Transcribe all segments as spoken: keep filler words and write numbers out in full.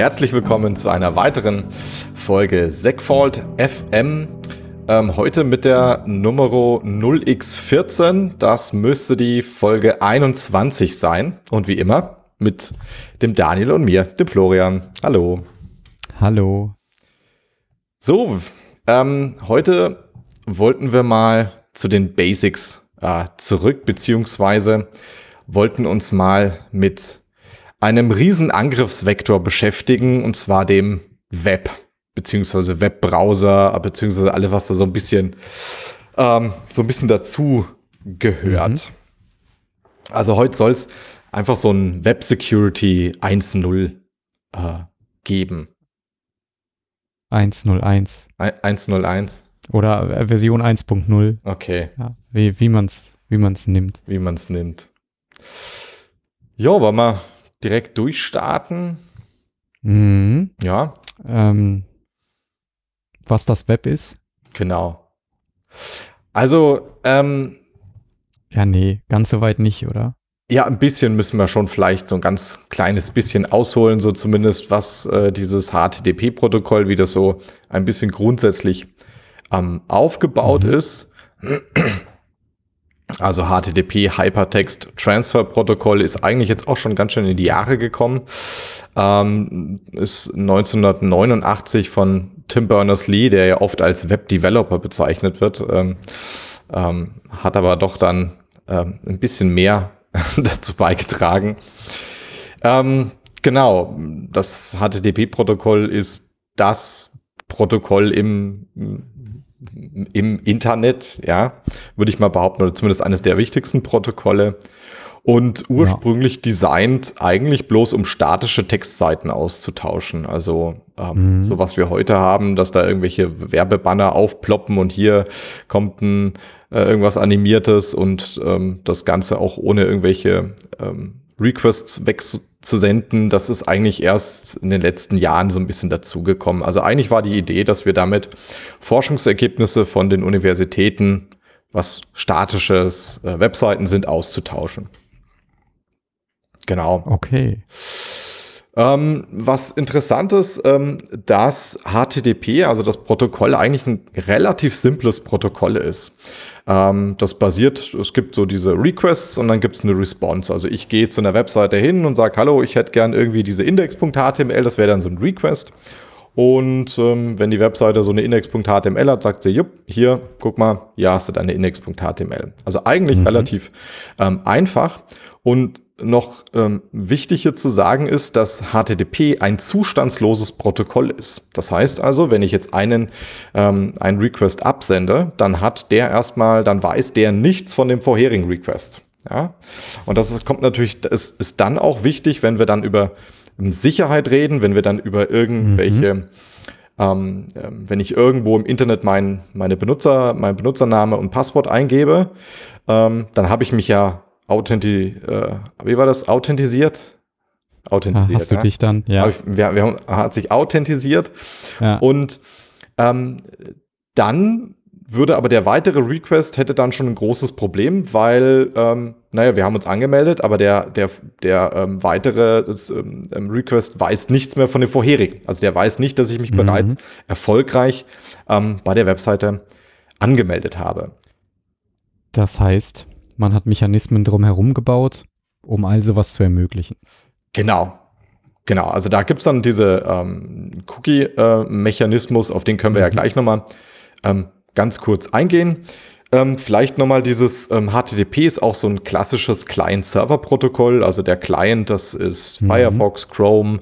Herzlich willkommen zu einer weiteren Folge Segfault F M. Ähm, heute mit der Numero null x vierzehn. Das müsste die Folge einundzwanzig sein. Und wie immer mit dem Daniel und mir, dem Florian. Hallo. Hallo. So, ähm, heute wollten wir mal zu den Basics äh, zurück, beziehungsweise wollten uns mal mit einem riesen Angriffsvektor beschäftigen, und zwar dem Web, beziehungsweise Webbrowser, beziehungsweise alles, was da so ein bisschen, ähm, so ein bisschen dazu gehört. Mhm. Also heute soll es einfach so ein Web Security eins punkt null äh, geben. eins punkt null eins. eins punkt null eins. Oder Version eins punkt null. Okay. Ja, wie wie man es wie man's nimmt. Wie man es nimmt. Jo, wollen wir direkt durchstarten? Mhm. Ja. Ähm, was das Web ist? Genau. Also, ähm. Ja, nee, ganz so weit nicht, oder? Ja, ein bisschen müssen wir schon vielleicht so ein ganz kleines bisschen ausholen, so zumindest, was äh, dieses H T T P-Protokoll, wie das so ein bisschen grundsätzlich ähm, aufgebaut mhm. ist. Also H T T P Hypertext Transfer Protokoll ist eigentlich jetzt auch schon ganz schön in die Jahre gekommen. Ähm, ist neunzehnhundertneunundachtzig von Tim Berners-Lee, der ja oft als Web-Developer bezeichnet wird, ähm, ähm, hat aber doch dann ähm, ein bisschen mehr dazu beigetragen. Ähm, genau, das H T T P-Protokoll ist das Protokoll im, im Internet, ja, würde ich mal behaupten, oder zumindest eines der wichtigsten Protokolle. Und ursprünglich ja. designt eigentlich bloß, um statische Textseiten auszutauschen. Also ähm, mhm. so was wir heute haben, dass da irgendwelche Werbebanner aufploppen und hier kommt ein, äh, irgendwas Animiertes und ähm, das Ganze auch ohne irgendwelche ähm, Requests wegzusenden. Das ist eigentlich erst in den letzten Jahren so ein bisschen dazugekommen. Also eigentlich war die Idee, dass wir damit Forschungsergebnisse von den Universitäten, was statisches äh, Webseiten sind, auszutauschen. Genau. Okay. Ähm, was interessant ist, ähm, dass H T T P, also das Protokoll, eigentlich ein relativ simples Protokoll ist. Ähm, das basiert, es gibt so diese Requests und dann gibt es eine Response. Also ich gehe zu einer Webseite hin und sage, hallo, ich hätte gern irgendwie diese index.html, das wäre dann so ein Request. Und ähm, wenn die Webseite so eine index.html hat, sagt sie, jupp, hier, guck mal, ja, hast du deine index.html. Also eigentlich mhm. relativ ähm, einfach. Und noch ähm, wichtig hier zu sagen ist, dass H T T P ein zustandsloses Protokoll ist. Das heißt also, wenn ich jetzt einen, ähm, einen Request absende, dann hat der erstmal, dann weiß der nichts von dem vorherigen Request. Ja? Und das ist, kommt natürlich, das ist dann auch wichtig, wenn wir dann über Sicherheit reden, wenn wir dann über irgendwelche, mhm. ähm, wenn ich irgendwo im Internet mein, meine Benutzer, mein Benutzername und Passwort eingebe, ähm, dann habe ich mich ja authenti, äh, wie war das, authentisiert? Authentisiert. Ah, hast ja? du dich dann? Ja. Ich, wir, wir haben, hat sich authentisiert ja. und ähm, dann würde aber der weitere Request hätte dann schon ein großes Problem, weil, ähm, naja, wir haben uns angemeldet, aber der, der, der ähm, weitere das, ähm, Request weiß nichts mehr von dem vorherigen. Also der weiß nicht, dass ich mich mhm. bereits erfolgreich ähm, bei der Webseite angemeldet habe. Das heißt, man hat Mechanismen drumherum gebaut, um also was zu ermöglichen. Genau. Genau, also da gibt es dann diese ähm, Cookie-Mechanismus, äh, auf den können wir mhm. ja gleich nochmal ähm, ganz kurz eingehen. Ähm, vielleicht nochmal dieses ähm, H T T P ist auch so ein klassisches Client-Server-Protokoll. Also der Client, das ist mhm. Firefox, Chrome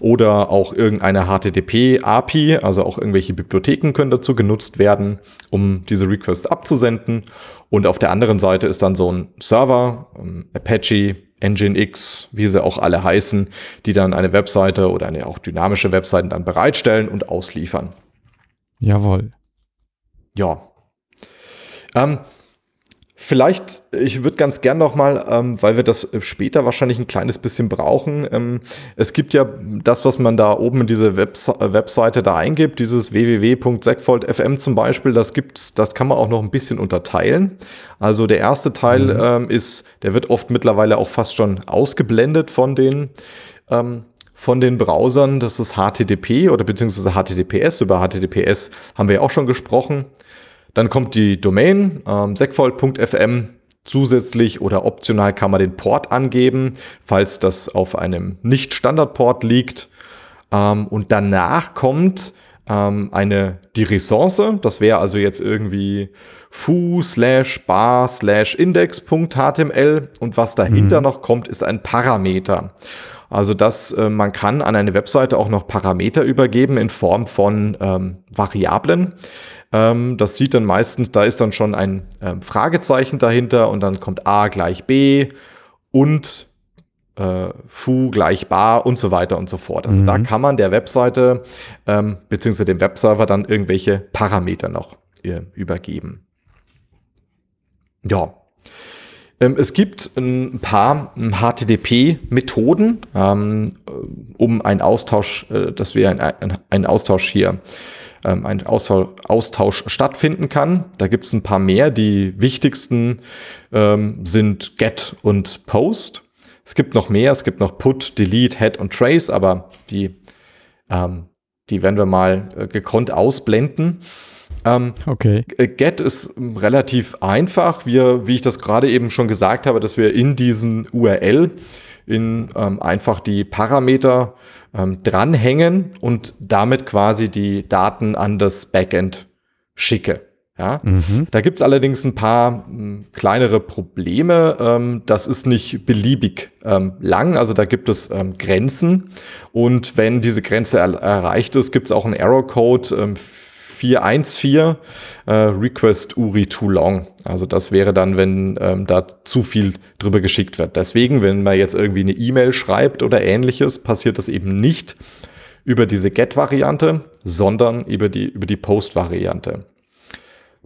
oder auch irgendeine H T T P A P I. Also auch irgendwelche Bibliotheken können dazu genutzt werden, um diese Requests abzusenden. Und auf der anderen Seite ist dann so ein Server, ähm, Apache, Nginx, wie sie auch alle heißen, die dann eine Webseite oder eine auch dynamische Webseiten dann bereitstellen und ausliefern. Jawohl. Ja, ähm, vielleicht, ich würde ganz gern nochmal, ähm, weil wir das später wahrscheinlich ein kleines bisschen brauchen, ähm, es gibt ja das, was man da oben in diese Webse- Webseite da eingibt, dieses w w w punkt segfault punkt f m zum Beispiel, das gibt's, das kann man auch noch ein bisschen unterteilen. Also der erste Teil mhm. ähm, ist, der wird oft mittlerweile auch fast schon ausgeblendet von den ähm, von den Browsern, das ist H T T P oder beziehungsweise H T T P S. Über H T T P S haben wir ja auch schon gesprochen. Dann kommt die Domain, ähm, Segfault Punkt F M. Zusätzlich oder optional kann man den Port angeben, falls das auf einem Nicht-Standard-Port liegt. Ähm, und danach kommt ähm, eine, die Ressource. Das wäre also jetzt irgendwie foo slash bar slash index.html. Und was dahinter mhm. noch kommt, ist ein Parameter. Also das, äh, man kann an eine Webseite auch noch Parameter übergeben in Form von ähm, Variablen. Das sieht dann meistens, da ist dann schon ein ähm, Fragezeichen dahinter und dann kommt a gleich b und äh, foo gleich bar und so weiter und so fort. Also mhm. da kann man der Webseite ähm, beziehungsweise dem Webserver dann irgendwelche Parameter noch äh, übergeben. Ja. Es gibt ein paar H T T P-Methoden, ähm, um einen Austausch, äh, dass wir einen ein Austausch hier, ähm, einen Austausch, Austausch stattfinden kann. Da gibt es ein paar mehr. Die wichtigsten ähm, sind Get und Post. Es gibt noch mehr. Es gibt noch Put, Delete, Head und Trace, aber die, ähm, die werden wir mal äh, gekonnt ausblenden. Ähm, okay. Get ist relativ einfach. Wir, wie ich das gerade eben schon gesagt habe, dass wir in diesen U R L in, ähm, einfach die Parameter ähm, dranhängen und damit quasi die Daten an das Backend schicke. Ja? Mhm. Da gibt es allerdings ein paar m, kleinere Probleme. Ähm, das ist nicht beliebig ähm, lang, also da gibt es ähm, Grenzen. Und wenn diese Grenze er- erreicht ist, gibt es auch einen Error-Code ähm, vier eins vier, äh, Request U R I too long. Also das wäre dann, wenn ähm, da zu viel drüber geschickt wird. Deswegen, wenn man jetzt irgendwie eine E-Mail schreibt oder ähnliches, passiert das eben nicht über diese Get-Variante, sondern über die, über die Post-Variante.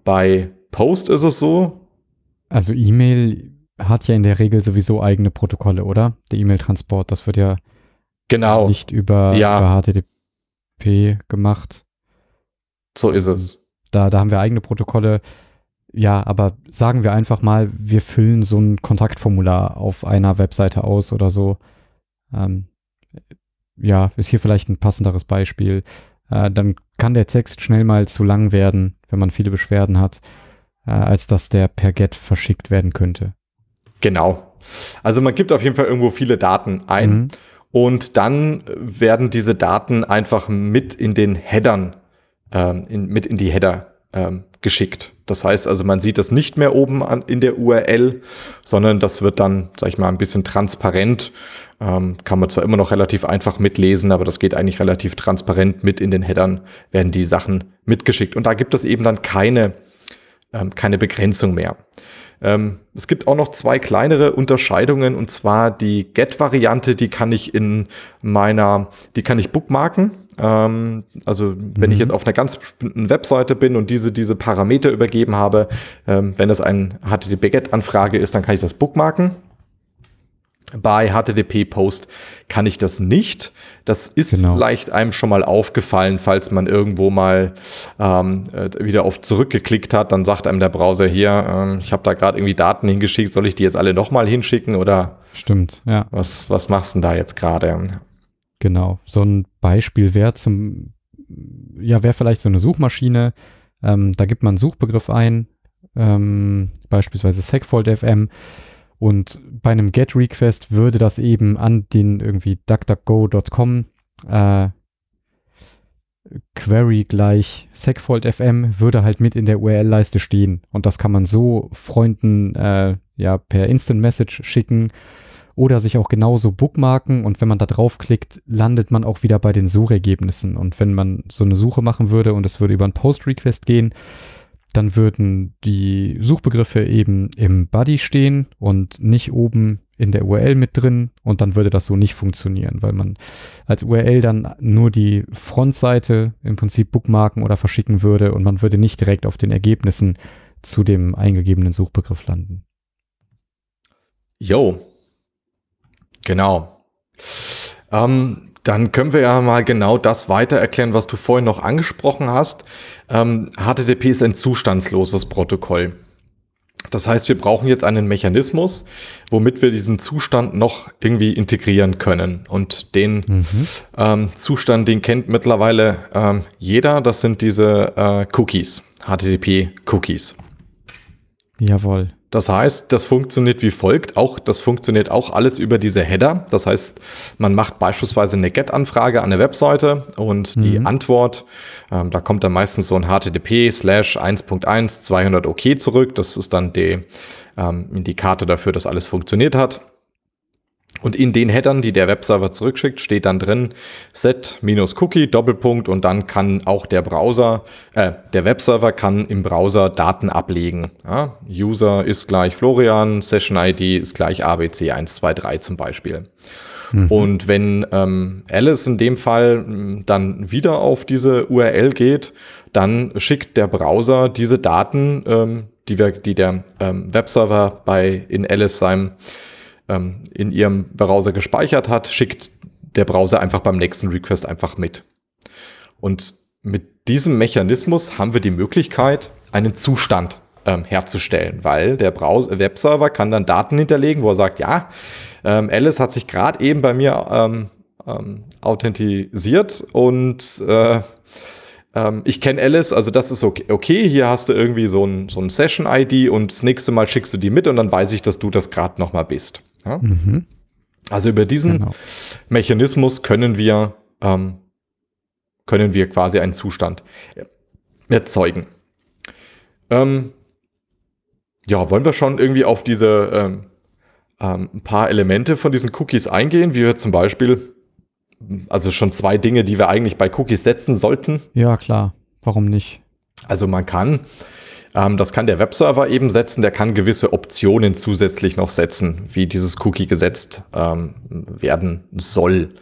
Bei Post ist es so. Also E-Mail hat ja in der Regel sowieso eigene Protokolle, oder? Der E-Mail-Transport, das wird ja genau. nicht über, ja. über H T T P gemacht. So ist es. Da, da haben wir eigene Protokolle. Ja, aber sagen wir einfach mal, wir füllen so ein Kontaktformular auf einer Webseite aus oder so. Ähm, ja, ist hier vielleicht ein passenderes Beispiel. Äh, dann kann der Text schnell mal zu lang werden, wenn man viele Beschwerden hat, äh, als dass der per Get verschickt werden könnte. Genau. Also man gibt auf jeden Fall irgendwo viele Daten ein mhm. und dann werden diese Daten einfach mit in den Headern In, mit in die Header ähm, geschickt. Das heißt also, man sieht das nicht mehr oben an, in der U R L, sondern das wird dann, sag ich mal, ein bisschen transparent. Ähm, kann man zwar immer noch relativ einfach mitlesen, aber das geht eigentlich relativ transparent mit in den Headern, werden die Sachen mitgeschickt. Und da gibt es eben dann keine, ähm, keine Begrenzung mehr. Ähm, es gibt auch noch zwei kleinere Unterscheidungen, und zwar die Get-Variante, die kann ich in meiner, die kann ich bookmarken. Ähm, also wenn mhm. ich jetzt auf einer ganz bestimmten Webseite bin und diese, diese Parameter übergeben habe, ähm, wenn das eine H T T P-Get-Anfrage ist, dann kann ich das bookmarken. Bei H T T P-Post kann ich das nicht. Das ist genau. vielleicht einem schon mal aufgefallen, falls man irgendwo mal ähm, wieder auf zurückgeklickt hat, dann sagt einem der Browser hier, ähm, ich habe da gerade irgendwie Daten hingeschickt, soll ich die jetzt alle nochmal hinschicken oder Stimmt, ja. was, was machst du denn da jetzt gerade? Genau, so ein Beispiel wäre zum, ja, wäre vielleicht so eine Suchmaschine, ähm, da gibt man einen Suchbegriff ein, ähm, beispielsweise Segfault F M. Und bei einem Get-Request würde das eben an den irgendwie duck duck go Punkt com äh, Query gleich Segfault F M würde halt mit in der U R L-Leiste stehen. Und das kann man so Freunden äh, ja per Instant Message schicken oder sich auch genauso bookmarken. Und wenn man da draufklickt, landet man auch wieder bei den Suchergebnissen. Und wenn man so eine Suche machen würde und es würde über einen Post-Request gehen, dann würden die Suchbegriffe eben im Body stehen und nicht oben in der U R L mit drin. Und dann würde das so nicht funktionieren, weil man als U R L dann nur die Frontseite im Prinzip bookmarken oder verschicken würde und man würde nicht direkt auf den Ergebnissen zu dem eingegebenen Suchbegriff landen. Jo, genau. Ähm, dann können wir ja mal genau das weiter erklären, was du vorhin noch angesprochen hast. Ähm, H T T P ist ein zustandsloses Protokoll. Das heißt, wir brauchen jetzt einen Mechanismus, womit wir diesen Zustand noch irgendwie integrieren können. Und den mhm. ähm, Zustand, den kennt mittlerweile ähm, jeder. Das sind diese äh, Cookies, H T T P-Cookies. Jawohl. Das heißt, das funktioniert wie folgt. Auch das funktioniert auch alles über diese Header. Das heißt, man macht beispielsweise eine GET-Anfrage an eine Webseite und mhm. die Antwort, ähm, da kommt dann meistens so ein H T T P slash eins Punkt eins zweihundert OK zurück. Das ist dann die ähm, Indikator dafür, dass alles funktioniert hat. Und in den Headern, die der Webserver zurückschickt, steht dann drin set-cookie, Doppelpunkt, und dann kann auch der Browser, äh, der Webserver kann im Browser Daten ablegen. Ja? User ist gleich Florian, Session-I D ist gleich A B C eins zwei drei zum Beispiel. Mhm. Und wenn ähm, Alice in dem Fall dann wieder auf diese U R L geht, dann schickt der Browser diese Daten, ähm, die, wir, die der ähm, Webserver bei in Alice seinem in ihrem Browser gespeichert hat, schickt der Browser einfach beim nächsten Request einfach mit. Und mit diesem Mechanismus haben wir die Möglichkeit, einen Zustand ähm, herzustellen, weil der Browser, Webserver kann dann Daten hinterlegen, wo er sagt, ja, ähm, Alice hat sich gerade eben bei mir ähm, ähm, authentisiert und äh, ich kenne Alice, also das ist okay. Okay, hier hast du irgendwie so ein, so ein Session-I D und das nächste Mal schickst du die mit und dann weiß ich, dass du das gerade nochmal bist. Ja? Mhm. Also über diesen genau. Mechanismus können wir, ähm, können wir quasi einen Zustand erzeugen. Ähm, ja, wollen wir schon irgendwie auf diese ähm, ähm, ein paar Elemente von diesen Cookies eingehen, wie wir zum Beispiel... Also schon zwei Dinge, die wir eigentlich bei Cookies setzen sollten. Ja, klar. Warum nicht? Also man kann, ähm, das kann der Webserver eben setzen, der kann gewisse Optionen zusätzlich noch setzen, wie dieses Cookie gesetzt ähm, werden soll.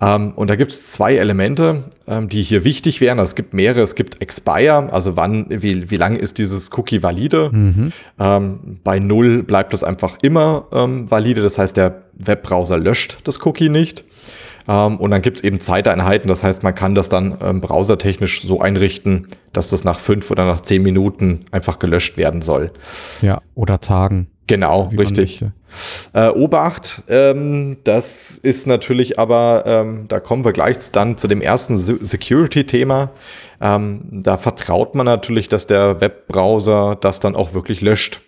Ähm, und da gibt es zwei Elemente, ähm, die hier wichtig wären. Also es gibt mehrere. Es gibt Expire, also wann, wie, wie lange ist dieses Cookie valide? Mhm. Ähm, bei null bleibt es einfach immer ähm, valide. Das heißt, der Webbrowser löscht das Cookie nicht. Um, und dann gibt es eben Zeiteinheiten, das heißt, man kann das dann ähm, browsertechnisch so einrichten, dass das nach fünf oder nach zehn Minuten einfach gelöscht werden soll. Ja, oder Tagen. Genau, richtig. Äh, Obacht, ähm, das ist natürlich aber, ähm, da kommen wir gleich dann zu dem ersten Security-Thema. Ähm, da vertraut man natürlich, dass der Webbrowser das dann auch wirklich löscht.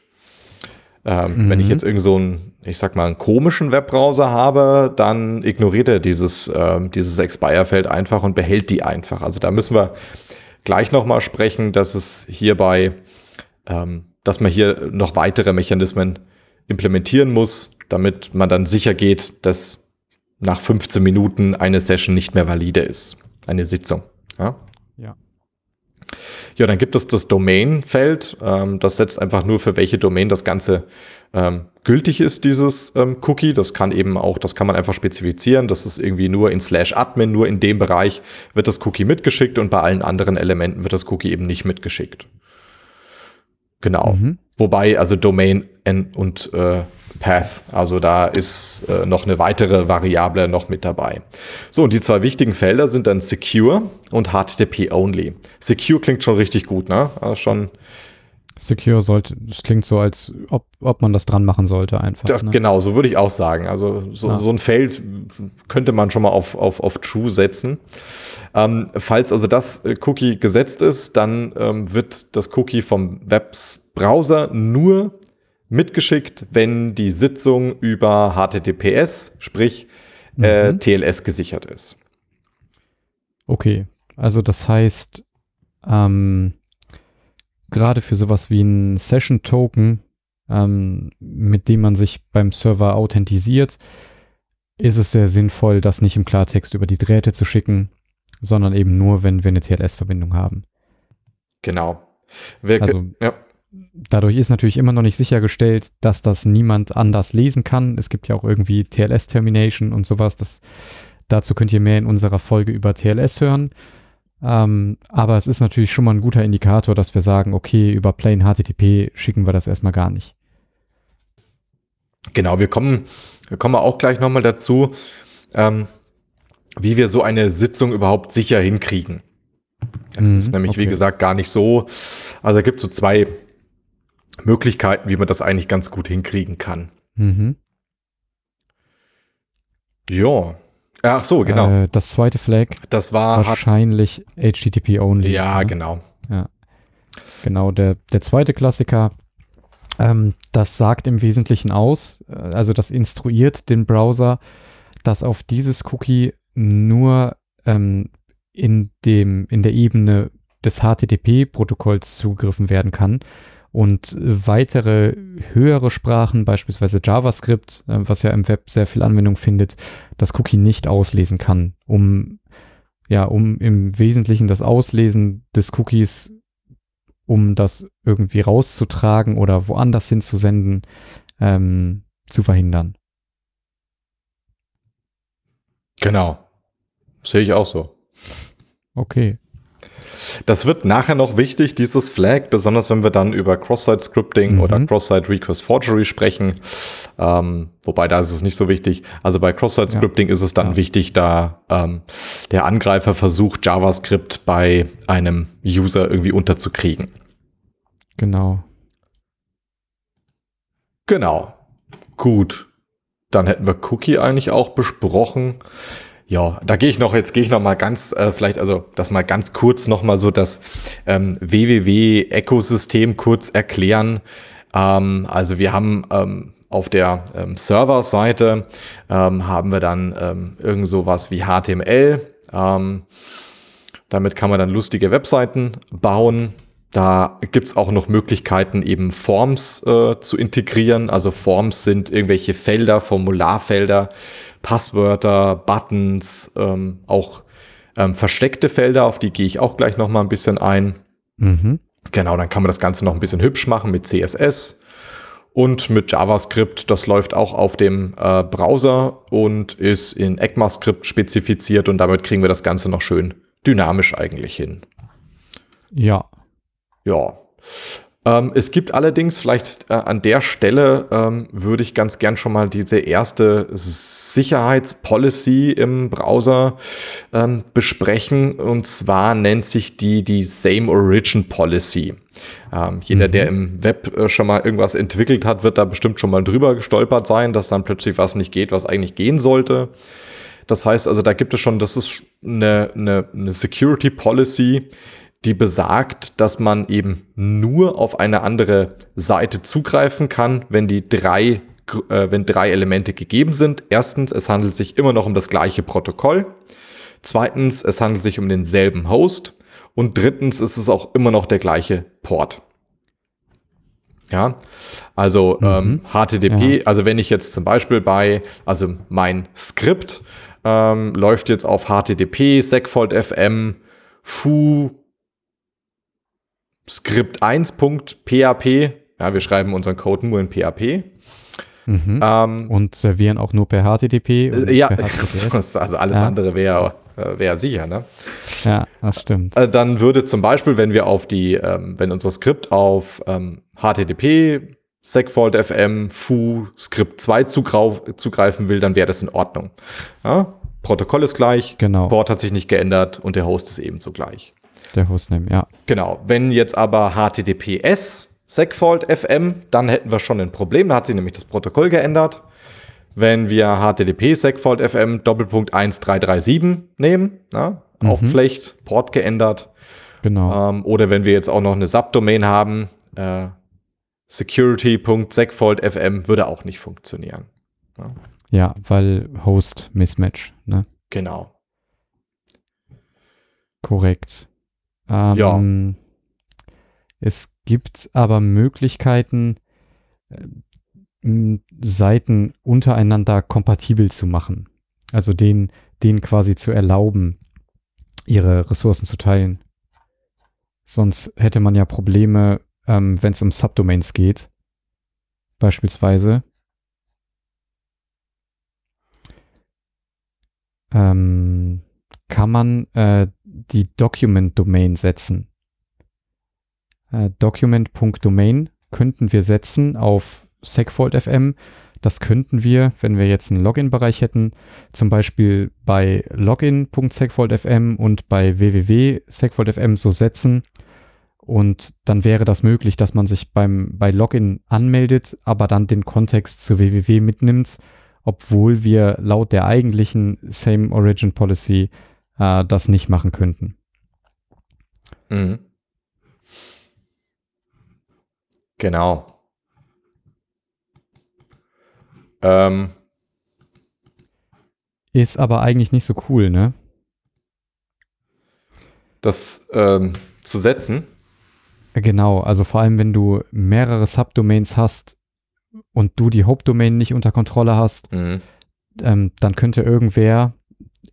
Ähm, mhm. Wenn ich jetzt irgend so einen, ich sag mal, einen komischen Webbrowser habe, dann ignoriert er dieses, äh, dieses Expire-Feld einfach und behält die einfach. Also da müssen wir gleich nochmal sprechen, dass es hierbei, ähm, dass man hier noch weitere Mechanismen implementieren muss, damit man dann sicher geht, dass nach fünfzehn Minuten eine Session nicht mehr valide ist. Eine Sitzung. Ja. ja. Ja, dann gibt es das Domain-Feld. Ähm, das setzt einfach nur, für welche Domain das Ganze ähm, gültig ist, dieses ähm, Cookie. Das kann eben auch, das kann man einfach spezifizieren. Das ist irgendwie nur in slash admin, nur in dem Bereich wird das Cookie mitgeschickt und bei allen anderen Elementen wird das Cookie eben nicht mitgeschickt. Genau. Mhm. Wobei also Domain und äh, Path, also da ist äh, noch eine weitere Variable noch mit dabei. So, und die zwei wichtigen Felder sind dann Secure und H T T P Only. Secure klingt schon richtig gut, ne? Also schon Secure sollte, das klingt so, als ob, ob man das dran machen sollte einfach. Das, ne? Genau, so würde ich auch sagen. Also so, ja. so ein Feld könnte man schon mal auf, auf, auf True setzen. Ähm, falls also das Cookie gesetzt ist, dann ähm, wird das Cookie vom Webs Browser nur mitgeschickt, wenn die Sitzung über H T T P S, sprich mhm. äh, T L S gesichert ist. Okay, also das heißt, ähm, gerade für sowas wie ein Session-Token, ähm, mit dem man sich beim Server authentisiert, ist es sehr sinnvoll, das nicht im Klartext über die Drähte zu schicken, sondern eben nur, wenn wir eine T L S-Verbindung haben. Genau. Wir also, ja. Dadurch ist natürlich immer noch nicht sichergestellt, dass das niemand anders lesen kann. Es gibt ja auch irgendwie T L S-Termination und sowas. Das, dazu könnt ihr mehr in unserer Folge über T L S hören. Ähm, aber es ist natürlich schon mal ein guter Indikator, dass wir sagen, okay, über Plain H T T P schicken wir das erstmal gar nicht. Genau, wir kommen, wir kommen auch gleich nochmal dazu, ähm, wie wir so eine Sitzung überhaupt sicher hinkriegen. Das mhm, ist nämlich, okay. wie gesagt, gar nicht so. Also es gibt so zwei Möglichkeiten, wie man das eigentlich ganz gut hinkriegen kann. Mhm. Ja. Ach so, genau. Äh, das zweite Flag. Das war wahrscheinlich hat, H T T P only. Ja, ne? Genau. Ja. Genau, der, der zweite Klassiker, ähm, das sagt im Wesentlichen aus, also das instruiert den Browser, dass auf dieses Cookie nur ähm, in dem, in der Ebene des H T T P-Protokolls zugegriffen werden kann. Und weitere höhere Sprachen, beispielsweise JavaScript, äh, was ja im Web sehr viel Anwendung findet, das Cookie nicht auslesen kann, um, ja, um im Wesentlichen das Auslesen des Cookies, um das irgendwie rauszutragen oder woanders hinzusenden, ähm, zu verhindern. Genau. Sehe ich auch so. Okay. Das wird nachher noch wichtig, dieses Flag, besonders wenn wir dann über Cross-Site-Scripting mhm. oder Cross-Site-Request-Forgery sprechen. Ähm, wobei, da ist es nicht so wichtig. Also bei Cross-Site-Scripting ja. ist es dann ja. wichtig, da ähm, der Angreifer versucht, JavaScript bei einem User irgendwie unterzukriegen. Genau. Genau. Gut. Dann hätten wir Cookie eigentlich auch besprochen. Ja, da gehe ich noch, jetzt gehe ich noch mal ganz, äh, vielleicht, also das mal ganz kurz noch mal so das ähm, W W W-Ökosystem kurz erklären. Ähm, also wir haben ähm, auf der ähm, Server-Seite ähm, haben wir dann ähm, irgend sowas wie H T M L. Ähm, damit kann man dann lustige Webseiten bauen. Da gibt's auch noch Möglichkeiten, eben Forms äh, zu integrieren. Also Forms sind irgendwelche Felder, Formularfelder, Passwörter, Buttons, ähm, auch ähm, versteckte Felder, auf die gehe ich auch gleich noch mal ein bisschen ein. Mhm. Genau, dann kann man das Ganze noch ein bisschen hübsch machen mit C S S und mit JavaScript. Das läuft auch auf dem äh, Browser und ist in ECMAScript spezifiziert und damit kriegen wir das Ganze noch schön dynamisch eigentlich hin. Ja. Ja. Ähm, es gibt allerdings vielleicht äh, an der Stelle ähm, würde ich ganz gern schon mal diese erste Sicherheitspolicy im Browser ähm, besprechen. Und zwar nennt sich die die Same Origin Policy. Ähm, jeder, mhm. der im Web äh, schon mal irgendwas entwickelt hat, wird da bestimmt schon mal drüber gestolpert sein, dass dann plötzlich was nicht geht, was eigentlich gehen sollte. Das heißt also, da gibt es schon, das ist eine, eine, eine Security Policy, die besagt, dass man eben nur auf eine andere Seite zugreifen kann, wenn die drei, äh, wenn drei Elemente gegeben sind. Erstens, es handelt sich immer noch um das gleiche Protokoll. Zweitens, es handelt sich um denselben Host. Und drittens, es ist auch immer noch der gleiche Port. Ja, also mhm. ähm, H T T P, ja. also wenn ich jetzt zum Beispiel bei, also mein Skript ähm, läuft jetzt auf H T T P, Segfault F M, Foo, Script eins Punkt P H P, ja, wir schreiben unseren Code nur in P H P. Mhm. Ähm, und servieren auch nur per H T T P. Äh, ja, per H T T P S. Also alles ja. andere wäre wär sicher, ne? Ja, das stimmt. Äh, dann würde zum Beispiel, wenn wir auf die, ähm, wenn unser Skript auf ähm, H T T P, Segfault F M, Foo, Script zwei zugreifen will, dann wäre das in Ordnung. Ja? Protokoll ist gleich, genau. Port hat sich nicht geändert und der Host ist ebenso gleich. Der Hostname, ja. Genau. Wenn jetzt aber H T T P S, Segfault F M, dann hätten wir schon ein Problem. Da hat sich nämlich das Protokoll geändert. Wenn wir H T T P, Segfault F M, Doppelpunkt eins drei drei sieben nehmen, na, mhm. auch schlecht, Port geändert. Genau. Ähm, oder wenn wir jetzt auch noch eine Subdomain haben, äh, Security Punkt Segfault F M würde auch nicht funktionieren. Ja, ja, weil Host Mismatch, ne? Genau. Korrekt. Ähm, ja. Es gibt aber Möglichkeiten, Seiten untereinander kompatibel zu machen. Also denen, denen quasi zu erlauben, ihre Ressourcen zu teilen. Sonst hätte man ja Probleme, ähm, wenn es um Subdomains geht. Beispielsweise. Ähm, kann man äh, die Document-Domain setzen. Äh, Document.Domain könnten wir setzen auf Segfault F M. Das könnten wir, wenn wir jetzt einen Login-Bereich hätten, zum Beispiel bei Login.Segfault F M und bei W W W Segfault F M so setzen. Und dann wäre das möglich, dass man sich beim, bei Login anmeldet, aber dann den Kontext zu W W W mitnimmt, obwohl wir laut der eigentlichen Same Origin Policy äh, das nicht machen könnten. Mhm. Genau. Ähm. Ist aber eigentlich nicht so cool, ne? Das ähm, zu setzen? Genau, also vor allem, wenn du mehrere Subdomains hast und du die Hauptdomain nicht unter Kontrolle hast, mhm. ähm, dann könnte irgendwer,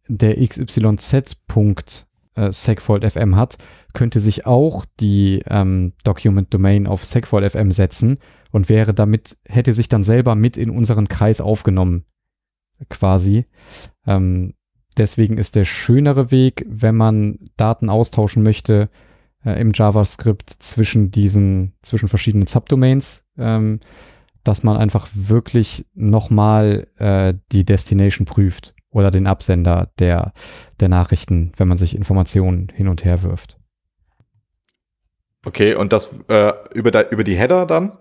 der X Y Z Punkt Segfault F M hat, könnte sich auch die ähm, Document-Domain auf Segfault F M setzen und wäre damit, hätte sich dann selber mit in unseren Kreis aufgenommen, quasi. Ähm, deswegen ist der schönere Weg, wenn man Daten austauschen möchte, äh, im JavaScript zwischen diesen, zwischen verschiedenen Subdomains, ähm, dass man einfach wirklich nochmal äh, die Destination prüft oder den Absender der, der Nachrichten, wenn man sich Informationen hin und her wirft. Okay, und das äh, über, da, über die Header dann?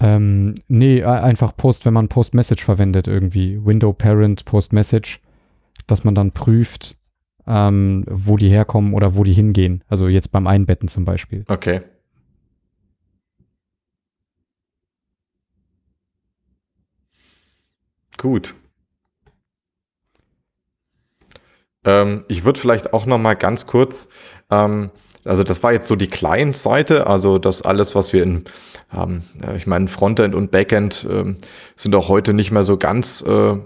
Ähm, nee, einfach Post, wenn man Post-Message verwendet irgendwie. Window Parent, Post-Message, dass man dann prüft, ähm, wo die herkommen oder wo die hingehen. Also jetzt beim Einbetten zum Beispiel. Okay. Gut. Ähm, ich würde vielleicht auch noch mal ganz kurz, ähm, also das war jetzt so die Client-Seite, also das alles, was wir in, ähm, ich meine Frontend und Backend ähm, sind auch heute nicht mehr so ganz, äh,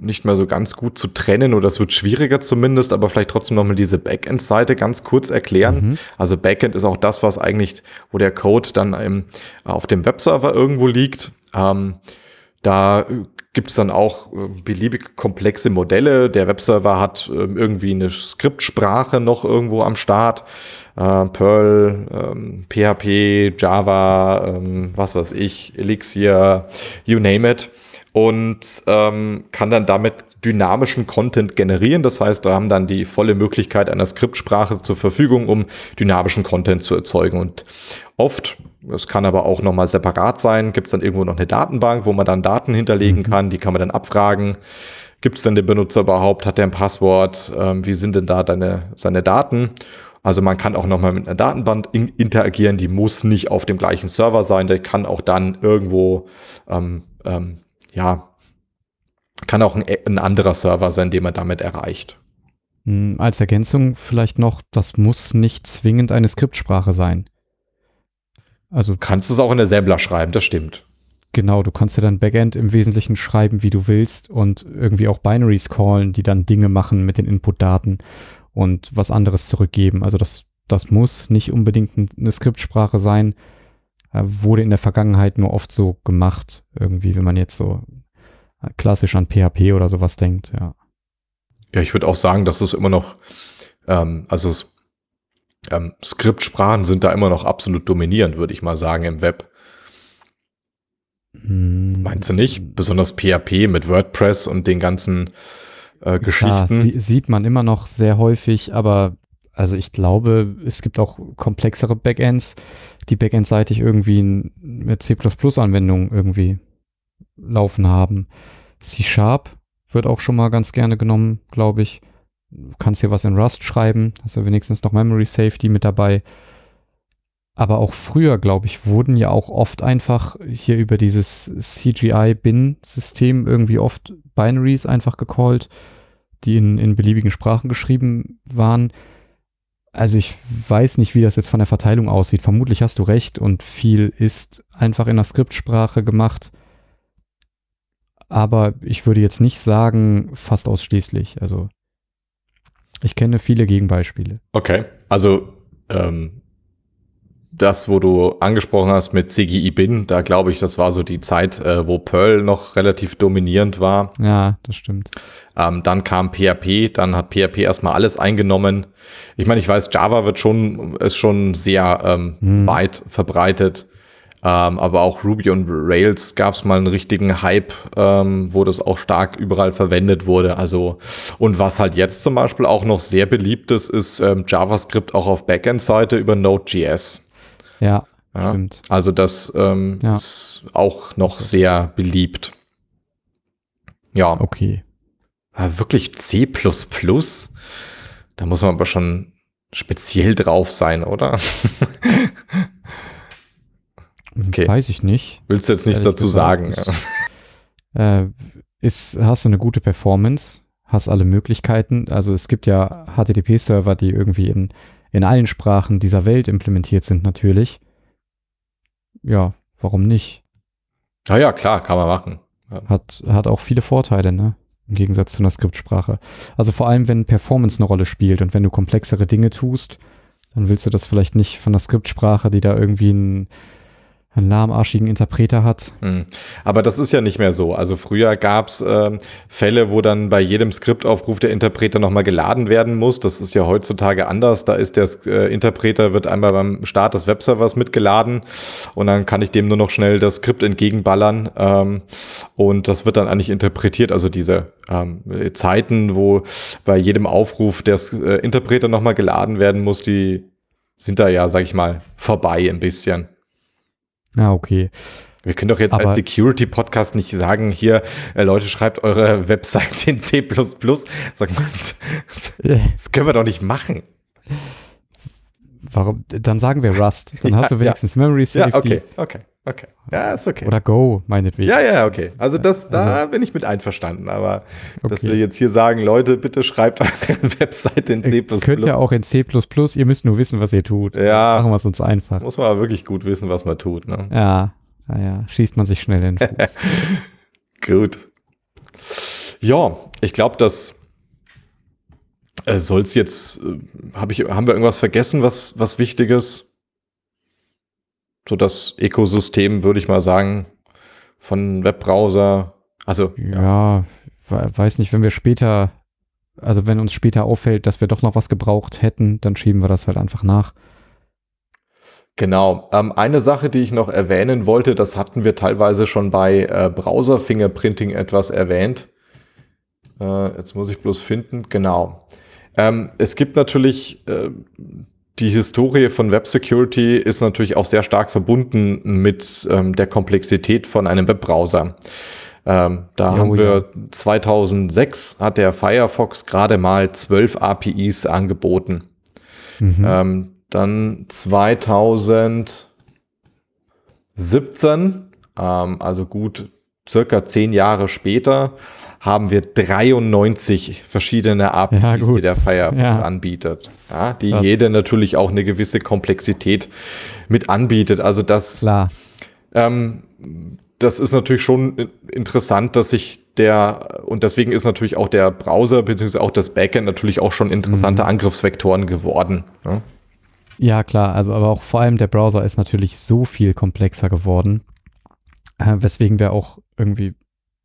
nicht mehr so ganz gut zu trennen, oder es wird schwieriger zumindest, aber vielleicht trotzdem noch mal diese Backend-Seite ganz kurz erklären. Mhm. Also Backend ist auch das, was eigentlich, wo der Code dann im, auf dem Webserver irgendwo liegt. Ähm, da gibt es dann auch beliebig komplexe Modelle. Der Webserver hat irgendwie eine Skriptsprache noch irgendwo am Start. Äh, Perl, ähm, P H P, Java, ähm, was weiß ich, Elixir, you name it. Und ähm, kann dann damit dynamischen Content generieren. Das heißt, da haben dann die volle Möglichkeit einer Skriptsprache zur Verfügung, um dynamischen Content zu erzeugen. Und oft, das kann aber auch nochmal separat sein, gibt es dann irgendwo noch eine Datenbank, wo man dann Daten hinterlegen mhm. kann, die kann man dann abfragen. Gibt es denn den Benutzer überhaupt? Hat der ein Passwort? Ähm, wie sind denn da deine, seine Daten? Also man kann auch nochmal mit einer Datenbank in, interagieren, die muss nicht auf dem gleichen Server sein, der kann auch dann irgendwo ähm, ähm, ja, kann auch ein, ein anderer Server sein, den man damit erreicht. Als Ergänzung vielleicht noch, das muss nicht zwingend eine Skriptsprache sein. Also du kannst es auch in Assembler schreiben, das stimmt. Genau, du kannst ja dann Backend im Wesentlichen schreiben, wie du willst, und irgendwie auch Binaries callen, die dann Dinge machen mit den Inputdaten und was anderes zurückgeben. Also das, das muss nicht unbedingt eine Skriptsprache sein. Wurde in der Vergangenheit nur oft so gemacht, irgendwie, wenn man jetzt so klassisch an P H P oder sowas denkt, ja. Ja, ich würde auch sagen, dass es immer noch, ähm, also es, ähm, Skriptsprachen sind da immer noch absolut dominierend, würde ich mal sagen, im Web. Hm. Meinst du nicht? Besonders P H P mit WordPress und den ganzen äh, Geschichten. Ja, sieht man immer noch sehr häufig, aber also ich glaube, es gibt auch komplexere Backends, die backendseitig irgendwie eine C plus plus Anwendung irgendwie laufen haben. C Sharp wird auch schon mal ganz gerne genommen, glaube ich. Du kannst hier was in Rust schreiben, hast ja wenigstens noch Memory Safety mit dabei. Aber auch früher, glaube ich, wurden ja auch oft einfach hier über dieses C G I-Bin-System irgendwie oft Binaries einfach gecallt, die in, in beliebigen Sprachen geschrieben waren. Also ich weiß nicht, wie das jetzt von der Verteilung aussieht. Vermutlich hast du recht und viel ist einfach in der Skriptsprache gemacht. Aber ich würde jetzt nicht sagen, fast ausschließlich. Also ich kenne viele Gegenbeispiele. Okay, also ähm, das, wo du angesprochen hast mit C G I-Bin, da glaube ich, das war so die Zeit, äh, wo Perl noch relativ dominierend war. Ja, das stimmt. Ähm, dann kam P H P, dann hat P H P erstmal alles eingenommen. Ich meine, ich weiß, Java wird schon, ist schon sehr ähm, hm. weit verbreitet. Ähm, aber auch Ruby und Rails gab es mal einen richtigen Hype, ähm, wo das auch stark überall verwendet wurde. Also, und was halt jetzt zum Beispiel auch noch sehr beliebt ist, ist ähm, JavaScript auch auf Backend-Seite über Node.js. Ja, ja, stimmt. Also das ähm, ja. ist auch noch sehr beliebt. Ja. Okay. Ja, wirklich C plus plus? Da muss man aber schon speziell drauf sein, oder? Okay. Weiß ich nicht. Willst du jetzt nichts dazu sagen? Ja. Äh, ist, hast du eine gute Performance, hast alle Möglichkeiten. Also es gibt ja H T T P-Server, die irgendwie in, in allen Sprachen dieser Welt implementiert sind natürlich. Ja, warum nicht? Na ja, klar, kann man machen. Ja. Hat, hat auch viele Vorteile, ne? Im Gegensatz zu einer Skriptsprache. Also vor allem, wenn Performance eine Rolle spielt und wenn du komplexere Dinge tust, dann willst du das vielleicht nicht von einer Skriptsprache, die da irgendwie ein einen lahmarschigen Interpreter hat. Aber das ist ja nicht mehr so. Also früher gab es äh, Fälle, wo dann bei jedem Skriptaufruf der Interpreter nochmal geladen werden muss. Das ist ja heutzutage anders. Da ist der äh, Interpreter, wird einmal beim Start des Webservers mitgeladen und dann kann ich dem nur noch schnell das Skript entgegenballern ähm, und das wird dann eigentlich interpretiert. Also diese ähm, Zeiten, wo bei jedem Aufruf der äh, Interpreter nochmal geladen werden muss, die sind da ja, sag ich mal, vorbei ein bisschen. Ah, okay. Wir können doch jetzt aber als Security-Podcast nicht sagen, hier, äh, Leute, schreibt eure Website in C plus plus. Sag mal, das, das können wir doch nicht machen. Warum? Dann sagen wir Rust. Dann ja, hast du wenigstens ja. Memory Safety. Ja, okay, okay, okay. Ja, ist okay. Oder Go, meinetwegen. Ja, ja, okay. Also das, da also, bin ich mit einverstanden. Aber okay, dass wir jetzt hier sagen, Leute, bitte schreibt eure Website in C plus plus. Könnt ihr auch in C plus plus. Ihr müsst nur wissen, was ihr tut. Ja. Machen wir es uns einfach. Muss man aber wirklich gut wissen, was man tut. Ne? Ja, naja, schießt man sich schnell in den Fuß. Gut. Ja, ich glaube, dass soll's jetzt, hab ich, haben wir irgendwas vergessen, was, was Wichtiges? So das Ökosystem, würde ich mal sagen, von Webbrowser. Also, ja, ja, weiß nicht, wenn wir später, also wenn uns später auffällt, dass wir doch noch was gebraucht hätten, dann schieben wir das halt einfach nach. Genau. Ähm, eine Sache, die ich noch erwähnen wollte, das hatten wir teilweise schon bei äh, Browser-Fingerprinting etwas erwähnt. Äh, jetzt muss ich bloß finden. Genau. Ähm, es gibt natürlich, äh, die Historie von Web Security ist natürlich auch sehr stark verbunden mit ähm, der Komplexität von einem Webbrowser. Ähm, da jo, haben wir ja. zweitausendsechs hat der Firefox gerade mal zwölf A P Is angeboten. Mhm. Ähm, dann zweitausendsiebzehn, ähm, also gut circa zehn Jahre später, haben wir dreiundneunzig verschiedene A P Is, ja, die der Firefox ja. anbietet, ja, die ja. jede natürlich auch eine gewisse Komplexität mit anbietet. Also das, ähm, das ist natürlich schon interessant, dass sich der, und deswegen ist natürlich auch der Browser bzw. auch das Backend natürlich auch schon interessante mhm. Angriffsvektoren geworden. Ja? Ja, klar. Also aber auch vor allem der Browser ist natürlich so viel komplexer geworden, äh, weswegen wir auch irgendwie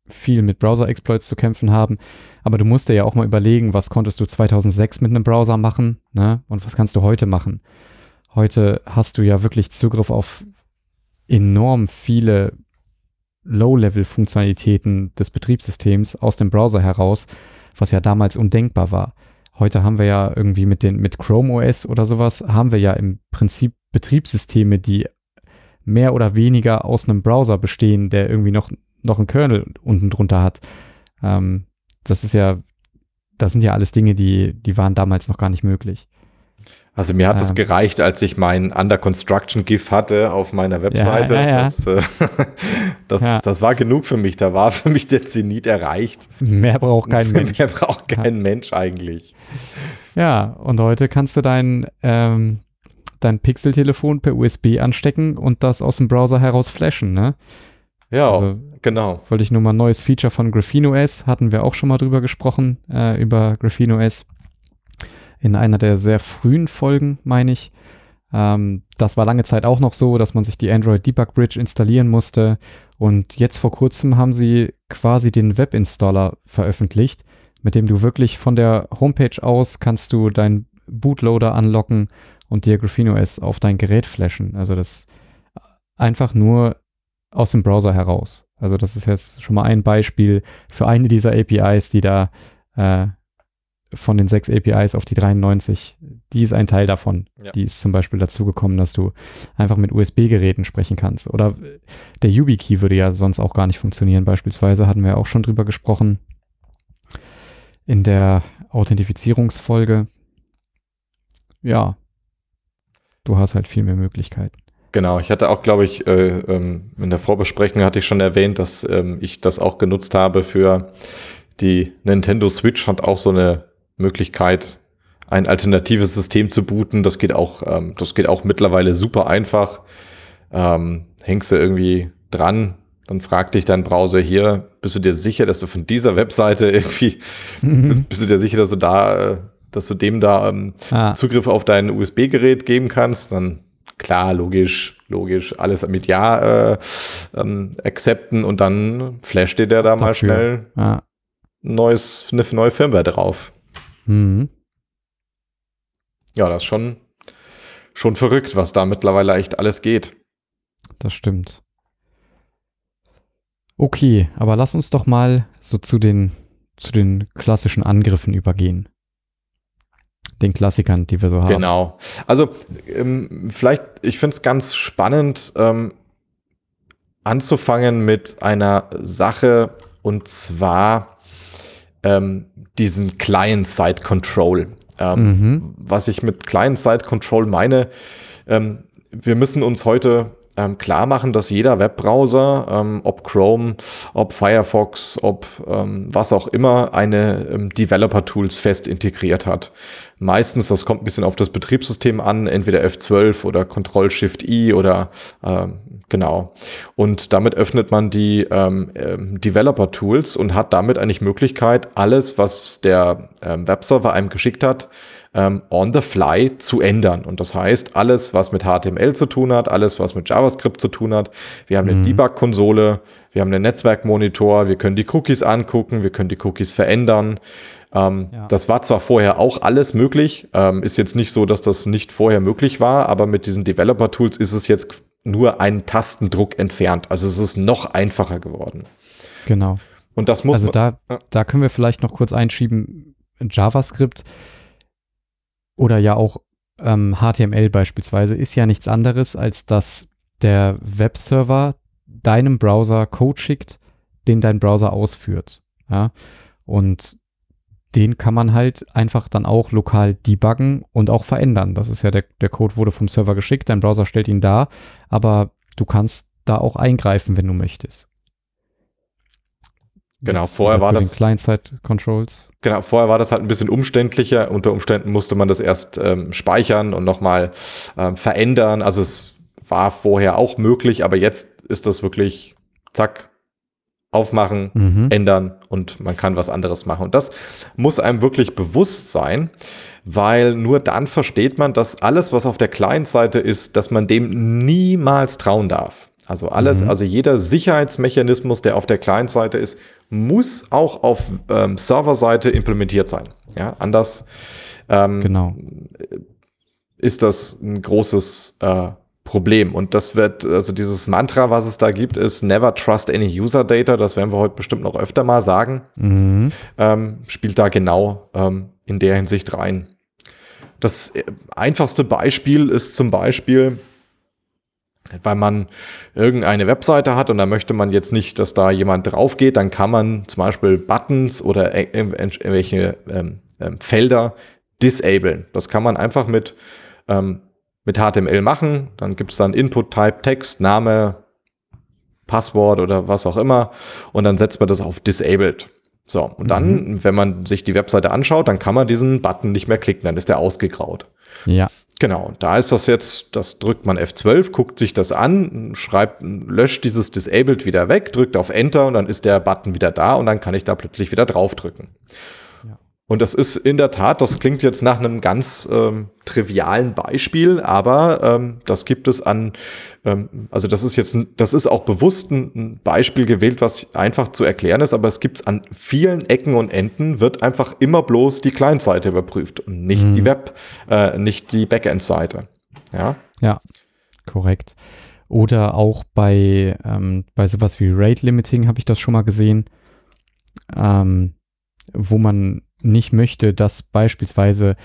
viel mit Browser-Exploits zu kämpfen haben. Aber du musst dir ja auch mal überlegen, was konntest du zweitausendsechs mit einem Browser machen, ne? Und was kannst du heute machen? Heute hast du ja wirklich Zugriff auf enorm viele Low-Level-Funktionalitäten des Betriebssystems aus dem Browser heraus, was ja damals undenkbar war. Heute haben wir ja irgendwie mit den mit Chrome O S oder sowas, haben wir ja im Prinzip Betriebssysteme, die mehr oder weniger aus einem Browser bestehen, der irgendwie noch noch einen Kernel unten drunter hat. Ähm, das ist ja, das sind ja alles Dinge, die, die waren damals noch gar nicht möglich. Also mir hat ähm, das gereicht, als ich mein Under Construction GIF hatte auf meiner Webseite. Ja, ja, ja. Das, äh, das, ja. das war genug für mich. Da war für mich der Zenit erreicht. Mehr braucht kein Mensch. Mehr braucht kein ja. Mensch eigentlich. Ja, und heute kannst du dein, ähm, dein Pixel-Telefon per U S B anstecken und das aus dem Browser heraus flashen, ne? Ja, also, genau. Wollte ich nur mal ein neues Feature von Graphene O S, hatten wir auch schon mal drüber gesprochen, äh, über Graphene O S in einer der sehr frühen Folgen, meine ich. Ähm, das war lange Zeit auch noch so, dass man sich die Android Debug Bridge installieren musste und jetzt vor kurzem haben sie quasi den Web-Installer veröffentlicht, mit dem du wirklich von der Homepage aus kannst du deinen Bootloader anlocken und dir Graphene O S auf dein Gerät flashen. Also das einfach nur aus dem Browser heraus. Also das ist jetzt schon mal ein Beispiel für eine dieser A P Is, die da äh, von den sechs A P Is auf die dreiundneunzig, die ist ein Teil davon. Ja. Die ist zum Beispiel dazu gekommen, dass du einfach mit U S B-Geräten sprechen kannst. Oder der YubiKey würde ja sonst auch gar nicht funktionieren. Beispielsweise hatten wir auch schon drüber gesprochen in der Authentifizierungsfolge. Ja, du hast halt viel mehr Möglichkeiten. Genau, ich hatte auch, glaube ich, äh, ähm, in der Vorbesprechung hatte ich schon erwähnt, dass ähm, ich das auch genutzt habe für die Nintendo Switch, hat auch so eine Möglichkeit, ein alternatives System zu booten. Das geht auch, ähm, das geht auch mittlerweile super einfach. Ähm, hängst du irgendwie dran, dann fragt dich dein Browser hier, bist du dir sicher, dass du von dieser Webseite irgendwie, mhm. bist du dir sicher, dass du da, dass du dem da ähm, ah. Zugriff auf dein U S B-Gerät geben kannst? Dann klar, logisch, logisch, alles mit Ja äh, ähm, accepten und dann flasht dir der da Dafür. mal schnell ah. neues, eine neue Firmware drauf. Mhm. Ja, das ist schon, schon verrückt, was da mittlerweile echt alles geht. Das stimmt. Okay, aber lass uns doch mal so zu den, zu den klassischen Angriffen übergehen. Den Klassikern, die wir so haben. Genau. Also ähm, vielleicht, ich finde es ganz spannend, ähm, anzufangen mit einer Sache, und zwar ähm, diesen Client-Side-Control. Ähm, mhm. Was ich mit Client-Side-Control meine, ähm, wir müssen uns heute ähm, klar machen, dass jeder Webbrowser, ähm, ob Chrome, ob Firefox, ob ähm, was auch immer, eine ähm, Developer-Tools fest integriert hat. Meistens, das kommt ein bisschen auf das Betriebssystem an, entweder F zwölf oder Control-Shift-I oder ähm, genau. Und damit öffnet man die ähm, ähm, Developer-Tools und hat damit eigentlich Möglichkeit, alles, was der ähm, Webserver einem geschickt hat, ähm, on the fly zu ändern. Und das heißt, alles, was mit H T M L zu tun hat, alles, was mit JavaScript zu tun hat, wir haben eine mhm. Debug-Konsole, wir haben einen Netzwerkmonitor, wir können die Cookies angucken, wir können die Cookies verändern. Ähm, ja. Das war zwar vorher auch alles möglich, ähm, ist jetzt nicht so, dass das nicht vorher möglich war, aber mit diesen Developer-Tools ist es jetzt nur einen Tastendruck entfernt. Also es ist noch einfacher geworden. Genau. Und das muss. Also da, da können wir vielleicht noch kurz einschieben, JavaScript oder ja auch ähm, H T M L beispielsweise ist ja nichts anderes, als dass der Webserver deinem Browser Code schickt, den dein Browser ausführt. Ja? Und den kann man halt einfach dann auch lokal debuggen und auch verändern. Das ist ja, der, der Code wurde vom Server geschickt, dein Browser stellt ihn dar, aber du kannst da auch eingreifen, wenn du möchtest. Genau, Jetzt vorher war das Client-Side-Controls. Genau, vorher war das halt ein bisschen umständlicher. Unter Umständen musste man das erst ähm, speichern und nochmal ähm, verändern. Also es war vorher auch möglich, aber jetzt ist das wirklich zack, aufmachen, mhm. ändern und man kann was anderes machen. Und das muss einem wirklich bewusst sein, weil nur dann versteht man, dass alles, was auf der Client-Seite ist, dass man dem niemals trauen darf. Also alles, mhm. also jeder Sicherheitsmechanismus, der auf der Client-Seite ist, muss auch auf ähm, Server-Seite implementiert sein. Ja, anders ähm, genau. ist das ein großes äh, Problem. Und das wird, also dieses Mantra, was es da gibt, ist never trust any user data. Das werden wir heute bestimmt noch öfter mal sagen. Mhm. Ähm, spielt da genau ähm, in der Hinsicht rein. Das einfachste Beispiel ist zum Beispiel, weil man irgendeine Webseite hat und da möchte man jetzt nicht, dass da jemand drauf geht, dann kann man zum Beispiel Buttons oder irgendwelche ähm, ähm, Felder disablen. Das kann man einfach mit ähm, mit H T M L machen, dann gibt es dann Input-Type, Text, Name, Passwort oder was auch immer und dann setzt man das auf Disabled. So, und mhm. dann, wenn man sich die Webseite anschaut, dann kann man diesen Button nicht mehr klicken, dann ist der ausgegraut. Ja. Genau, da ist das jetzt, das drückt man F zwölf, guckt sich das an, schreibt, löscht dieses Disabled wieder weg, drückt auf Enter und dann ist der Button wieder da und dann kann ich da plötzlich wieder draufdrücken. Und das ist in der Tat, das klingt jetzt nach einem ganz ähm, trivialen Beispiel, aber ähm, das gibt es an, ähm, also das ist jetzt, ein, das ist auch bewusst ein Beispiel gewählt, was einfach zu erklären ist, aber es gibt es an vielen Ecken und Enden, wird einfach immer bloß die Client-Seite überprüft und nicht mhm. die Web, äh, nicht die Backend-Seite. Ja? Ja, korrekt. Oder auch bei, ähm, bei sowas wie Rate Limiting habe ich das schon mal gesehen, ähm, wo man nicht möchte, dass beispielsweise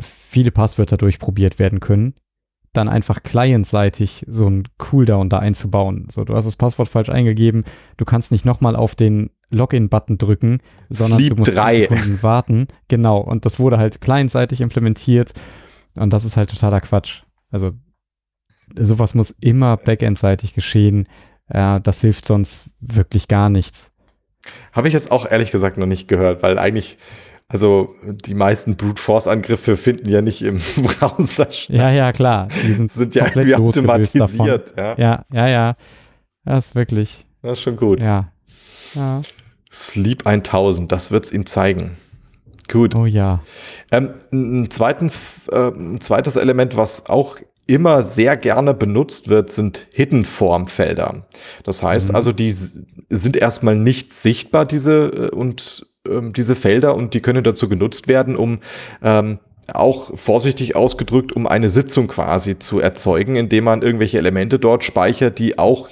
viele Passwörter durchprobiert werden können, dann einfach clientseitig so einen Cooldown da einzubauen. So, du hast das Passwort falsch eingegeben, du kannst nicht nochmal auf den Login-Button drücken, sondern Sleep du musst drei Sekunden warten. Genau, und das wurde halt clientseitig implementiert und das ist halt totaler Quatsch. Also sowas muss immer backendseitig geschehen. Äh, das hilft sonst wirklich gar nichts. Habe ich jetzt auch ehrlich gesagt noch nicht gehört, weil eigentlich, also die meisten Brute-Force-Angriffe finden ja nicht im Browser statt. Ja, ja, klar. Die sind, sind ja irgendwie automatisiert. Ja. ja, ja, ja. Das ist wirklich. Das ist schon gut. Ja. Ja. Sleep tausend, das wird es ihm zeigen. Gut. Oh ja. Ähm, ein, zweiten, äh, ein zweites Element, was auch immer sehr gerne benutzt wird, sind Hidden-Form-Felder. Das heißt mhm. also, die sind erstmal nicht sichtbar, diese und ähm, diese Felder, und die können dazu genutzt werden, um ähm, auch vorsichtig ausgedrückt, um eine Sitzung quasi zu erzeugen, indem man irgendwelche Elemente dort speichert, die auch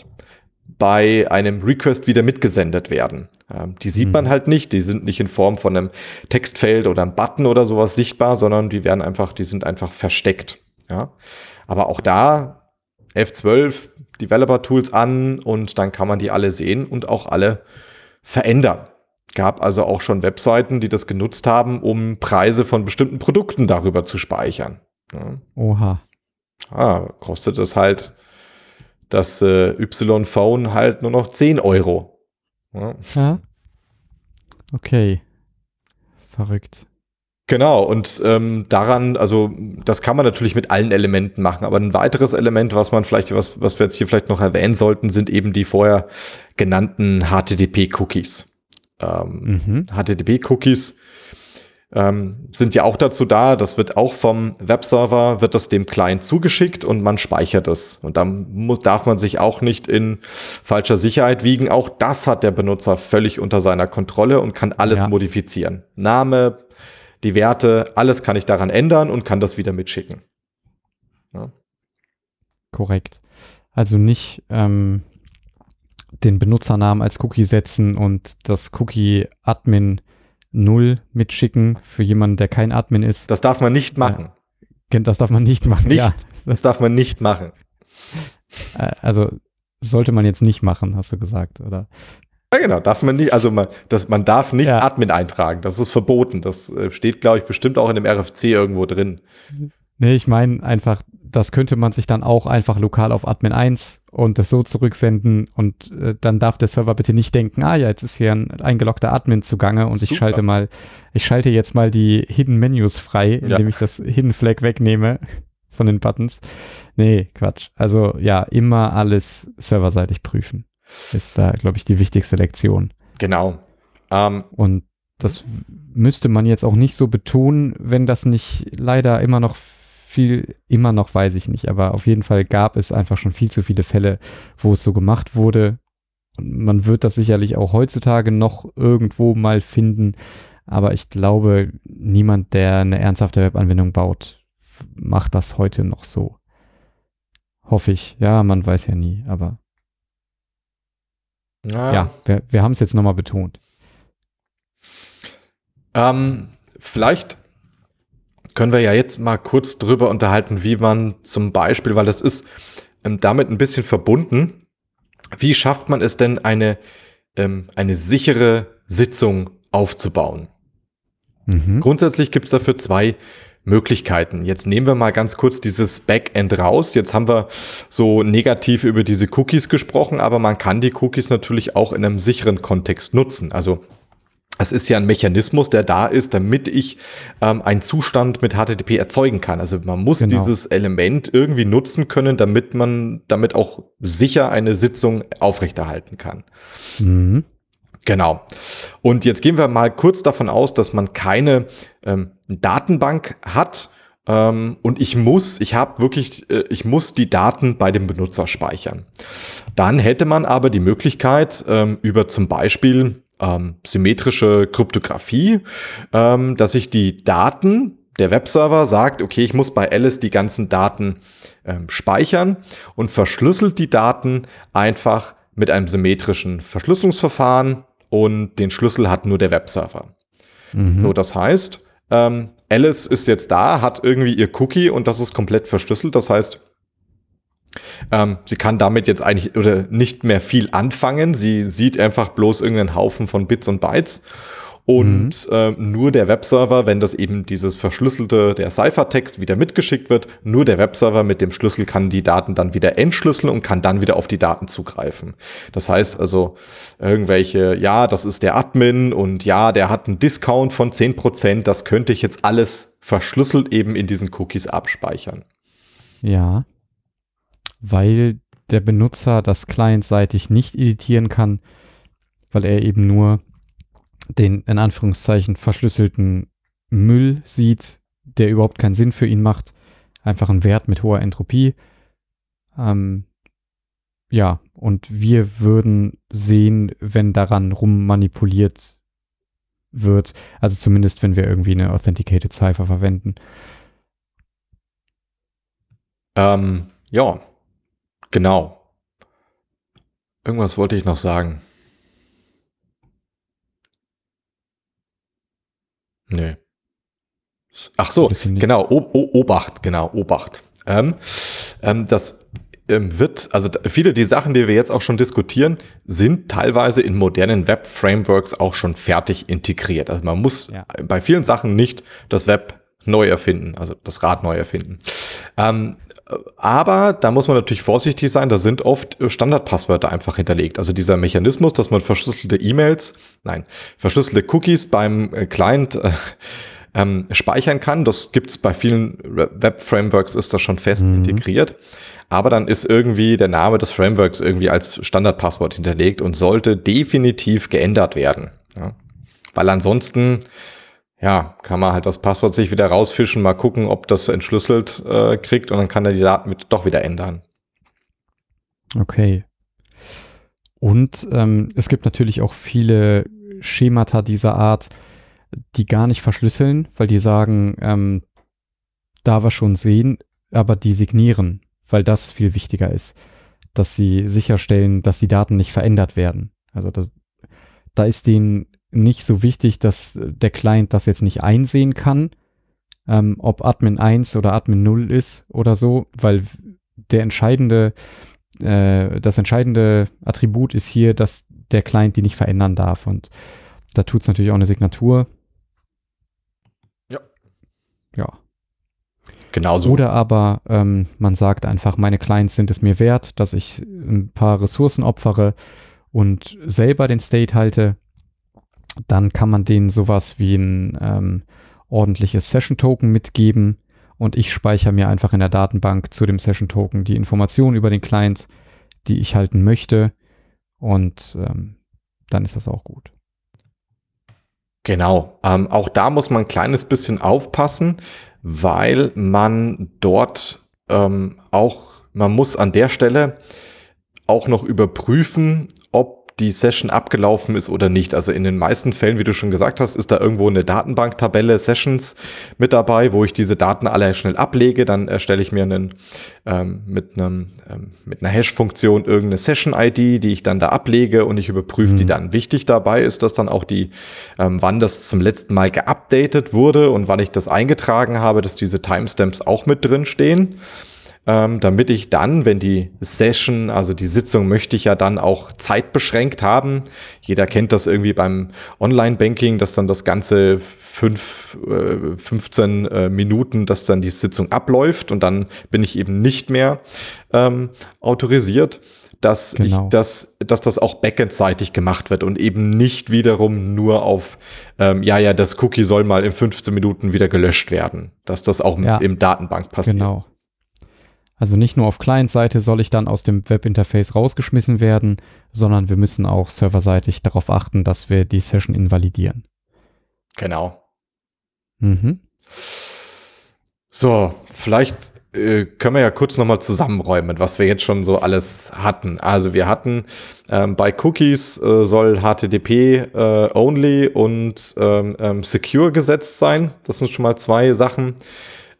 bei einem Request wieder mitgesendet werden. Ähm, die sieht mhm. man halt nicht, die sind nicht in Form von einem Textfeld oder einem Button oder sowas sichtbar, sondern die werden einfach, die sind einfach versteckt. Ja. Aber auch da F zwölf Developer-Tools an und dann kann man die alle sehen und auch alle verändern. Gab also auch schon Webseiten, die das genutzt haben, um Preise von bestimmten Produkten darüber zu speichern. Ja. Oha. Ah, kostet es halt das äh, Y-Phone halt nur noch zehn Euro. Ja. Ja. Okay. Verrückt. Genau, und ähm, daran, also das kann man natürlich mit allen Elementen machen, aber ein weiteres Element, was man vielleicht, was, was wir jetzt hier vielleicht noch erwähnen sollten, sind eben die vorher genannten H T T P-Cookies. Ähm, mhm. H T T P-Cookies ähm, sind ja auch dazu da, das wird auch vom Webserver, wird das dem Client zugeschickt und man speichert es. Und dann muss, darf man sich auch nicht in falscher Sicherheit wiegen. Auch das hat der Benutzer völlig unter seiner Kontrolle und kann alles ja. modifizieren. Name, die Werte, alles kann ich daran ändern und kann das wieder mitschicken. Ja. Korrekt. Also nicht ähm, den Benutzernamen als Cookie setzen und das Cookie Admin null mitschicken für jemanden, der kein Admin ist. Das darf man nicht machen. Äh, das darf man nicht machen, nicht, ja. Das darf man nicht machen. Äh, also sollte man jetzt nicht machen, hast du gesagt, oder? Ja, genau, darf man nicht, also man, das, man darf nicht ja. Admin eintragen, das ist verboten. Das äh, steht, glaube ich, bestimmt auch in dem R F C irgendwo drin. Nee, ich meine einfach, das könnte man sich dann auch einfach lokal auf Admin eins und das so zurücksenden und äh, dann darf der Server bitte nicht denken, ah ja, jetzt ist hier ein eingeloggter Admin zugange und Super. ich schalte mal, ich schalte jetzt mal die Hidden Menus frei, indem ja. ich das Hidden Flag wegnehme von den Buttons. Nee, Quatsch. Also ja, immer alles serverseitig prüfen. Ist da, glaube ich, die wichtigste Lektion. Genau. Um, und das müsste man jetzt auch nicht so betonen, wenn das nicht leider immer noch viel, immer noch weiß ich nicht, aber auf jeden Fall gab es einfach schon viel zu viele Fälle, wo es so gemacht wurde. Und man wird das sicherlich auch heutzutage noch irgendwo mal finden, aber ich glaube, niemand, der eine ernsthafte Webanwendung baut, macht das heute noch so. Hoffe ich. Ja, man weiß ja nie, aber Ja, ja, wir, wir haben es jetzt nochmal betont. Ähm, vielleicht können wir ja jetzt mal kurz drüber unterhalten, wie man zum Beispiel, weil das ist ähm, damit ein bisschen verbunden, wie schafft man es denn, eine, ähm, eine sichere Sitzung aufzubauen? Mhm. Grundsätzlich gibt es dafür zwei Möglichkeiten. Jetzt nehmen wir mal ganz kurz dieses Backend raus. Jetzt haben wir so negativ über diese Cookies gesprochen, aber man kann die Cookies natürlich auch in einem sicheren Kontext nutzen. Also es ist ja ein Mechanismus, der da ist, damit ich ähm, einen Zustand mit H T T P erzeugen kann. Also man muss genau. dieses Element irgendwie nutzen können, damit man damit auch sicher eine Sitzung aufrechterhalten kann. Mhm. Genau. Und jetzt gehen wir mal kurz davon aus, dass man keine ähm, Datenbank hat ähm, und ich muss, ich habe wirklich, äh, ich muss die Daten bei dem Benutzer speichern. Dann hätte man aber die Möglichkeit, ähm, über zum Beispiel ähm, symmetrische Kryptographie, ähm, dass ich die Daten der Webserver sagt, okay, ich muss bei Alice die ganzen Daten äh, speichern und verschlüsselt die Daten einfach mit einem symmetrischen Verschlüsselungsverfahren und den Schlüssel hat nur der Webserver. Mhm. So, das heißt, ähm, Alice ist jetzt da, hat irgendwie ihr Cookie und das ist komplett verschlüsselt. Das heißt, ähm, sie kann damit jetzt eigentlich oder nicht mehr viel anfangen. Sie sieht einfach bloß irgendeinen Haufen von Bits und Bytes. Und mhm. äh, nur der Webserver, wenn das eben dieses verschlüsselte, der Ciphertext wieder mitgeschickt wird, nur der Webserver mit dem Schlüssel kann die Daten dann wieder entschlüsseln und kann dann wieder auf die Daten zugreifen. Das heißt also, irgendwelche, ja, das ist der Admin und ja, der hat einen Discount von zehn Prozent, das könnte ich jetzt alles verschlüsselt eben in diesen Cookies abspeichern. Ja, weil der Benutzer das clientseitig nicht editieren kann, weil er eben nur den in Anführungszeichen verschlüsselten Müll sieht, der überhaupt keinen Sinn für ihn macht. Einfach ein Wert mit hoher Entropie. Ähm, ja, und wir würden sehen, wenn daran rummanipuliert wird. Also zumindest, wenn wir irgendwie eine Authenticated Cipher verwenden. Ähm, ja, genau. Irgendwas wollte ich noch sagen. Nee. Ach so, genau, o- o- Obacht, genau, Obacht. Ähm, ähm, das ähm, wird, also viele der Sachen, die wir jetzt auch schon diskutieren, sind teilweise in modernen Web-Frameworks auch schon fertig integriert. Also man muss ja bei vielen Sachen nicht das Web neu erfinden, also das Rad neu erfinden. Ähm, aber da muss man natürlich vorsichtig sein, da sind oft Standardpasswörter einfach hinterlegt. Also dieser Mechanismus, dass man verschlüsselte E-Mails, nein, verschlüsselte Cookies beim Client äh, ähm, speichern kann. Das gibt es bei vielen Web-Frameworks, ist das schon fest mhm. integriert. Aber dann ist irgendwie der Name des Frameworks irgendwie als Standardpasswort hinterlegt und sollte definitiv geändert werden. Ja? Weil ansonsten ja, kann man halt das Passwort sich wieder rausfischen, mal gucken, ob das entschlüsselt äh, kriegt und dann kann er die Daten mit, doch wieder ändern. Okay. Und ähm, es gibt natürlich auch viele Schemata dieser Art, die gar nicht verschlüsseln, weil die sagen, ähm, da wir schon sehen, aber die signieren, weil das viel wichtiger ist, dass sie sicherstellen, dass die Daten nicht verändert werden. Also das, da ist denen nicht so wichtig, dass der Client das jetzt nicht einsehen kann, ähm, ob Admin eins oder Admin null ist oder so, weil der entscheidende, äh, das entscheidende Attribut ist hier, dass der Client die nicht verändern darf und da tut es natürlich auch eine Signatur. Ja. Ja. Genauso. Oder aber ähm, man sagt einfach, meine Clients sind es mir wert, dass ich ein paar Ressourcen opfere und selber den State halte. Dann kann man denen sowas wie ein ähm, ordentliches Session-Token mitgeben und ich speichere mir einfach in der Datenbank zu dem Session-Token die Informationen über den Client, die ich halten möchte und ähm, dann ist das auch gut. Genau, ähm, auch da muss man ein kleines bisschen aufpassen, weil man dort ähm, auch, man muss an der Stelle auch noch überprüfen, ob die Session abgelaufen ist oder nicht. Also in den meisten Fällen, wie du schon gesagt hast, ist da irgendwo eine Datenbanktabelle Sessions mit dabei, wo ich diese Daten alle schnell ablege. Dann erstelle ich mir einen ähm, mit, einem, ähm, mit einer Hash-Funktion irgendeine Session-I D, die ich dann da ablege und ich überprüfe mhm. die dann. Wichtig dabei ist, dass dann auch die, ähm, wann das zum letzten Mal geupdatet wurde und wann ich das eingetragen habe, dass diese Timestamps auch mit drin stehen. Ähm, damit ich dann, wenn die Session, also die Sitzung möchte ich ja dann auch zeitbeschränkt haben. Jeder kennt das irgendwie beim Online-Banking, dass dann das ganze fünf, fünfzehn Minuten, dass dann die Sitzung abläuft und dann bin ich eben nicht mehr ähm, autorisiert, dass, genau. ich das, dass das auch backendseitig gemacht wird und eben nicht wiederum nur auf, ähm, ja, ja, das Cookie soll mal in fünfzehn Minuten wieder gelöscht werden, dass das auch ja. im Datenbank passiert. Genau. Also nicht nur auf Client-Seite soll ich dann aus dem Webinterface rausgeschmissen werden, sondern wir müssen auch serverseitig darauf achten, dass wir die Session invalidieren. Genau. Mhm. So, vielleicht äh, können wir ja kurz nochmal zusammenräumen, was wir jetzt schon so alles hatten. Also wir hatten ähm, bei Cookies äh, soll H T T P äh, only und ähm, ähm, secure gesetzt sein. Das sind schon mal zwei Sachen.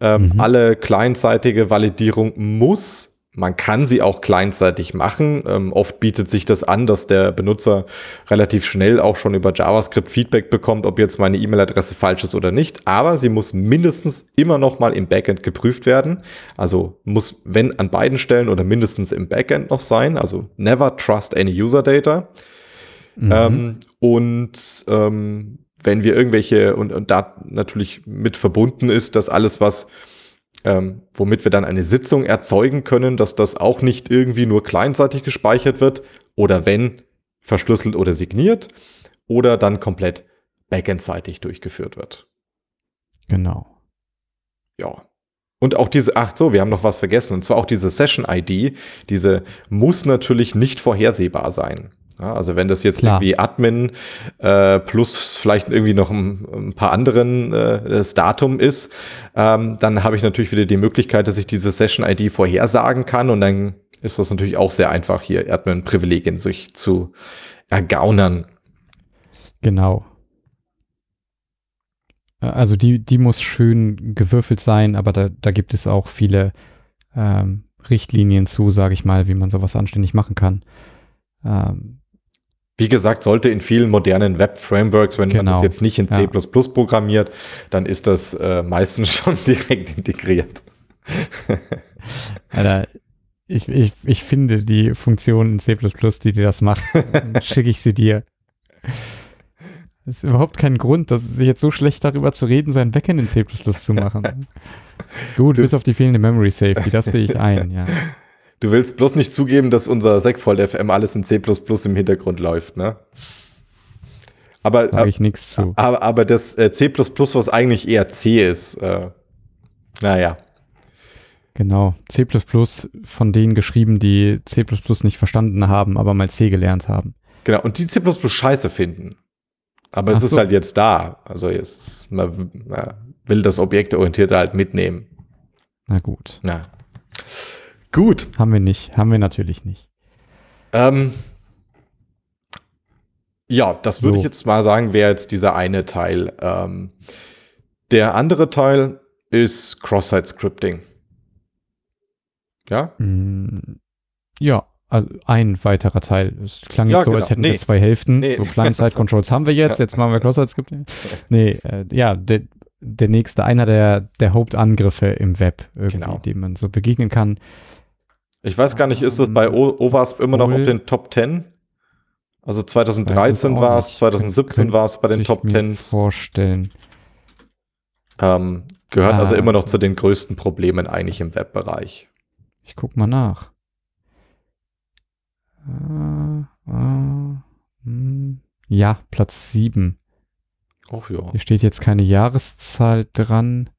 Ähm, mhm. Alle clientseitige Validierung muss. Man kann sie auch clientseitig machen. Ähm, oft bietet sich das an, dass der Benutzer relativ schnell auch schon über JavaScript Feedback bekommt, ob jetzt meine E-Mail-Adresse falsch ist oder nicht. Aber sie muss mindestens immer noch mal im Backend geprüft werden. Also muss, wenn an beiden Stellen oder mindestens im Backend noch sein. Also never trust any user data. Mhm. Ähm, und ähm, wenn wir irgendwelche, und, und da natürlich mit verbunden ist, dass alles, was Ähm, womit wir dann eine Sitzung erzeugen können, dass das auch nicht irgendwie nur clientseitig gespeichert wird oder wenn verschlüsselt oder signiert oder dann komplett backendseitig durchgeführt wird. Genau. Ja. Und auch diese, ach so, wir haben noch was vergessen, und zwar auch diese Session-I D, diese muss natürlich nicht vorhersehbar sein. Ja, also wenn das jetzt Klar. irgendwie Admin äh, plus vielleicht irgendwie noch ein, ein paar anderen äh, das Datum ist, ähm, dann habe ich natürlich wieder die Möglichkeit, dass ich diese Session-I D vorhersagen kann, und dann ist das natürlich auch sehr einfach, hier Admin-Privilegien sich zu ergaunern. Genau. Also die, die muss schön gewürfelt sein, aber da, da gibt es auch viele ähm, Richtlinien zu, sage ich mal, wie man sowas anständig machen kann. Ähm, Wie gesagt, sollte in vielen modernen Web-Frameworks, wenn genau, man das jetzt nicht in C plus plus ja. programmiert, dann ist das äh, meistens schon direkt integriert. Alter, ich, ich, ich finde die Funktion in C plus plus, die dir das macht, schicke ich sie dir. Das ist überhaupt kein Grund, dass sich jetzt so schlecht darüber zu reden, sein Backend in C plus plus zu machen. Gut, bis auf die fehlende Memory Safety, das sehe ich ein, ja. Du willst bloß nicht zugeben, dass unser Segfault F M alles in C plus plus im Hintergrund läuft, ne? Aber da habe ich nichts zu. Aber, aber das C plus plus, was eigentlich eher C ist, äh, naja. Genau, C plus plus von denen geschrieben, die C plus plus nicht verstanden haben, aber mal C gelernt haben. Genau, und die C plus plus scheiße finden. Aber Ach es ist so. halt jetzt da. Also jetzt, man, man will das Objektorientierte halt mitnehmen. Na gut. Na. Gut. Haben wir nicht. Haben wir natürlich nicht. Ähm, ja, das würde so. ich jetzt mal sagen, wäre jetzt dieser eine Teil. Ähm, der andere Teil ist Cross-Site-Scripting. Ja? Ja, also ein weiterer Teil. Es klang jetzt ja, so, genau. als hätten nee. wir zwei Hälften. Nee. So Client-Side-Controls haben wir jetzt. Jetzt machen wir Cross-Site-Scripting. Nee, äh, ja, der, der nächste, einer der, der Hauptangriffe im Web, genau. dem man so begegnen kann. Ich weiß gar nicht, ist das bei O WASP immer noch auf den Top zehn? Also zwanzig dreizehn war es, zwanzig siebzehn war es bei den Top zehn. Vorstellen. Ähm, gehört ah, also immer noch zu den größten Problemen eigentlich im Webbereich. Ich guck mal nach. Ja, Platz sieben. Och, ja. Hier steht jetzt keine Jahreszahl dran.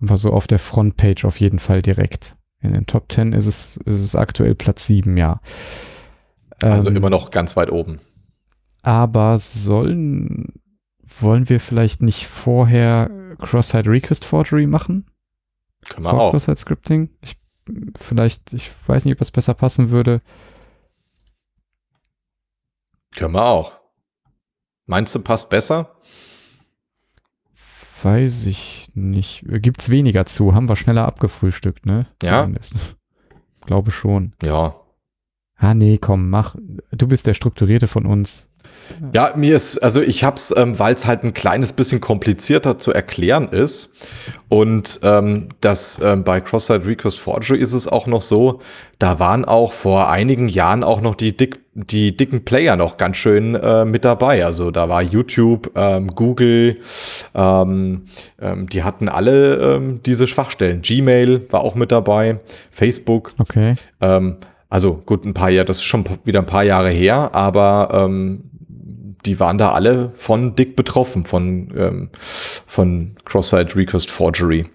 Aber so auf der Frontpage auf jeden Fall direkt. In den Top zehn ist es, ist es aktuell Platz sieben, ja. Also ähm, immer noch ganz weit oben. Aber sollen, wollen wir vielleicht nicht vorher Cross-Site Request Forgery machen? Können wir auch. Cross-Site Scripting? Ich, vielleicht, ich weiß nicht, ob das besser passen würde. Können wir auch. Meinst du, passt besser? Weiß ich nicht. Gibt's weniger zu? Haben wir schneller abgefrühstückt, ne? Ja. Zumindest. Glaube schon. Ja. Ah, nee, komm, mach. Du bist der Strukturierte von uns. Ja, mir ist, also ich hab's, ähm, weil es halt ein kleines bisschen komplizierter zu erklären ist. Und ähm, das ähm, bei Cross-Site Request Forgery ist es auch noch so, da waren auch vor einigen Jahren auch noch die, dick, die dicken Player noch ganz schön äh, mit dabei. Also da war YouTube, ähm, Google, ähm, ähm, die hatten alle ähm, diese Schwachstellen. Gmail war auch mit dabei, Facebook. Okay. Ähm, also gut, ein paar Jahre, das ist schon wieder ein paar Jahre her, aber ähm, die waren da alle von dick betroffen, von, ähm, von Cross-Site Request Forgery.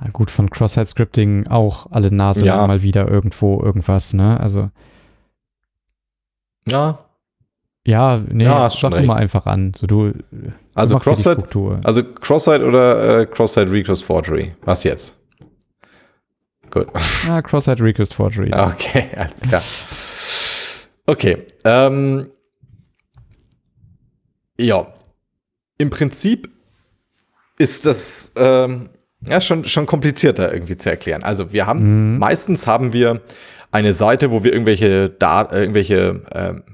Na gut, von Cross-Site Scripting auch alle Nase ja. mal wieder irgendwo irgendwas, ne? Also. Ja. Ja, nee, ja, sag doch mal einfach an. So, du, also Cross-Site, also Cross-Site oder äh, Cross-Site Request Forgery? Was jetzt? Gut. Ah, Cross-Site Request Forgery. Okay, alles klar. Okay. Ähm, ja, im Prinzip ist das ähm, ja, schon, schon komplizierter irgendwie zu erklären. Also wir haben, mhm. meistens haben wir eine Seite, wo wir irgendwelche, da irgendwelche ähm,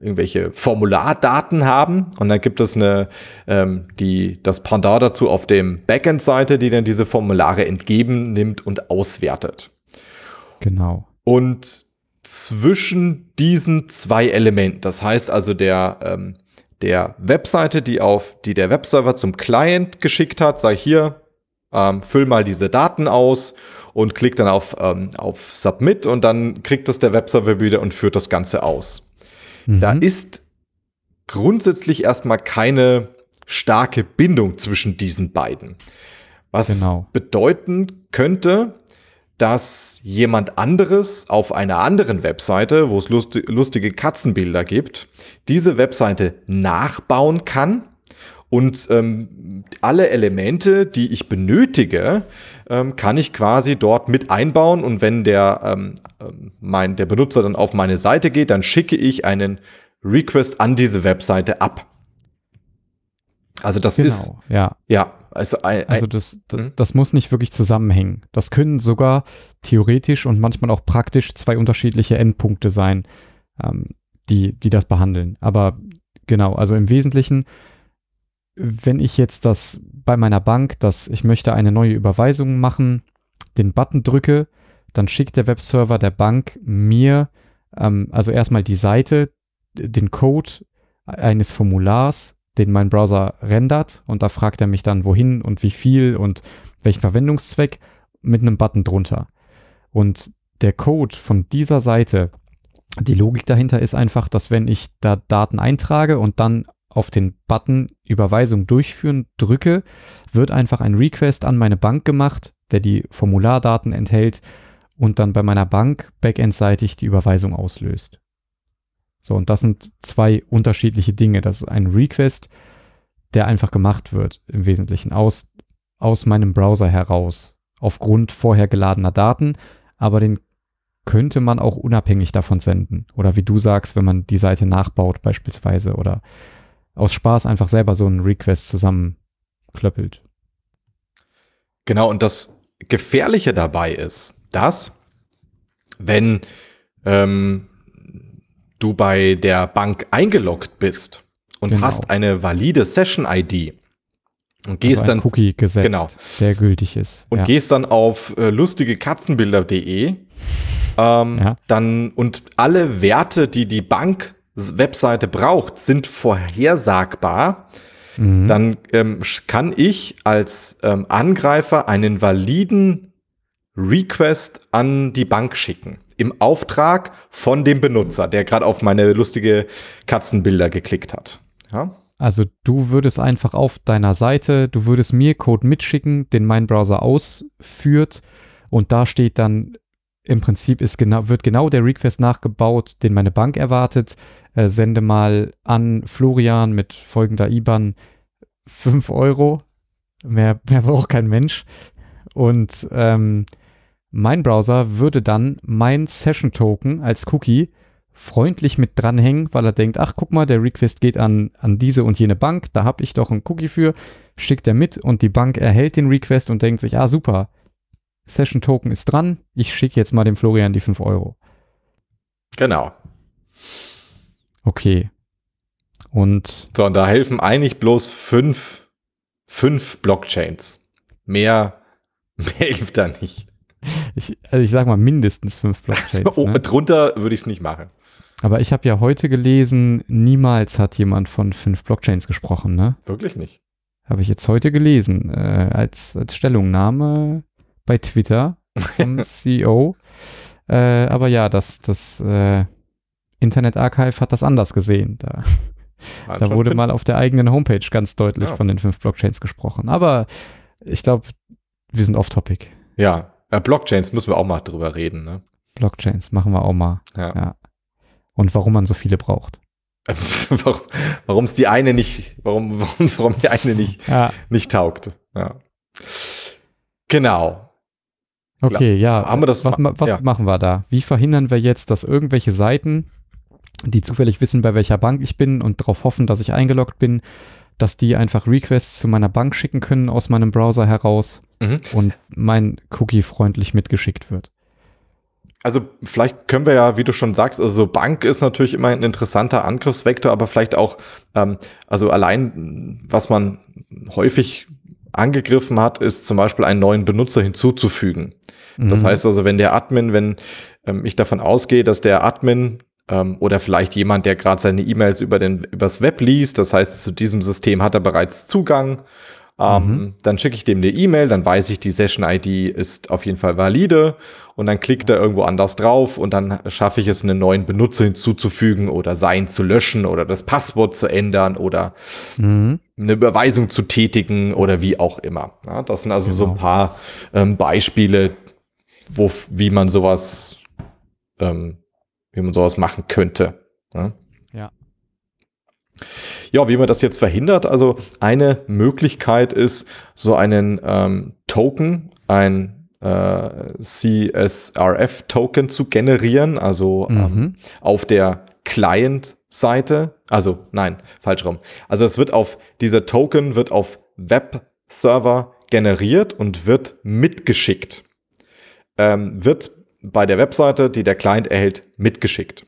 irgendwelche Formulardaten haben und dann gibt es eine, ähm, die, das Pendant dazu auf dem Backend-Seite, die dann diese Formulare entgeben, nimmt und auswertet. Genau. Und zwischen diesen zwei Elementen, das heißt also der, ähm, der Webseite, die, auf, die der Webserver zum Client geschickt hat, sag ich hier, ähm, füll mal diese Daten aus und klick dann auf, ähm, auf Submit und dann kriegt das der Webserver wieder und führt das Ganze aus. Da mhm. ist grundsätzlich erstmal keine starke Bindung zwischen diesen beiden. Was genau. bedeuten könnte, dass jemand anderes auf einer anderen Webseite, wo es lustige Katzenbilder gibt, diese Webseite nachbauen kann und ähm, alle Elemente, die ich benötige, ähm, kann ich quasi dort mit einbauen. Und wenn der, ähm, mein, der Benutzer dann auf meine Seite geht, dann schicke ich einen Request an diese Webseite ab. Also das genau, ist ja, ja also, ein, ein, also das, das, hm? das muss nicht wirklich zusammenhängen. Das können sogar theoretisch und manchmal auch praktisch zwei unterschiedliche Endpunkte sein, ähm, die, die das behandeln. Aber genau, also im Wesentlichen, wenn ich jetzt das bei meiner Bank, dass ich möchte eine neue Überweisung machen, den Button drücke, dann schickt der Webserver der Bank mir ähm, also erstmal die Seite, den Code eines Formulars, den mein Browser rendert und da fragt er mich dann, wohin und wie viel und welchen Verwendungszweck mit einem Button drunter. Und der Code von dieser Seite, die Logik dahinter ist einfach, dass wenn ich da Daten eintrage und dann auf den Button Überweisung durchführen drücke, wird einfach ein Request an meine Bank gemacht, der die Formulardaten enthält und dann bei meiner Bank backendseitig die Überweisung auslöst. So, und das sind zwei unterschiedliche Dinge. Das ist ein Request, der einfach gemacht wird, im Wesentlichen aus, aus meinem Browser heraus, aufgrund vorher geladener Daten, aber den könnte man auch unabhängig davon senden. Oder wie du sagst, wenn man die Seite nachbaut beispielsweise oder aus Spaß einfach selber so einen Request zusammenklöppelt. Genau, und das Gefährliche dabei ist, dass, wenn ähm, du bei der Bank eingeloggt bist und genau. hast eine valide Session-I D und gehst also ein dann Cookie gesetzt, genau, der gültig ist. Und ja. gehst dann auf äh, lustige Katzenbilder punkt de ähm, ja. dann und alle Werte, die die Bank Webseite braucht, sind vorhersagbar, mhm. dann ähm, kann ich als ähm, Angreifer einen validen Request an die Bank schicken. Im Auftrag von dem Benutzer, der gerade auf meine lustige Katzenbilder geklickt hat. Ja? Also du würdest einfach auf deiner Seite, du würdest mir Code mitschicken, den mein Browser ausführt und da steht dann im Prinzip ist genau, wird genau der Request nachgebaut, den meine Bank erwartet. Äh, sende mal an Florian mit folgender I B A N fünf Euro. Mehr, mehr braucht kein Mensch. Und ähm, mein Browser würde dann mein Session-Token als Cookie freundlich mit dranhängen, weil er denkt, ach guck mal, der Request geht an, an diese und jene Bank, da habe ich doch einen Cookie für. Schickt er mit und die Bank erhält den Request und denkt sich, ah super, Session-Token ist dran. Ich schicke jetzt mal dem Florian die fünf Euro. Genau. Okay. Und so, und da helfen eigentlich bloß fünf, fünf Blockchains. Mehr, mehr hilft da nicht. Ich, also ich sag mal mindestens fünf Blockchains. Oh, ne? Drunter würde ich es nicht machen. Aber ich habe ja heute gelesen, niemals hat jemand von fünf Blockchains gesprochen, ne? Wirklich nicht. Habe ich jetzt heute gelesen, äh, als, als Stellungnahme bei Twitter vom C E O. äh, aber ja, das, das äh, Internet Archive hat das anders gesehen. Da, da wurde mal auf der eigenen Homepage ganz deutlich ja. von den fünf Blockchains gesprochen. Aber ich glaube, wir sind off-topic. Ja, äh, Blockchains müssen wir auch mal drüber reden. Ne? Blockchains machen wir auch mal. Ja. Ja. Und warum man so viele braucht. Warum es die eine nicht, warum, warum, warum die eine nicht, ja. nicht taugt. Ja. Genau. Okay, klar. Ja. Haben wir das was ma was ja. machen wir da? Wie verhindern wir jetzt, dass irgendwelche Seiten, die zufällig wissen, bei welcher Bank ich bin und darauf hoffen, dass ich eingeloggt bin, dass die einfach Requests zu meiner Bank schicken können aus meinem Browser heraus mhm. und mein Cookie freundlich mitgeschickt wird? Also vielleicht können wir ja, wie du schon sagst, also Bank ist natürlich immer ein interessanter Angriffsvektor, aber vielleicht auch, ähm, also allein, was man häufig angegriffen hat, ist zum Beispiel einen neuen Benutzer hinzuzufügen. Mhm. Das heißt also, wenn der Admin, wenn ähm, ich davon ausgehe, dass der Admin ähm, oder vielleicht jemand, der gerade seine E-Mails über den, übers Web liest, das heißt, zu diesem System hat er bereits Zugang, ähm, mhm. dann schicke ich dem eine E-Mail, dann weiß ich, die Session-I D ist auf jeden Fall valide und dann klickt er irgendwo anders drauf und dann schaffe ich es, einen neuen Benutzer hinzuzufügen oder sein zu löschen oder das Passwort zu ändern oder mhm. eine Überweisung zu tätigen oder wie auch immer. Ja, das sind also genau. so ein paar ähm, Beispiele, wo, wie man sowas, ähm, wie man sowas machen könnte. Ja? ja. Ja, wie man das jetzt verhindert, also eine Möglichkeit ist, so einen ähm, Token, ein äh, C S R F-Token zu generieren, also mhm. ähm, auf der Client-Seite, also nein, falsch rum. Also es wird auf, dieser Token wird auf Web-Server generiert und wird mitgeschickt. Ähm, wird bei der Webseite, die der Client erhält, mitgeschickt.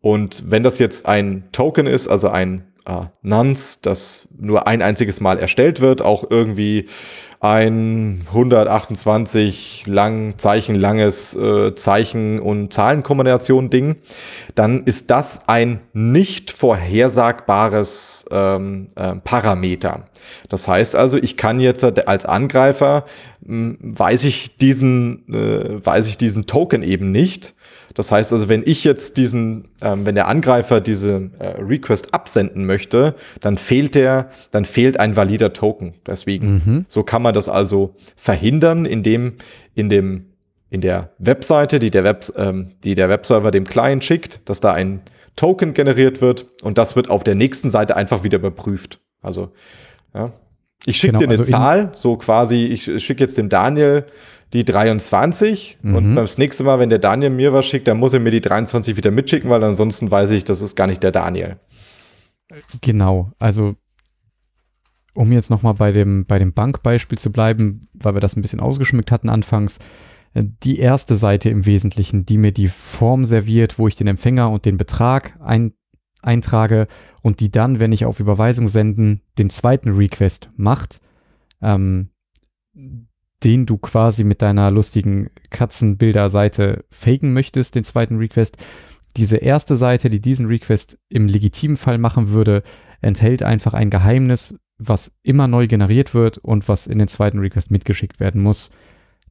Und wenn das jetzt ein Token ist, also ein äh, Nonce, das nur ein einziges Mal erstellt wird, auch irgendwie ein hundertachtundzwanzig lang Zeichen langes äh, Zeichen- und Zahlenkombination-Ding, dann ist das ein nicht vorhersagbares ähm, äh, Parameter. Das heißt also, ich kann jetzt als Angreifer, mh, weiß ich diesen, äh, weiß ich diesen Token eben nicht. Das heißt also, wenn ich jetzt diesen, ähm, wenn der Angreifer diese äh, Request absenden möchte, dann fehlt der, dann fehlt ein valider Token. Deswegen, mhm. so kann man das also verhindern, indem in dem, in der Webseite, die der Web, ähm, die der Webserver dem Client schickt, dass da ein Token generiert wird und das wird auf der nächsten Seite einfach wieder überprüft. Also, ja. Ich schicke genau, dir eine also Zahl, so quasi, ich schicke jetzt dem Daniel die dreiundzwanzig mhm. und beim nächsten Mal, wenn der Daniel mir was schickt, dann muss er mir die dreiundzwanzig wieder mitschicken, weil ansonsten weiß ich, das ist gar nicht der Daniel. Genau, also um jetzt nochmal bei dem, bei dem Bankbeispiel zu bleiben, weil wir das ein bisschen ausgeschmückt hatten anfangs, die erste Seite im Wesentlichen, die mir die Form serviert, wo ich den Empfänger und den Betrag ein eintrage und die dann, wenn ich auf Überweisung senden, den zweiten Request macht, ähm, den du quasi mit deiner lustigen Katzenbilderseite faken möchtest, den zweiten Request. Diese erste Seite, die diesen Request im legitimen Fall machen würde, enthält einfach ein Geheimnis, was immer neu generiert wird und was in den zweiten Request mitgeschickt werden muss,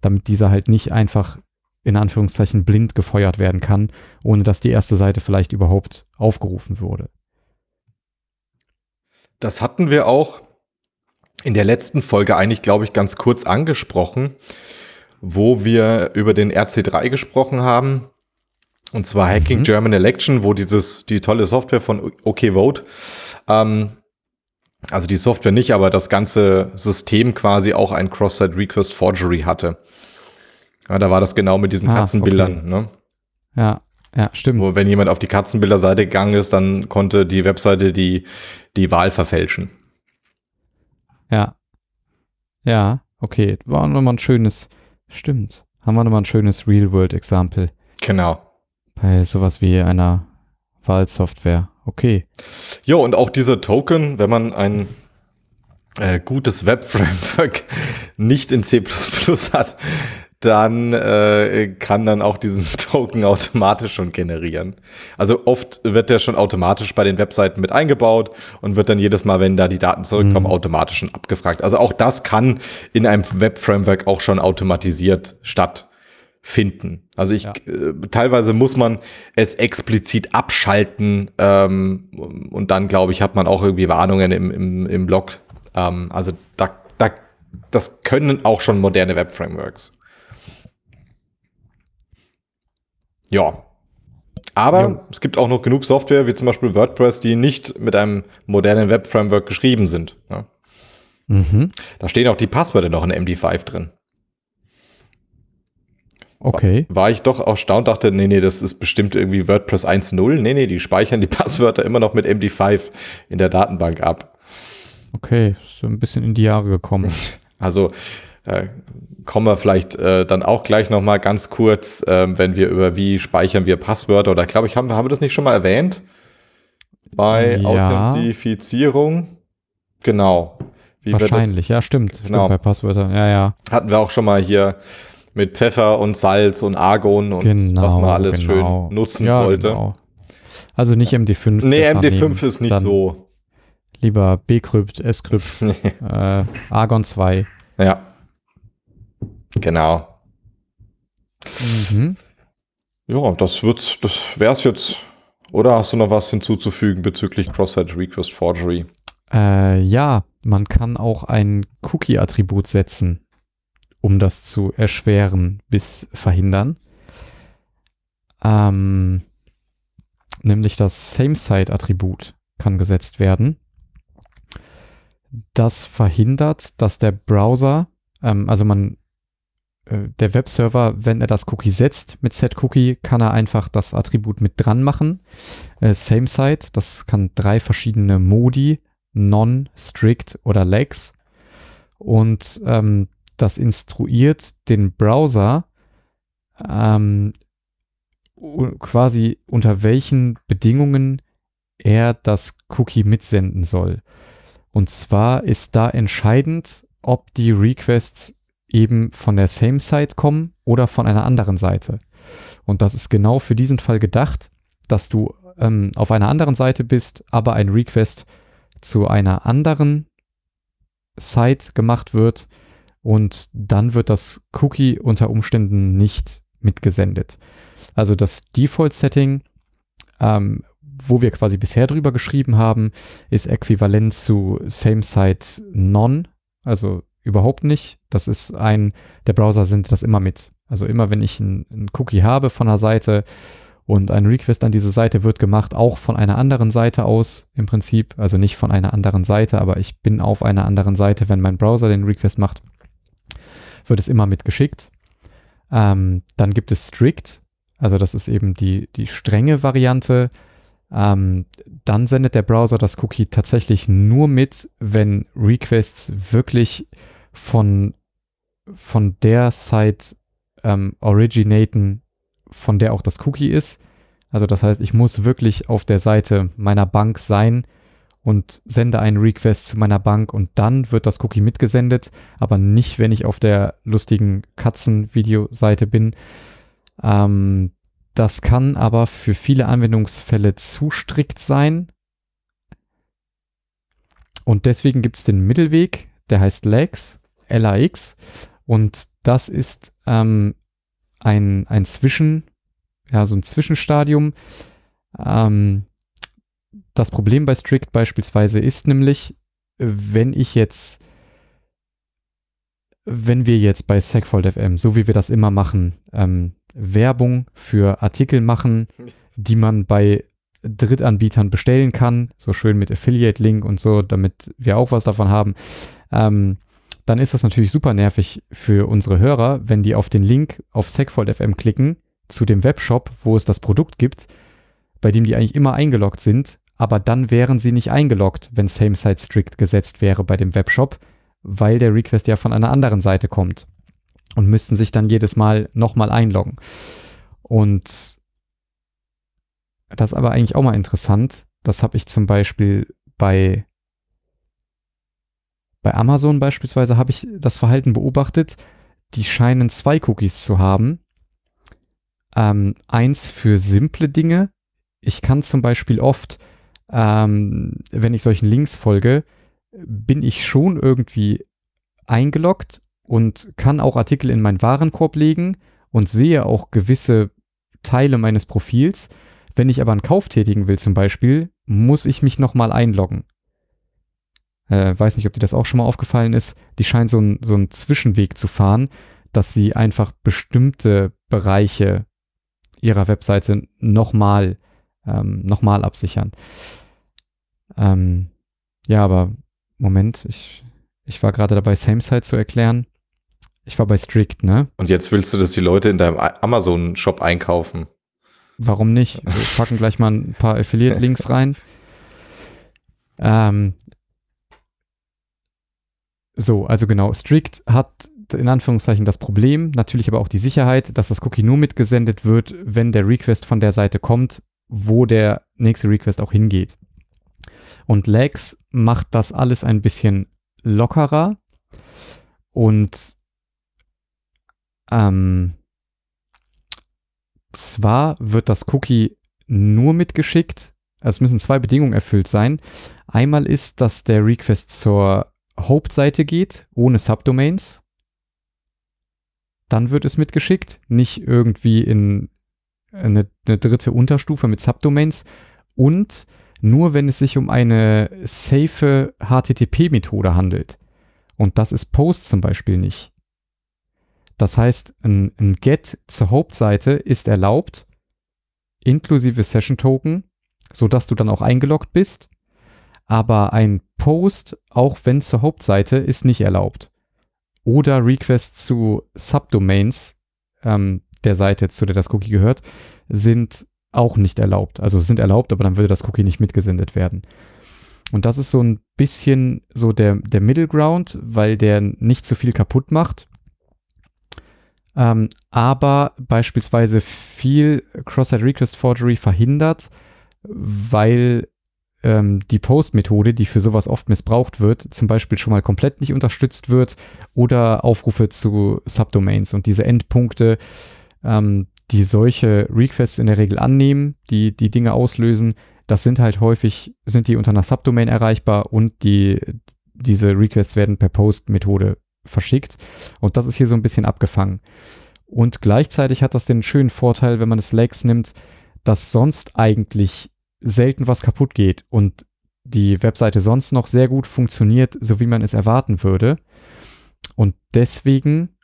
damit dieser halt nicht einfach in Anführungszeichen blind gefeuert werden kann, ohne dass die erste Seite vielleicht überhaupt aufgerufen wurde. Das hatten wir auch in der letzten Folge eigentlich, glaube ich, ganz kurz angesprochen, wo wir über den R C drei gesprochen haben, und zwar Hacking mhm. German Election, wo dieses die tolle Software von OKVote, ähm, also die Software nicht, aber das ganze System quasi auch ein Cross-Site-Request-Forgery hatte. Ja, da war das genau mit diesen ah, Katzenbildern. Okay. Ne? Ja, ja, stimmt. Wo, wenn jemand auf die Katzenbilderseite gegangen ist, dann konnte die Webseite die, die Wahl verfälschen. Ja. Ja, okay. War nochmal ein schönes, stimmt. Haben wir nochmal ein schönes Real-World-Example. Genau. Bei sowas wie einer Wahlsoftware. Okay. Jo, und auch dieser Token, wenn man einen äh, gutes Web-Framework nicht in C plus plus hat, dann äh, kann dann auch diesen Token automatisch schon generieren. Also oft wird der schon automatisch bei den Webseiten mit eingebaut und wird dann jedes Mal, wenn da die Daten zurückkommen, mhm. automatisch schon abgefragt. Also auch das kann in einem Web-Framework auch schon automatisiert stattfinden. Also ich ja. äh, teilweise muss man es explizit abschalten ähm, und dann, glaube ich, hat man auch irgendwie Warnungen im, im, im Blog. Ähm, also da, da, das können auch schon moderne Web-Frameworks. Ja, aber ja. es gibt auch noch genug Software, wie zum Beispiel WordPress, die nicht mit einem modernen Web-Framework geschrieben sind. Ja. Mhm. Da stehen auch die Passwörter noch in M D fünf drin. Okay. War ich doch erstaunt, dachte, nee, nee, das ist bestimmt irgendwie WordPress eins punkt null. Nee, nee, die speichern die Passwörter immer noch mit M D fünf in der Datenbank ab. Okay, ist so ein bisschen in die Jahre gekommen. Also äh, kommen wir vielleicht äh, dann auch gleich nochmal ganz kurz, äh, wenn wir über wie speichern wir Passwörter, oder glaube ich, haben, haben wir das nicht schon mal erwähnt? Bei ja. Authentifizierung? Genau. Wie Wahrscheinlich, das, ja, stimmt. Genau. Stimmt, bei Passwörtern, ja, ja. Hatten wir auch schon mal hier mit Pfeffer und Salz und Argon und genau, was man alles genau. schön nutzen ja, sollte. Genau. Also nicht M D fünf. Nee, M D fünf ist nicht dann so. Lieber B-Krypt, S-Krypt, äh, Argon zwei. Ja, genau. Mhm. Ja, das, wird's, das wäre es jetzt. Oder hast du noch was hinzuzufügen bezüglich Cross-Site Request Forgery? Äh, ja, man kann auch ein Cookie-Attribut setzen, um das zu erschweren bis verhindern. Ähm, nämlich das Same-Site-Attribut kann gesetzt werden. Das verhindert, dass der Browser, ähm, also man, äh, der Webserver, wenn er das Cookie setzt mit setCookie, kann er einfach das Attribut mit dran machen. Äh, SameSite, das kann drei verschiedene Modi, Non, Strict oder Legs. Und ähm, das instruiert den Browser ähm, quasi unter welchen Bedingungen er das Cookie mitsenden soll. Und zwar ist da entscheidend, ob die Requests eben von der Same-Site kommen oder von einer anderen Seite. Und das ist genau für diesen Fall gedacht, dass du ähm, auf einer anderen Seite bist, aber ein Request zu einer anderen Site gemacht wird und dann wird das Cookie unter Umständen nicht mitgesendet. Also das Default-Setting, ähm, wo wir quasi bisher drüber geschrieben haben, ist äquivalent zu SameSite None, also überhaupt nicht. Das ist ein, der Browser sendet das immer mit. Also immer, wenn ich einen Cookie habe von einer Seite und ein Request an diese Seite wird gemacht, auch von einer anderen Seite aus im Prinzip, also nicht von einer anderen Seite, aber ich bin auf einer anderen Seite, wenn mein Browser den Request macht, wird es immer mitgeschickt. Ähm, dann gibt es Strict, also das ist eben die, die strenge Variante. Ähm, dann sendet der Browser das Cookie tatsächlich nur mit, wenn Requests wirklich von, von der Site ähm, originaten, von der auch das Cookie ist. Also das heißt, ich muss wirklich auf der Seite meiner Bank sein und sende einen Request zu meiner Bank und dann wird das Cookie mitgesendet, aber nicht, wenn ich auf der lustigen Katzen-Video-Seite bin. Ähm, Das kann aber für viele Anwendungsfälle zu strikt sein. Und deswegen gibt es den Mittelweg, der heißt Lax, L A X. Und das ist ähm, ein, ein Zwischen, ja, so ein Zwischenstadium. Ähm, das Problem bei Strict beispielsweise ist nämlich, wenn ich jetzt, wenn wir jetzt bei Segfault F M, so wie wir das immer machen, ähm, Werbung für Artikel machen, die man bei Drittanbietern bestellen kann, so schön mit Affiliate-Link und so, damit wir auch was davon haben, ähm, dann ist das natürlich super nervig für unsere Hörer, wenn die auf den Link auf Segfault F M klicken, zu dem Webshop, wo es das Produkt gibt, bei dem die eigentlich immer eingeloggt sind, aber dann wären sie nicht eingeloggt, wenn Same-Site Strict gesetzt wäre bei dem Webshop, weil der Request ja von einer anderen Seite kommt. Und müssten sich dann jedes Mal nochmal einloggen. Und das ist aber eigentlich auch mal interessant. Das habe ich zum Beispiel bei, bei Amazon beispielsweise, habe ich das Verhalten beobachtet. Die scheinen zwei Cookies zu haben. Ähm, eins für simple Dinge. Ich kann zum Beispiel oft, ähm, wenn ich solchen Links folge, bin ich schon irgendwie eingeloggt und kann auch Artikel in meinen Warenkorb legen und sehe auch gewisse Teile meines Profils. Wenn ich aber einen Kauf tätigen will zum Beispiel, muss ich mich nochmal einloggen. Äh, weiß nicht, ob dir das auch schon mal aufgefallen ist. Die scheint so, ein, so einen Zwischenweg zu fahren, dass sie einfach bestimmte Bereiche ihrer Webseite nochmal ähm, nochmal absichern. Ähm, ja, aber Moment, ich, ich war gerade dabei, Same-Site zu erklären. Ich war bei Strict, ne? Und jetzt willst du, dass die Leute in deinem Amazon-Shop einkaufen. Warum nicht? Wir packen gleich mal ein paar Affiliate-Links rein. Ähm, so, also genau, Strict hat in Anführungszeichen das Problem, natürlich aber auch die Sicherheit, dass das Cookie nur mitgesendet wird, wenn der Request von der Seite kommt, wo der nächste Request auch hingeht. Und Legs macht das alles ein bisschen lockerer und ähm, zwar wird das Cookie nur mitgeschickt, also es müssen zwei Bedingungen erfüllt sein. Einmal ist, dass der Request zur Hauptseite geht, ohne Subdomains. Dann wird es mitgeschickt, nicht irgendwie in eine, eine dritte Unterstufe mit Subdomains und nur wenn es sich um eine safe H T T P-Methode handelt. Und das ist Post zum Beispiel nicht. Das heißt, ein, ein Get zur Hauptseite ist erlaubt, inklusive Session-Token, sodass du dann auch eingeloggt bist, aber ein Post, auch wenn zur Hauptseite, ist nicht erlaubt. Oder Requests zu Subdomains ähm, der Seite, zu der das Cookie gehört, sind auch nicht erlaubt. Also sind erlaubt, aber dann würde das Cookie nicht mitgesendet werden. Und das ist so ein bisschen so der, der Middle Ground, weil der nicht zu viel kaputt macht. Ähm, aber beispielsweise viel Cross-Site-Request-Forgery verhindert, weil ähm, die Post-Methode, die für sowas oft missbraucht wird, zum Beispiel schon mal komplett nicht unterstützt wird oder Aufrufe zu Subdomains und diese Endpunkte, ähm, die solche Requests in der Regel annehmen, die die Dinge auslösen, das sind halt häufig, sind die unter einer Subdomain erreichbar und die, diese Requests werden per Post-Methode verschickt und das ist hier so ein bisschen abgefangen. Und gleichzeitig hat das den schönen Vorteil, wenn man das Legs nimmt, dass sonst eigentlich selten was kaputt geht und die Webseite sonst noch sehr gut funktioniert, so wie man es erwarten würde. Und deswegen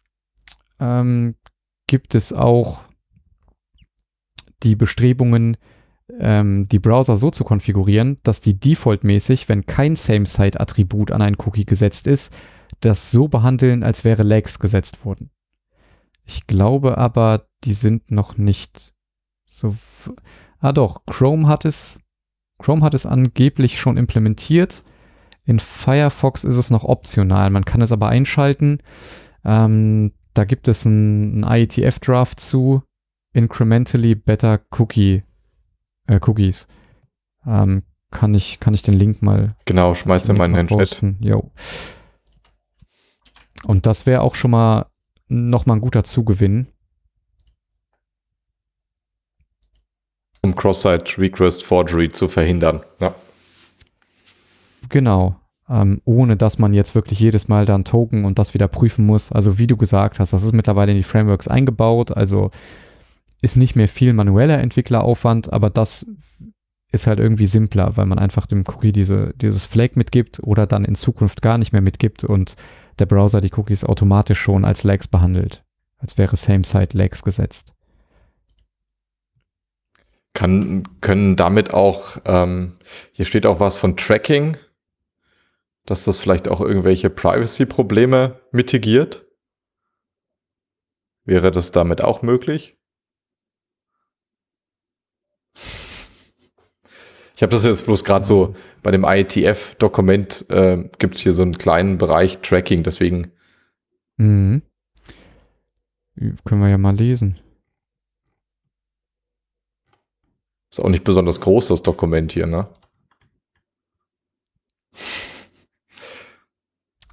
ähm, gibt es auch die Bestrebungen, ähm, die Browser so zu konfigurieren, dass die defaultmäßig, wenn kein Same-Site-Attribut an einen Cookie gesetzt ist, das so behandeln, als wäre Legs gesetzt worden. Ich glaube aber, die sind noch nicht so... F- ah doch, Chrome hat es, Chrome hat es angeblich schon implementiert. In Firefox ist es noch optional. Man kann es aber einschalten. Ähm, da gibt es einen I E T F-Draft zu Incrementally Better Cookie, äh, Cookies. Ähm, kann ich, kann ich den Link mal... Genau, schmeiß den mal in den Chat. Jo. Und das wäre auch schon mal nochmal ein guter Zugewinn. Um Cross-Site-Request-Forgery zu verhindern. Ja. Genau. Ähm, ohne, dass man jetzt wirklich jedes Mal dann Token und das wieder prüfen muss. Also wie du gesagt hast, das ist mittlerweile in die Frameworks eingebaut. Also ist nicht mehr viel manueller Entwickleraufwand, aber das ist halt irgendwie simpler, weil man einfach dem Cookie diese, dieses Flag mitgibt oder dann in Zukunft gar nicht mehr mitgibt und der Browser die Cookies automatisch schon als Legs behandelt, als wäre Same-Site-Legs gesetzt. Kann, können damit auch, ähm, hier steht auch was von Tracking, dass das vielleicht auch irgendwelche Privacy-Probleme mitigiert. Wäre das damit auch möglich? Ich habe das jetzt bloß gerade so, bei dem I E T F-Dokument äh, gibt es hier so einen kleinen Bereich Tracking, deswegen. Mhm. Können wir ja mal lesen. Ist auch nicht besonders groß, das Dokument hier, ne?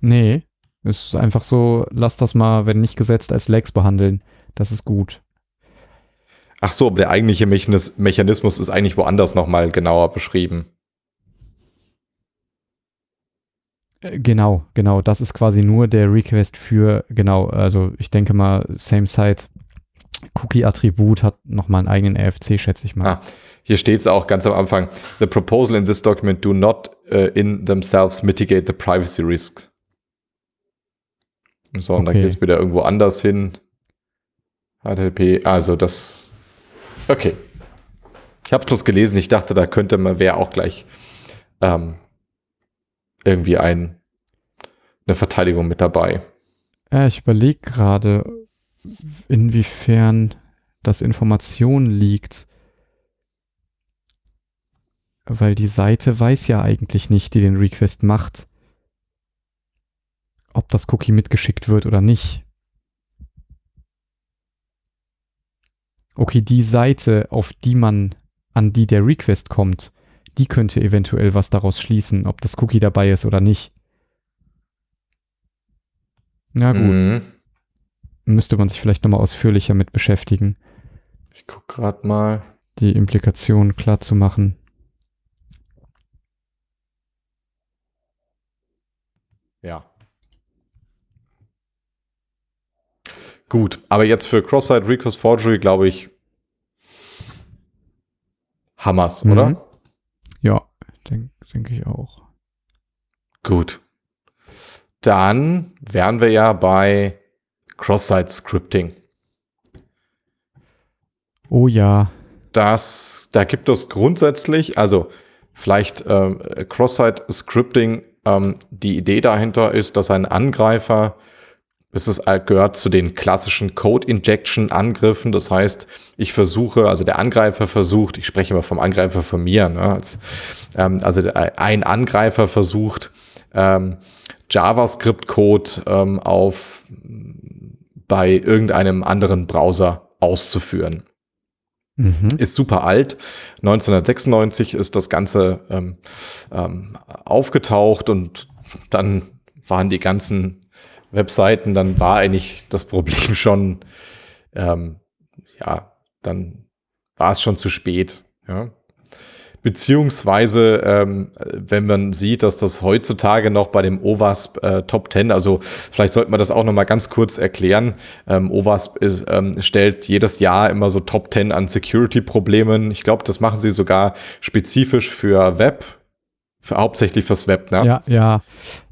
Nee, es ist einfach so, lass das mal, wenn nicht gesetzt, als Legs behandeln. Das ist gut. Ach so, aber der eigentliche Mechanismus ist eigentlich woanders nochmal genauer beschrieben. Genau, genau. Das ist quasi nur der Request für, genau, also ich denke mal, Same-Site-Cookie-Attribut hat nochmal einen eigenen R F C, schätze ich mal. Ah, hier steht es auch ganz am Anfang. The proposal in this document do not uh, in themselves mitigate the privacy risk. So, und okay. Dann geht es wieder irgendwo anders hin. H T T P, also das... Okay. Ich habe es bloß gelesen. Ich dachte, da könnte man, wäre auch gleich ähm, irgendwie ein, eine Verteidigung mit dabei. Äh, ich überlege gerade, inwiefern das Information liegt. Weil die Seite weiß ja eigentlich nicht, die den Request macht, ob das Cookie mitgeschickt wird oder nicht. Okay, die Seite, auf die man, an die der Request kommt, die könnte eventuell was daraus schließen, ob das Cookie dabei ist oder nicht. Na gut. Mhm. Müsste man sich vielleicht nochmal ausführlicher mit beschäftigen. Ich gucke gerade mal. Die Implikationen klar zu machen. Ja. Gut, aber jetzt für Cross-Site Request Forgery, glaube ich, Hammers, mhm. oder? Ja, denke denk ich auch. Gut. Dann wären wir ja bei Cross-Site Scripting. Oh ja. Das, da gibt es grundsätzlich, also vielleicht äh, Cross-Site Scripting. Die Idee dahinter ist, dass ein Angreifer, es ist, gehört zu den klassischen Code-Injection-Angriffen, das heißt, ich versuche, also der Angreifer versucht, ich spreche immer vom Angreifer von mir, ne, als, ähm, also ein Angreifer versucht, ähm, JavaScript-Code ähm, auf bei irgendeinem anderen Browser auszuführen. Mhm. Ist super alt. neunzehnhundertsechsundneunzig ist das Ganze ähm, ähm, aufgetaucht und dann waren die ganzen Webseiten, dann war eigentlich das Problem schon, ähm, ja, dann war es schon zu spät. Ja. Beziehungsweise, ähm, wenn man sieht, dass das heutzutage noch bei dem OWASP äh, Top zehn, also vielleicht sollte man das auch noch mal ganz kurz erklären. Ähm, OWASP ist, ähm, stellt jedes Jahr immer so Top zehn an Security-Problemen. Ich glaube, das machen sie sogar spezifisch für Web, für, hauptsächlich fürs Web, ne? Ja, ja.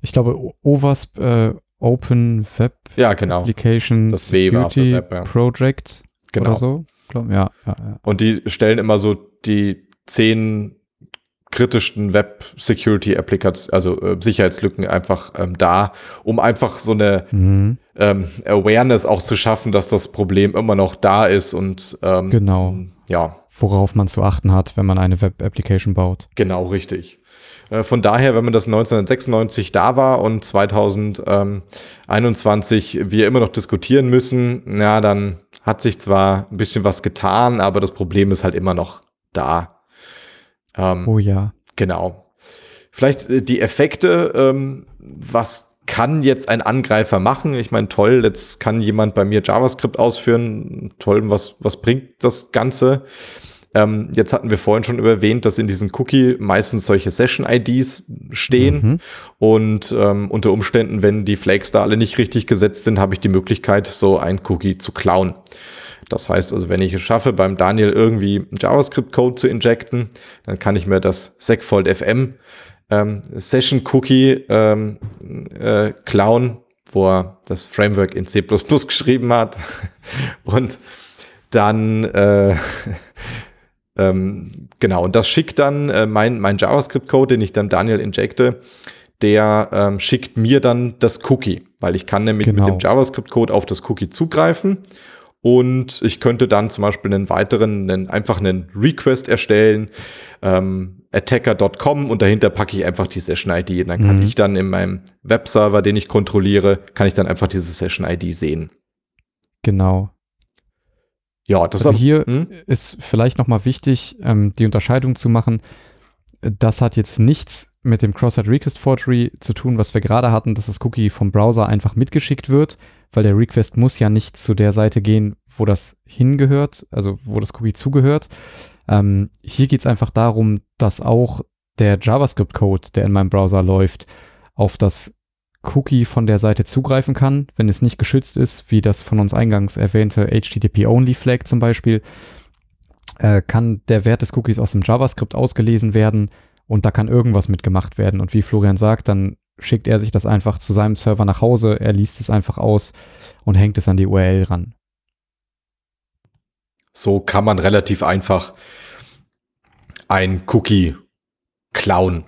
Ich glaube, OWASP äh, Open Web ja, genau. Application das Security Web, ja. Project genau. oder so. Glaub, ja, ja, ja. Und die stellen immer so die zehn kritischsten Web-Security-Applikationen, also äh, Sicherheitslücken einfach ähm, da, um einfach so eine mhm. ähm, Awareness auch zu schaffen, dass das Problem immer noch da ist und ähm, genau, ja, worauf man zu achten hat, wenn man eine Web-Application baut. Genau, richtig. Äh, von daher, wenn man das neunzehnhundertsechsundneunzig da war und zweitausendeinundzwanzig wir immer noch diskutieren müssen, na, dann hat sich zwar ein bisschen was getan, aber das Problem ist halt immer noch da. Ähm, oh ja. Genau. Vielleicht äh, die Effekte, ähm, was kann jetzt ein Angreifer machen? Ich meine, toll, jetzt kann jemand bei mir JavaScript ausführen. Toll, was, was bringt das Ganze? Ähm, jetzt hatten wir vorhin schon erwähnt, dass in diesen Cookie meistens solche Session-I Ds stehen. Mhm. Und ähm, unter Umständen, wenn die Flags da alle nicht richtig gesetzt sind, habe ich die Möglichkeit, so ein Cookie zu klauen. Das heißt also, wenn ich es schaffe, beim Daniel irgendwie JavaScript-Code zu injecten, dann kann ich mir das Segfault F M ähm, Session-Cookie ähm, äh, klauen, wo er das Framework in C plus plus geschrieben hat. Und dann, äh, ähm, genau, und das schickt dann äh, mein, mein JavaScript-Code, den ich dann Daniel injecte, der ähm, schickt mir dann das Cookie, weil ich kann nämlich genau. mit dem JavaScript-Code auf das Cookie zugreifen. Und ich könnte dann zum Beispiel einen weiteren, einen, einfach einen Request erstellen, ähm, attacker Punkt com und dahinter packe ich einfach die Session-I D. Und dann kann mhm. ich dann in meinem Webserver, den ich kontrolliere, kann ich dann einfach diese Session-I D sehen. Genau. Ja, das also aber, hier hm? ist vielleicht nochmal wichtig, ähm, die Unterscheidung zu machen. Das hat jetzt nichts mit dem Cross-Site Request Forgery zu tun, was wir gerade hatten, dass das Cookie vom Browser einfach mitgeschickt wird, weil der Request muss ja nicht zu der Seite gehen, wo das hingehört, also wo das Cookie zugehört. Ähm, hier geht es einfach darum, dass auch der JavaScript-Code, der in meinem Browser läuft, auf das Cookie von der Seite zugreifen kann, wenn es nicht geschützt ist, wie das von uns eingangs erwähnte H T T P-Only-Flag zum Beispiel, äh, kann der Wert des Cookies aus dem JavaScript ausgelesen werden und da kann irgendwas mitgemacht werden. Und wie Florian sagt, dann schickt er sich das einfach zu seinem Server nach Hause, er liest es einfach aus und hängt es an die U R L ran. So kann man relativ einfach ein Cookie klauen.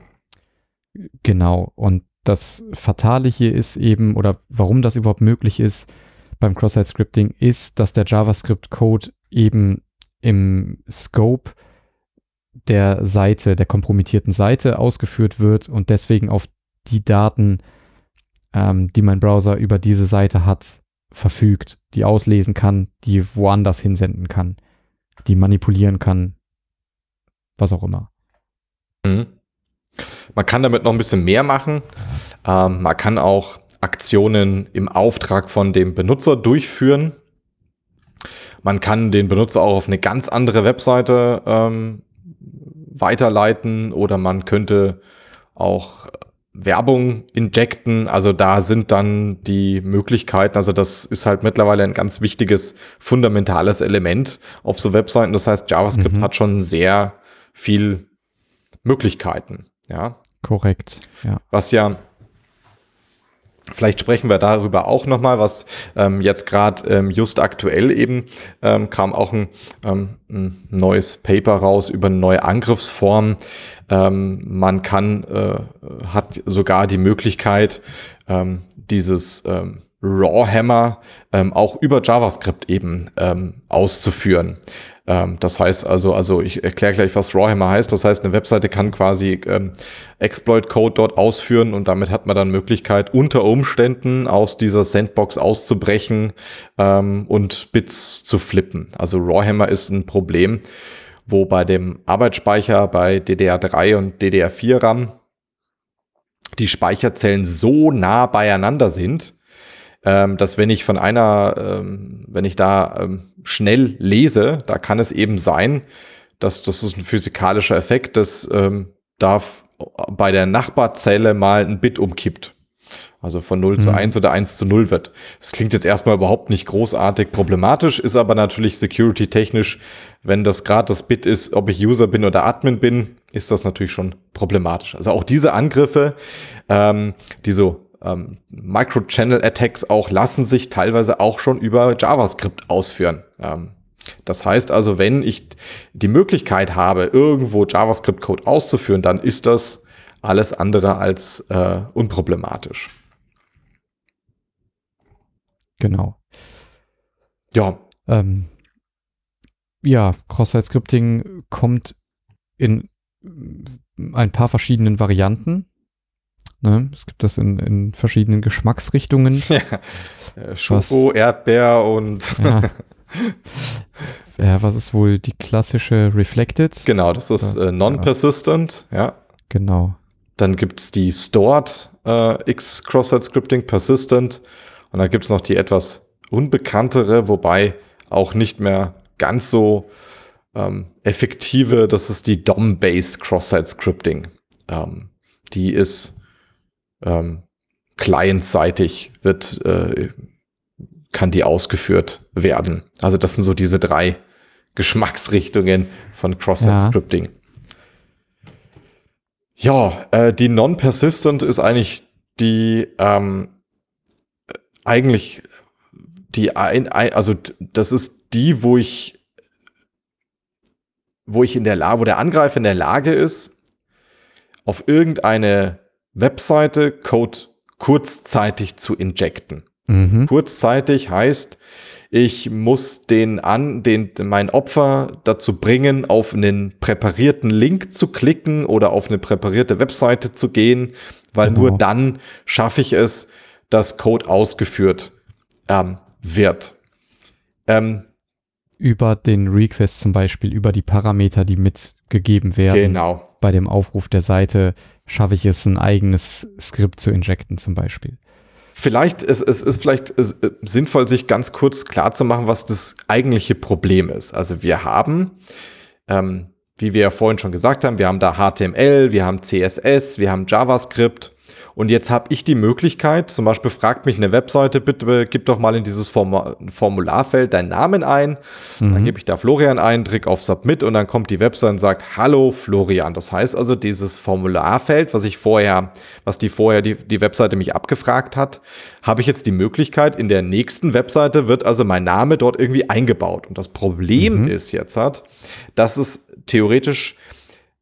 Genau, und das Fatale hier ist eben, oder warum das überhaupt möglich ist beim Cross-Site-Scripting, ist, dass der JavaScript-Code eben im Scope der Seite, der kompromittierten Seite ausgeführt wird und deswegen auf die Daten, ähm, die mein Browser über diese Seite hat, verfügt, die auslesen kann, die woanders hinsenden kann, die manipulieren kann, was auch immer. Mhm. Man kann damit noch ein bisschen mehr machen. Ähm, man kann auch Aktionen im Auftrag von dem Benutzer durchführen. Man kann den Benutzer auch auf eine ganz andere Webseite ähm, weiterleiten oder man könnte auch Werbung injecten. Also da sind dann die Möglichkeiten. Also das ist halt mittlerweile ein ganz wichtiges, fundamentales Element auf so Webseiten. Das heißt, JavaScript mhm. hat schon sehr viel Möglichkeiten. Ja, korrekt. Ja. Was ja, vielleicht sprechen wir darüber auch nochmal, was ähm, jetzt gerade ähm, just aktuell eben ähm, kam auch ein, ähm, ein neues Paper raus über eine neue Angriffsform. Ähm, man kann, äh, hat sogar die Möglichkeit, ähm, dieses ähm, Rowhammer ähm, auch über JavaScript eben ähm, auszuführen. Das heißt also, also ich erkläre gleich, was Rowhammer heißt. Das heißt, eine Webseite kann quasi ähm, Exploit-Code dort ausführen und damit hat man dann Möglichkeit, unter Umständen aus dieser Sandbox auszubrechen ähm, und Bits zu flippen. Also Rowhammer ist ein Problem, wo bei dem Arbeitsspeicher bei D D R drei und D D R vier RAM die Speicherzellen so nah beieinander sind, Ähm, dass wenn ich von einer, ähm, wenn ich da ähm, schnell lese, da kann es eben sein, dass das ist ein physikalischer Effekt, dass ähm, da bei der Nachbarzelle mal ein Bit umkippt. Also von null mhm. zu eins oder eins zu null wird. Das klingt jetzt erstmal überhaupt nicht großartig problematisch, ist aber natürlich security-technisch, wenn das gerade das Bit ist, ob ich User bin oder Admin bin, ist das natürlich schon problematisch. Also auch diese Angriffe, ähm, die so Ähm, Microchannel-Attacks auch lassen sich teilweise auch schon über JavaScript ausführen. Ähm, das heißt also, wenn ich die Möglichkeit habe, irgendwo JavaScript-Code auszuführen, dann ist das alles andere als äh, unproblematisch. Genau. Ja. Ähm, ja, Cross-Site-Scripting kommt in ein paar verschiedenen Varianten. Ne? Es gibt das in, in verschiedenen Geschmacksrichtungen. Ja. Schoko, was, Erdbeer und ja. Ja, was ist wohl die klassische Reflected? Genau, das ist äh, Non-Persistent, ja. ja. Genau. Dann gibt es die Stored äh, X Cross-Site-Scripting, Persistent. Und dann gibt es noch die etwas unbekanntere, wobei auch nicht mehr ganz so ähm, effektive, das ist die D O M-Based Cross-Site-Scripting. Ähm, die ist Ähm, clientseitig wird, äh, kann die ausgeführt werden. Also das sind so diese drei Geschmacksrichtungen von Cross-Site-Scripting. Ja, ja äh, die Non-Persistent ist eigentlich die ähm, eigentlich die ein, also das ist die, wo ich wo ich in der Lage, wo der Angreifer in der Lage ist, auf irgendeine Webseite Code kurzzeitig zu injecten. Mhm. Kurzzeitig heißt, ich muss den an, den, mein Opfer dazu bringen, auf einen präparierten Link zu klicken oder auf eine präparierte Webseite zu gehen, weil genau. nur dann schaffe ich es, dass Code ausgeführt ähm, wird. Ähm, über den Request zum Beispiel, über die Parameter, die mitgegeben werden. Genau. Bei dem Aufruf der Seite schaffe ich es, ein eigenes Skript zu injecten zum Beispiel. Vielleicht es, es ist vielleicht es, sinnvoll, sich ganz kurz klarzumachen, was das eigentliche Problem ist. Also wir haben, ähm, wie wir ja vorhin schon gesagt haben, wir haben da H T M L, wir haben C S S, wir haben JavaScript. Und jetzt habe ich die Möglichkeit, zum Beispiel fragt mich eine Webseite, bitte gib doch mal in dieses Formularfeld deinen Namen ein. Mhm. Dann gebe ich da Florian ein, drücke auf Submit und dann kommt die Webseite und sagt, hallo Florian. Das heißt also, dieses Formularfeld, was ich vorher, was die vorher die, die Webseite mich abgefragt hat, habe ich jetzt die Möglichkeit, in der nächsten Webseite wird also mein Name dort irgendwie eingebaut. Und das Problem mhm. ist jetzt, dass es theoretisch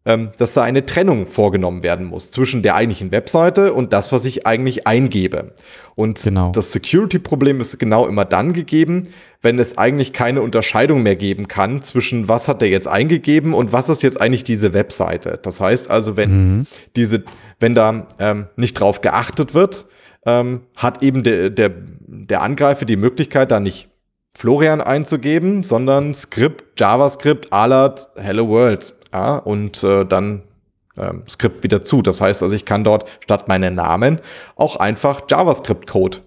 ähm, dass da eine Trennung vorgenommen werden muss zwischen der eigentlichen Webseite und das, was ich eigentlich eingebe. Und genau. Das Security-Problem ist genau immer dann gegeben, wenn es eigentlich keine Unterscheidung mehr geben kann zwischen was hat der jetzt eingegeben und was ist jetzt eigentlich diese Webseite. Das heißt also, wenn mhm. diese, wenn da ähm, nicht drauf geachtet wird, ähm, hat eben der, der, der Angreifer die Möglichkeit, da nicht Florian einzugeben, sondern Skript, JavaScript, alert, hello world. Ja, und äh, dann ähm, Skript wieder zu. Das heißt also, ich kann dort statt meinen Namen auch einfach JavaScript-Code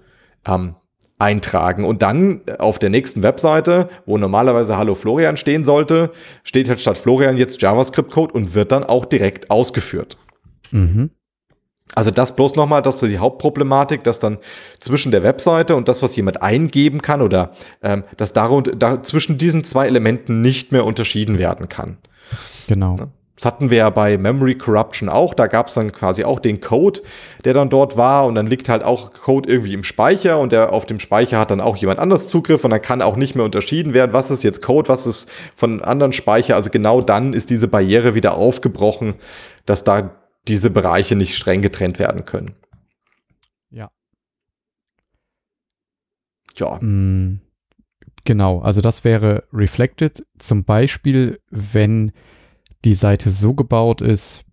ähm, eintragen. Und dann auf der nächsten Webseite, wo normalerweise Hallo Florian stehen sollte, steht halt statt Florian jetzt JavaScript-Code und wird dann auch direkt ausgeführt. Mhm. Also das bloß nochmal, das ist die Hauptproblematik, dass dann zwischen der Webseite und das, was jemand eingeben kann oder ähm, dass darunter, da, zwischen diesen zwei Elementen nicht mehr unterschieden werden kann. Genau. Das hatten wir ja bei Memory Corruption auch, da gab es dann quasi auch den Code, der dann dort war und dann liegt halt auch Code irgendwie im Speicher und der auf dem Speicher hat dann auch jemand anders Zugriff und dann kann auch nicht mehr unterschieden werden, was ist jetzt Code, was ist von anderen Speicher, also genau dann ist diese Barriere wieder aufgebrochen, dass da diese Bereiche nicht streng getrennt werden können. Ja. Ja. Mm. Genau, also das wäre reflected, zum Beispiel, wenn die Seite so gebaut ist,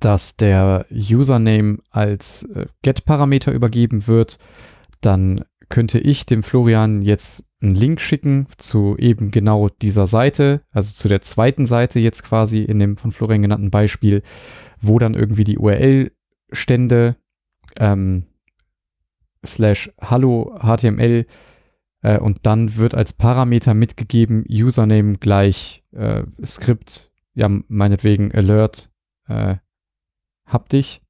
dass der Username als Get-Parameter übergeben wird, dann könnte ich dem Florian jetzt einen Link schicken zu eben genau dieser Seite, also zu der zweiten Seite jetzt quasi in dem von Florian genannten Beispiel, wo dann irgendwie die U R L stände, ähm, slash hallo H T M L, und dann wird als Parameter mitgegeben, Username gleich äh, Skript, ja meinetwegen Alert, äh, hab dich.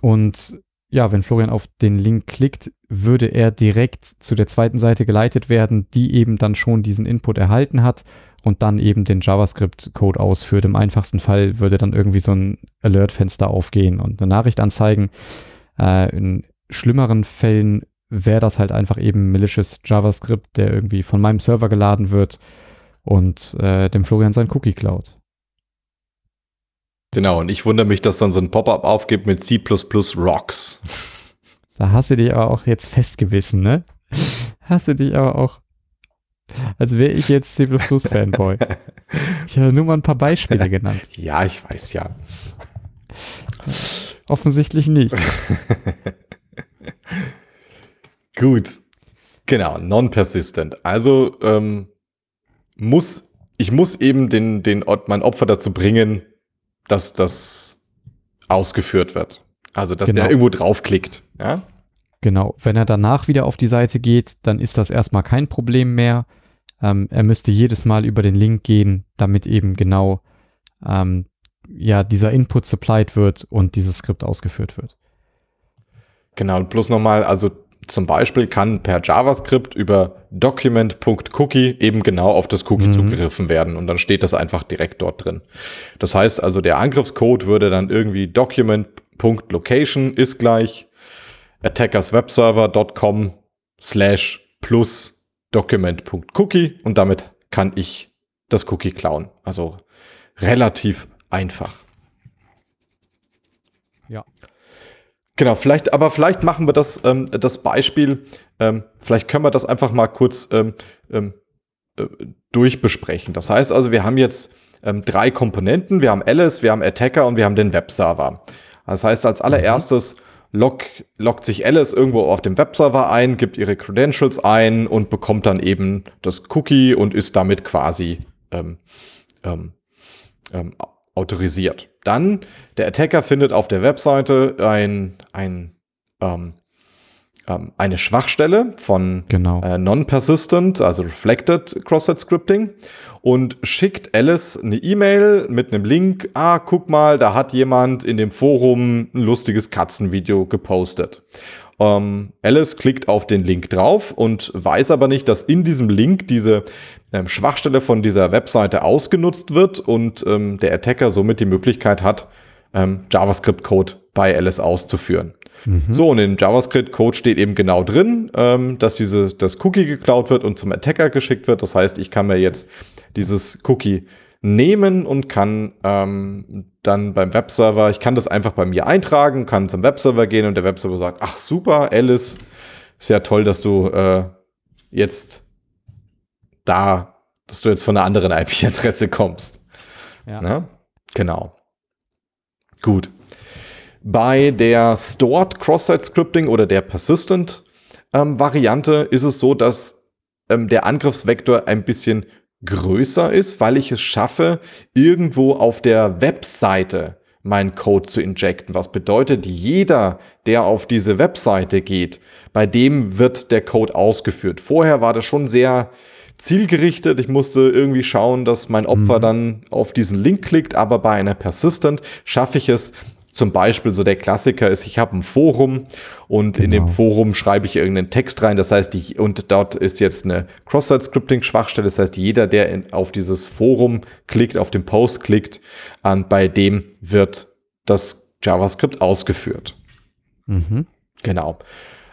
Und ja, wenn Florian auf den Link klickt, würde er direkt zu der zweiten Seite geleitet werden, die eben dann schon diesen Input erhalten hat und dann eben den JavaScript-Code ausführt. Im einfachsten Fall würde dann irgendwie so ein Alert-Fenster aufgehen und eine Nachricht anzeigen. Äh, in schlimmeren Fällen wäre das halt einfach eben malicious JavaScript, der irgendwie von meinem Server geladen wird und äh, dem Florian sein Cookie klaut. Genau, und ich wundere mich, dass dann so ein Pop-up aufgibt mit C plus plus Rocks. Da hast du dich aber auch jetzt festgebissen, ne? Hast du dich aber auch, als wäre ich jetzt C plus plus Fanboy. Ich habe nur mal ein paar Beispiele genannt. Ja, ich weiß ja. Offensichtlich nicht. Gut, genau, non-persistent. Also ähm, muss ich muss eben den, den, mein Opfer dazu bringen, dass das ausgeführt wird. Also, dass genau. der irgendwo draufklickt. Ja? Genau, wenn er danach wieder auf die Seite geht, dann ist das erstmal kein Problem mehr. Ähm, er müsste jedes Mal über den Link gehen, damit eben genau ähm, ja, dieser Input supplied wird und dieses Skript ausgeführt wird. Genau, bloß nochmal, also zum Beispiel kann per JavaScript über document.cookie eben genau auf das Cookie mhm. zugegriffen werden und dann steht das einfach direkt dort drin. Das heißt also, der Angriffscode würde dann irgendwie document.location ist gleich attackerswebserver.com slash plus document.cookie und damit kann ich das Cookie klauen. Also relativ einfach. Ja. Genau, vielleicht, aber vielleicht machen wir das, ähm, das Beispiel, ähm, vielleicht können wir das einfach mal kurz ähm, äh, durchbesprechen. Das heißt also, wir haben jetzt ähm, drei Komponenten, wir haben Alice, wir haben Attacker und wir haben den Webserver. Das heißt, als allererstes log, loggt sich Alice irgendwo auf dem Webserver ein, gibt ihre Credentials ein und bekommt dann eben das Cookie und ist damit quasi ähm, ähm, ähm, autorisiert. Dann, der Attacker findet auf der Webseite ein, ein, ähm, ähm, eine Schwachstelle von genau. äh, Non-Persistent, also Reflected Cross-Site Scripting und schickt Alice eine E-Mail mit einem Link, ah, guck mal, da hat jemand in dem Forum ein lustiges Katzenvideo gepostet. Ähm, Alice klickt auf den Link drauf und weiß aber nicht, dass in diesem Link diese ähm, Schwachstelle von dieser Webseite ausgenutzt wird und ähm, der Attacker somit die Möglichkeit hat, ähm, JavaScript-Code bei Alice auszuführen. Mhm. So, und in JavaScript-Code steht eben genau drin, ähm, dass dieses das Cookie geklaut wird und zum Attacker geschickt wird. Das heißt, ich kann mir jetzt dieses Cookie nehmen und kann ähm, dann beim Webserver, ich kann das einfach bei mir eintragen, kann zum Webserver gehen und der Webserver sagt, ach super, Alice, ist ja toll, dass du äh, jetzt da, dass du jetzt von einer anderen I P-Adresse kommst. Ja. Na? Genau. Gut. Bei der Stored Cross-Site-Scripting oder der Persistent-Variante ähm, ist es so, dass ähm, der Angriffsvektor ein bisschen größer ist, weil ich es schaffe, irgendwo auf der Webseite meinen Code zu injecten. Was bedeutet, jeder, der auf diese Webseite geht, bei dem wird der Code ausgeführt. Vorher war das schon sehr zielgerichtet. Ich musste irgendwie schauen, dass mein Opfer mhm. dann auf diesen Link klickt, aber bei einer Persistent schaffe ich es. Zum Beispiel, so der Klassiker ist, ich habe ein Forum und genau. in dem Forum schreibe ich irgendeinen Text rein. Das heißt, ich, und dort ist jetzt eine Cross-Site-Scripting-Schwachstelle. Das heißt, jeder, der in, auf dieses Forum klickt, auf den Post klickt, ähm, bei dem wird das JavaScript ausgeführt. Mhm. Genau.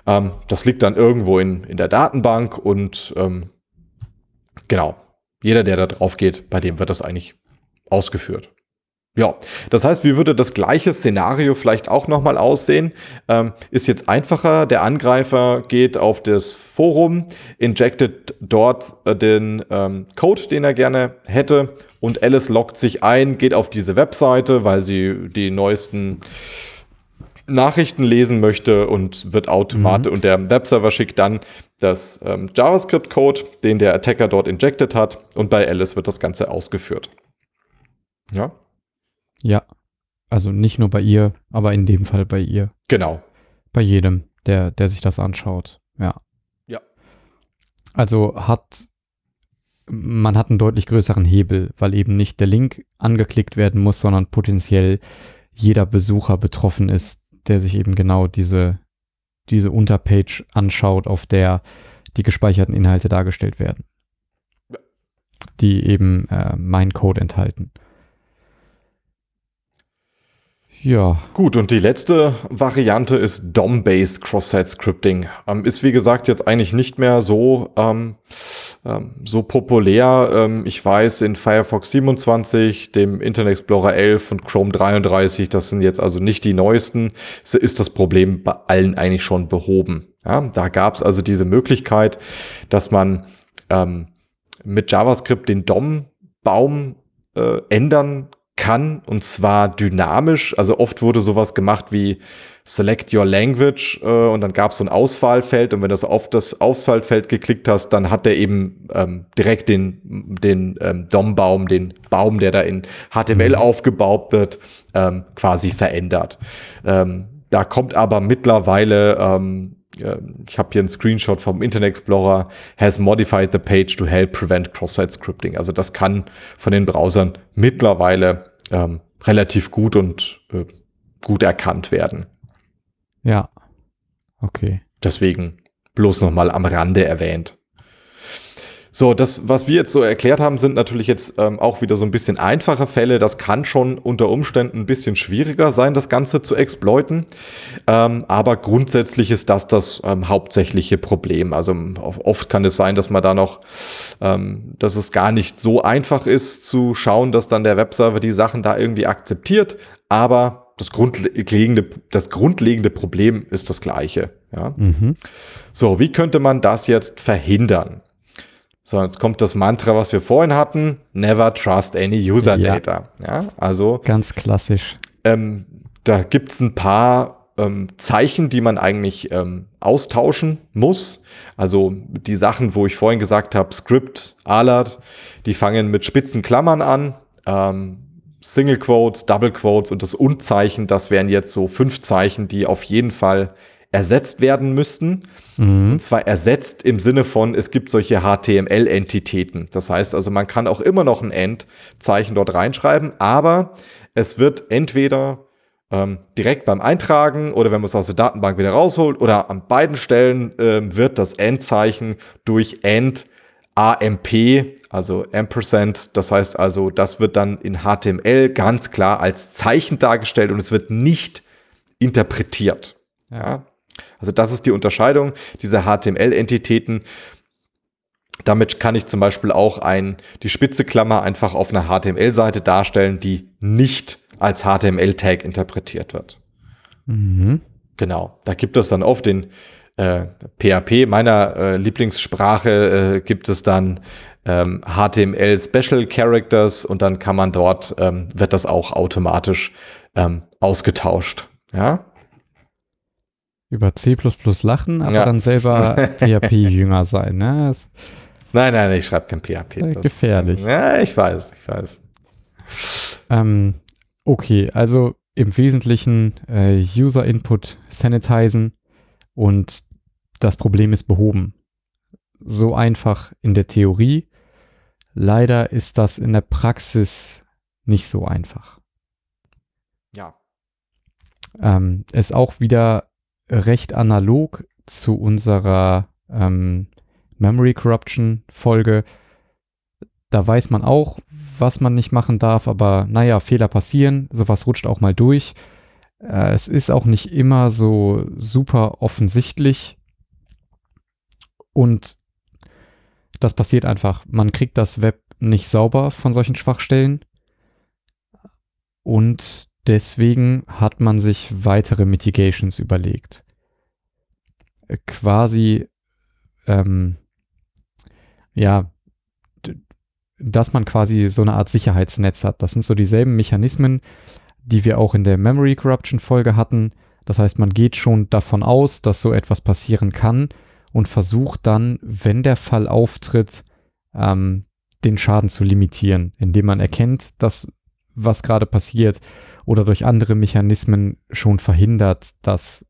Ähm, das liegt dann irgendwo in, in der Datenbank und ähm, genau, jeder, der da drauf geht, bei dem wird das eigentlich ausgeführt. Ja, das heißt, wie würde das gleiche Szenario vielleicht auch nochmal aussehen? Ähm, ist jetzt einfacher, der Angreifer geht auf das Forum, injectet dort äh, den ähm, Code, den er gerne hätte, und Alice loggt sich ein, geht auf diese Webseite, weil sie die neuesten Nachrichten lesen möchte und wird automatisch, mhm. und der Webserver schickt dann das ähm, JavaScript-Code, den der Attacker dort injected hat, und bei Alice wird das Ganze ausgeführt. Ja. Ja, also nicht nur bei ihr, aber in dem Fall bei ihr. Genau. Bei jedem, der, der sich das anschaut, ja. Ja. Also hat, man hat einen deutlich größeren Hebel, weil eben nicht der Link angeklickt werden muss, sondern potenziell jeder Besucher betroffen ist, der sich eben genau diese, diese Unterpage anschaut, auf der die gespeicherten Inhalte dargestellt werden, ja. die eben äh, mein Code enthalten. Ja. Gut, und die letzte Variante ist D O M-based Cross-Site-Scripting. Ähm, ist, wie gesagt, jetzt eigentlich nicht mehr so, ähm, ähm, so populär. Ähm, ich weiß, in Firefox siebenundzwanzig, dem Internet Explorer elf und Chrome dreiunddreißig, das sind jetzt also nicht die neuesten, ist das Problem bei allen eigentlich schon behoben. Ja, da gab es also diese Möglichkeit, dass man ähm, mit JavaScript den D O M-Baum äh, ändern kann. kann, und zwar dynamisch. Also oft wurde sowas gemacht wie Select Your Language äh, und dann gab es so ein Auswahlfeld, und wenn du auf das Auswahlfeld geklickt hast, dann hat der eben ähm, direkt den, den ähm, D O M-Baum, den Baum, der da in H T M L aufgebaut wird, ähm, quasi verändert. Ähm, da kommt aber mittlerweile, ähm, ich habe hier einen Screenshot vom Internet Explorer, has modified the page to help prevent cross-site scripting. Also das kann von den Browsern mittlerweile Ähm, relativ gut und äh, gut erkannt werden. Ja, okay. Deswegen bloß nochmal am Rande erwähnt. So, das, was wir jetzt so erklärt haben, sind natürlich jetzt ähm, auch wieder so ein bisschen einfache Fälle. Das kann schon unter Umständen ein bisschen schwieriger sein, das Ganze zu exploiten. Ähm, aber grundsätzlich ist das das ähm, hauptsächliche Problem. Also oft kann es sein, dass man da noch, ähm, dass es gar nicht so einfach ist zu schauen, dass dann der Webserver die Sachen da irgendwie akzeptiert. Aber das grundlegende, das grundlegende Problem ist das gleiche. Ja? Mhm. So, wie könnte man das jetzt verhindern? So, jetzt kommt das Mantra, was wir vorhin hatten: Never trust any user data. Ja, ja, also ganz klassisch. Ähm, da gibt es ein paar ähm, Zeichen, die man eigentlich ähm, austauschen muss. Also die Sachen, wo ich vorhin gesagt habe, Script, Alert, die fangen mit spitzen Klammern an. Ähm, Single Quotes, Double Quotes und das Und-Zeichen, das wären jetzt so fünf Zeichen, die auf jeden Fall ersetzt werden müssten. Mhm. Und zwar ersetzt im Sinne von, es gibt solche H T M L-Entitäten. Das heißt also, man kann auch immer noch ein End-Zeichen dort reinschreiben, aber es wird entweder ähm, direkt beim Eintragen oder wenn man es aus der Datenbank wieder rausholt oder an beiden Stellen ähm, wird das End-Zeichen durch End A M P, also Ampersand, das heißt also, das wird dann in H T M L ganz klar als Zeichen dargestellt und es wird nicht interpretiert. Ja. Also das ist die Unterscheidung dieser H T M L-Entitäten. Damit kann ich zum Beispiel auch ein, die spitze Klammer einfach auf einer H T M L-Seite darstellen, die nicht als H T M L-Tag interpretiert wird. Mhm. Genau, da gibt es dann oft den äh, P H P, meiner äh, Lieblingssprache, äh, gibt es dann ähm, H T M L-Special-Characters und dann kann man dort, ähm, wird das auch automatisch ähm, ausgetauscht. Ja. Über C plus plus lachen, aber ja. dann selber P H P-Jünger sein. Ne? Nein, nein, ich schreibe kein P H P. Gefährlich. Ja, ich weiß, ich weiß. Ähm, okay, also im Wesentlichen äh, User-Input sanitizen und das Problem ist behoben. So einfach in der Theorie. Leider ist das in der Praxis nicht so einfach. Ja. Ähm, ist auch wieder recht analog zu unserer ähm, Memory Corruption Folge. Da weiß man auch, was man nicht machen darf, aber naja, Fehler passieren, sowas rutscht auch mal durch. Äh, es ist auch nicht immer so super offensichtlich und das passiert einfach. Man kriegt das Web nicht sauber von solchen Schwachstellen und deswegen hat man sich weitere Mitigations überlegt. Quasi, ähm, ja, d- dass man quasi so eine Art Sicherheitsnetz hat. Das sind so dieselben Mechanismen, die wir auch in der Memory Corruption Folge hatten. Das heißt, man geht schon davon aus, dass so etwas passieren kann und versucht dann, wenn der Fall auftritt, ähm, den Schaden zu limitieren, indem man erkennt, dass was gerade passiert oder durch andere Mechanismen schon verhindert, dass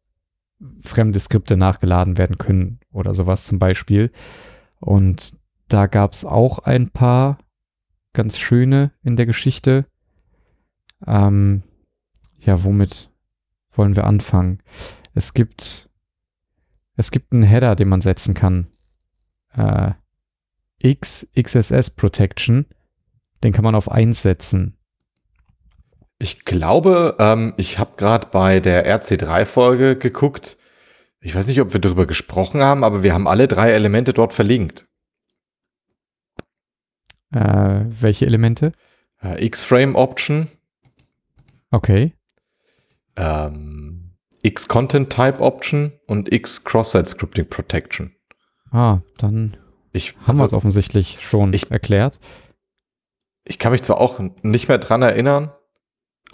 fremde Skripte nachgeladen werden können oder sowas zum Beispiel. Und da gab es auch ein paar ganz schöne in der Geschichte. Ähm, ja, womit wollen wir anfangen? Es gibt, es gibt einen Header, den man setzen kann. Äh, X S S Protection, den kann man auf eins setzen. Ich glaube, ähm, ich habe gerade bei der R C drei Folge geguckt. Ich weiß nicht, ob wir darüber gesprochen haben, aber wir haben alle drei Elemente dort verlinkt. Äh, welche Elemente? Äh, X-Frame-Option. Okay. Ähm, X-Content-Type-Option und X-Cross-Site-Scripting-Protection. Ah, dann ich, haben also, wir es offensichtlich schon ich, erklärt. Ich kann mich zwar auch nicht mehr dran erinnern,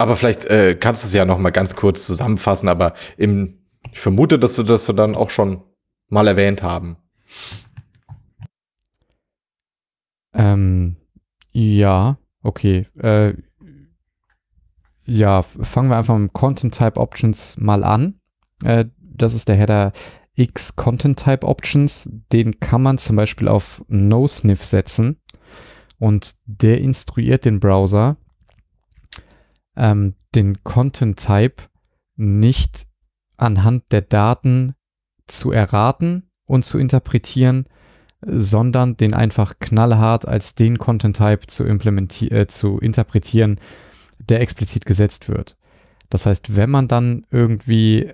aber vielleicht äh, kannst du es ja noch mal ganz kurz zusammenfassen, aber im, ich vermute, dass wir das wir dann auch schon mal erwähnt haben. Ähm, ja, okay. Äh, ja, fangen wir einfach mit Content Type Options mal an. Äh, das ist der Header X Content Type Options. Den kann man zum Beispiel auf No-Sniff setzen und der instruiert den Browser, den Content-Type nicht anhand der Daten zu erraten und zu interpretieren, sondern den einfach knallhart als den Content-Type zu implementi- äh, zu interpretieren, der explizit gesetzt wird. Das heißt, wenn man dann irgendwie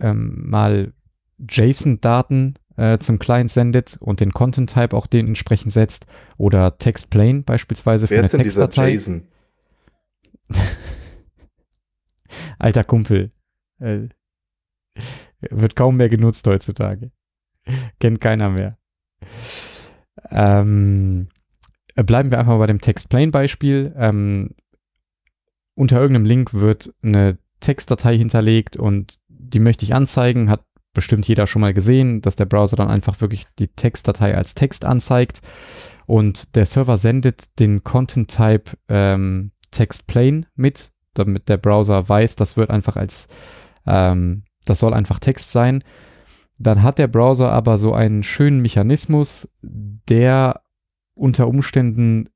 ähm, mal JSON-Daten äh, zum Client sendet und den Content-Type auch den entsprechend setzt oder Text-Plain beispielsweise für eine Textdatei. Wer ist denn dieser JSON? Alter Kumpel. Äh, wird kaum mehr genutzt heutzutage. Kennt keiner mehr. Ähm, bleiben wir einfach mal bei dem Text-Plain-Beispiel. Ähm, unter irgendeinem Link wird eine Textdatei hinterlegt und die möchte ich anzeigen. Hat bestimmt jeder schon mal gesehen, dass der Browser dann einfach wirklich die Textdatei als Text anzeigt und der Server sendet den Content-Type ähm, Text Plain mit, damit der Browser weiß, das wird einfach als, ähm, das soll einfach Text sein. Dann hat der Browser aber so einen schönen Mechanismus, der unter Umständen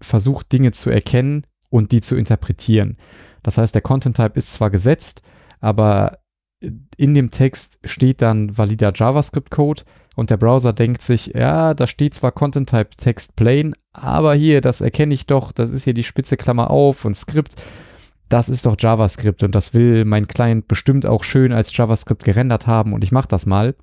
versucht, Dinge zu erkennen und die zu interpretieren. Das heißt, der Content Type ist zwar gesetzt, aber in dem Text steht dann valider JavaScript-Code und der Browser denkt sich, ja, da steht zwar Content-Type Text Plain, aber hier, das erkenne ich doch, das ist hier die spitze Klammer auf und Skript, das ist doch JavaScript und das will mein Client bestimmt auch schön als JavaScript gerendert haben und ich mache das mal.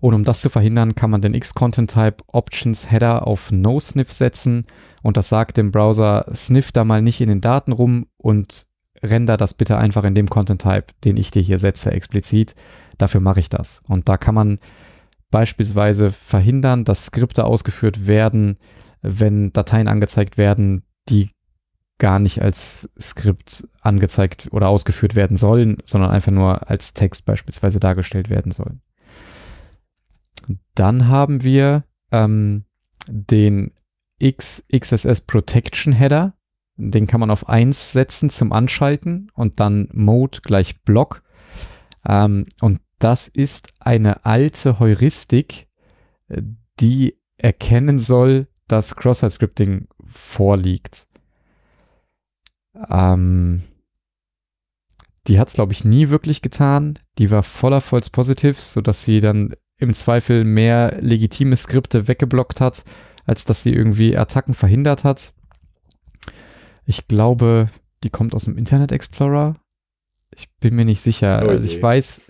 Und um das zu verhindern, kann man den X-Content-Type-Options-Header auf No-Sniff setzen und das sagt dem Browser, sniff da mal nicht in den Daten rum und render das bitte einfach in dem Content-Type, den ich dir hier setze, explizit. Dafür mache ich das. Und da kann man beispielsweise verhindern, dass Skripte ausgeführt werden, wenn Dateien angezeigt werden, die gar nicht als Skript angezeigt oder ausgeführt werden sollen, sondern einfach nur als Text beispielsweise dargestellt werden sollen. Dann haben wir ähm, den X S S Protection Header. Den kann man auf eins setzen zum Anschalten und dann Mode gleich Block. Ähm, und das ist eine alte Heuristik, die erkennen soll, dass Cross-Site-Scripting vorliegt. Ähm, die hat es, glaube ich, nie wirklich getan. Die war voller False Positives, sodass sie dann im Zweifel mehr legitime Skripte weggeblockt hat, als dass sie irgendwie Attacken verhindert hat. Ich glaube, die kommt aus dem Internet Explorer. Ich bin mir nicht sicher. Okay. Also ich weiß,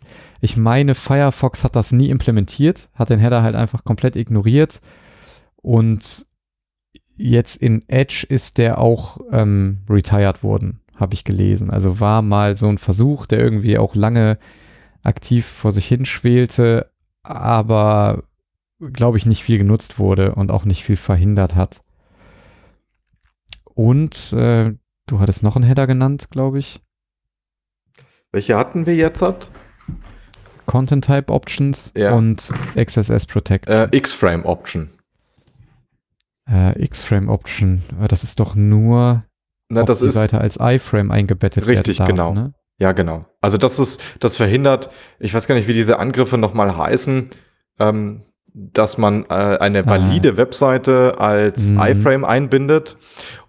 ich meine, Firefox hat das nie implementiert, hat den Header halt einfach komplett ignoriert und jetzt in Edge ist der auch ähm, retired worden, habe ich gelesen. Also war mal so ein Versuch, der irgendwie auch lange aktiv vor sich hin schwelte, aber glaube ich nicht viel genutzt wurde und auch nicht viel verhindert hat. Und äh, du hattest noch einen Header genannt, glaube ich. Welche hatten wir jetzt? Hat? Content Type Options ja. Und X S S Protect. Äh, X-Frame Option. Äh, X-Frame Option, das ist doch nur Na, ob das die ist Seite als iframe eingebettet wird. Richtig, werden darf, genau. Ne? Ja, genau. Also das ist, das verhindert, ich weiß gar nicht, wie diese Angriffe nochmal heißen, ähm, dass man äh, eine valide ah. Webseite als mm. iframe einbindet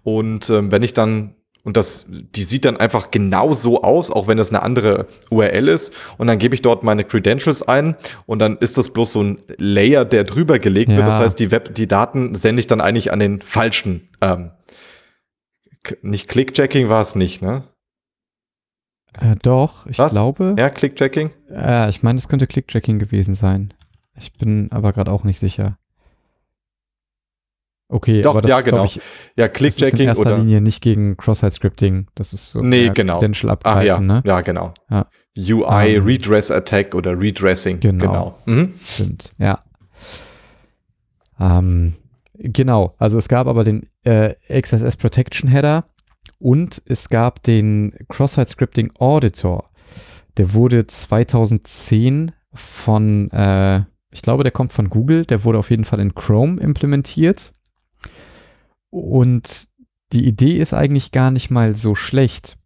und ähm, wenn ich dann, und das, die sieht dann einfach genau so aus, auch wenn das eine andere U R L ist und dann gebe ich dort meine Credentials ein und dann ist das bloß so ein Layer, der drüber gelegt ja. wird, das heißt, die Web, die Daten sende ich dann eigentlich an den falschen, ähm, nicht Click-Checking war es nicht, ne? Äh, doch, ich Was? glaube. Ja, Click-Checking? Äh, ich meine, es könnte Click-Checking gewesen sein. Ich bin aber gerade auch nicht sicher. Okay, doch, aber das ja, ist, genau. ich, ja, Click-Checking in erster oder? Linie nicht gegen Cross-Site-Scripting. Das ist so nee, genau. Credential abgreifen, ja. ne? Ja, genau. Ja. U I, um, Redress-Attack oder Redressing. Genau. genau. Mhm. Stimmt, ja. Ähm, genau, also es gab aber den äh, X S S Protection Header. Und es gab den Cross-Site-Scripting Auditor. Der wurde zweitausendzehn von, äh, ich glaube, der kommt von Google. Der wurde auf jeden Fall in Chrome implementiert. Und die Idee ist eigentlich gar nicht mal so schlecht.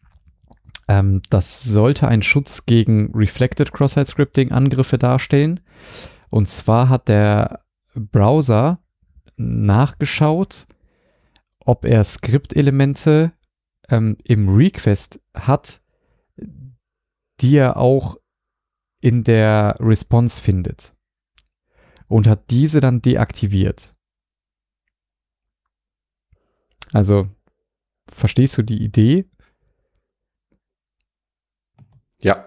Ähm, das sollte einen Schutz gegen Reflected Cross-Site-Scripting-Angriffe darstellen. Und zwar hat der Browser nachgeschaut, ob er Skriptelemente Ähm, im Request hat, die er auch in der Response findet und hat diese dann deaktiviert. Also, verstehst du die Idee? Ja.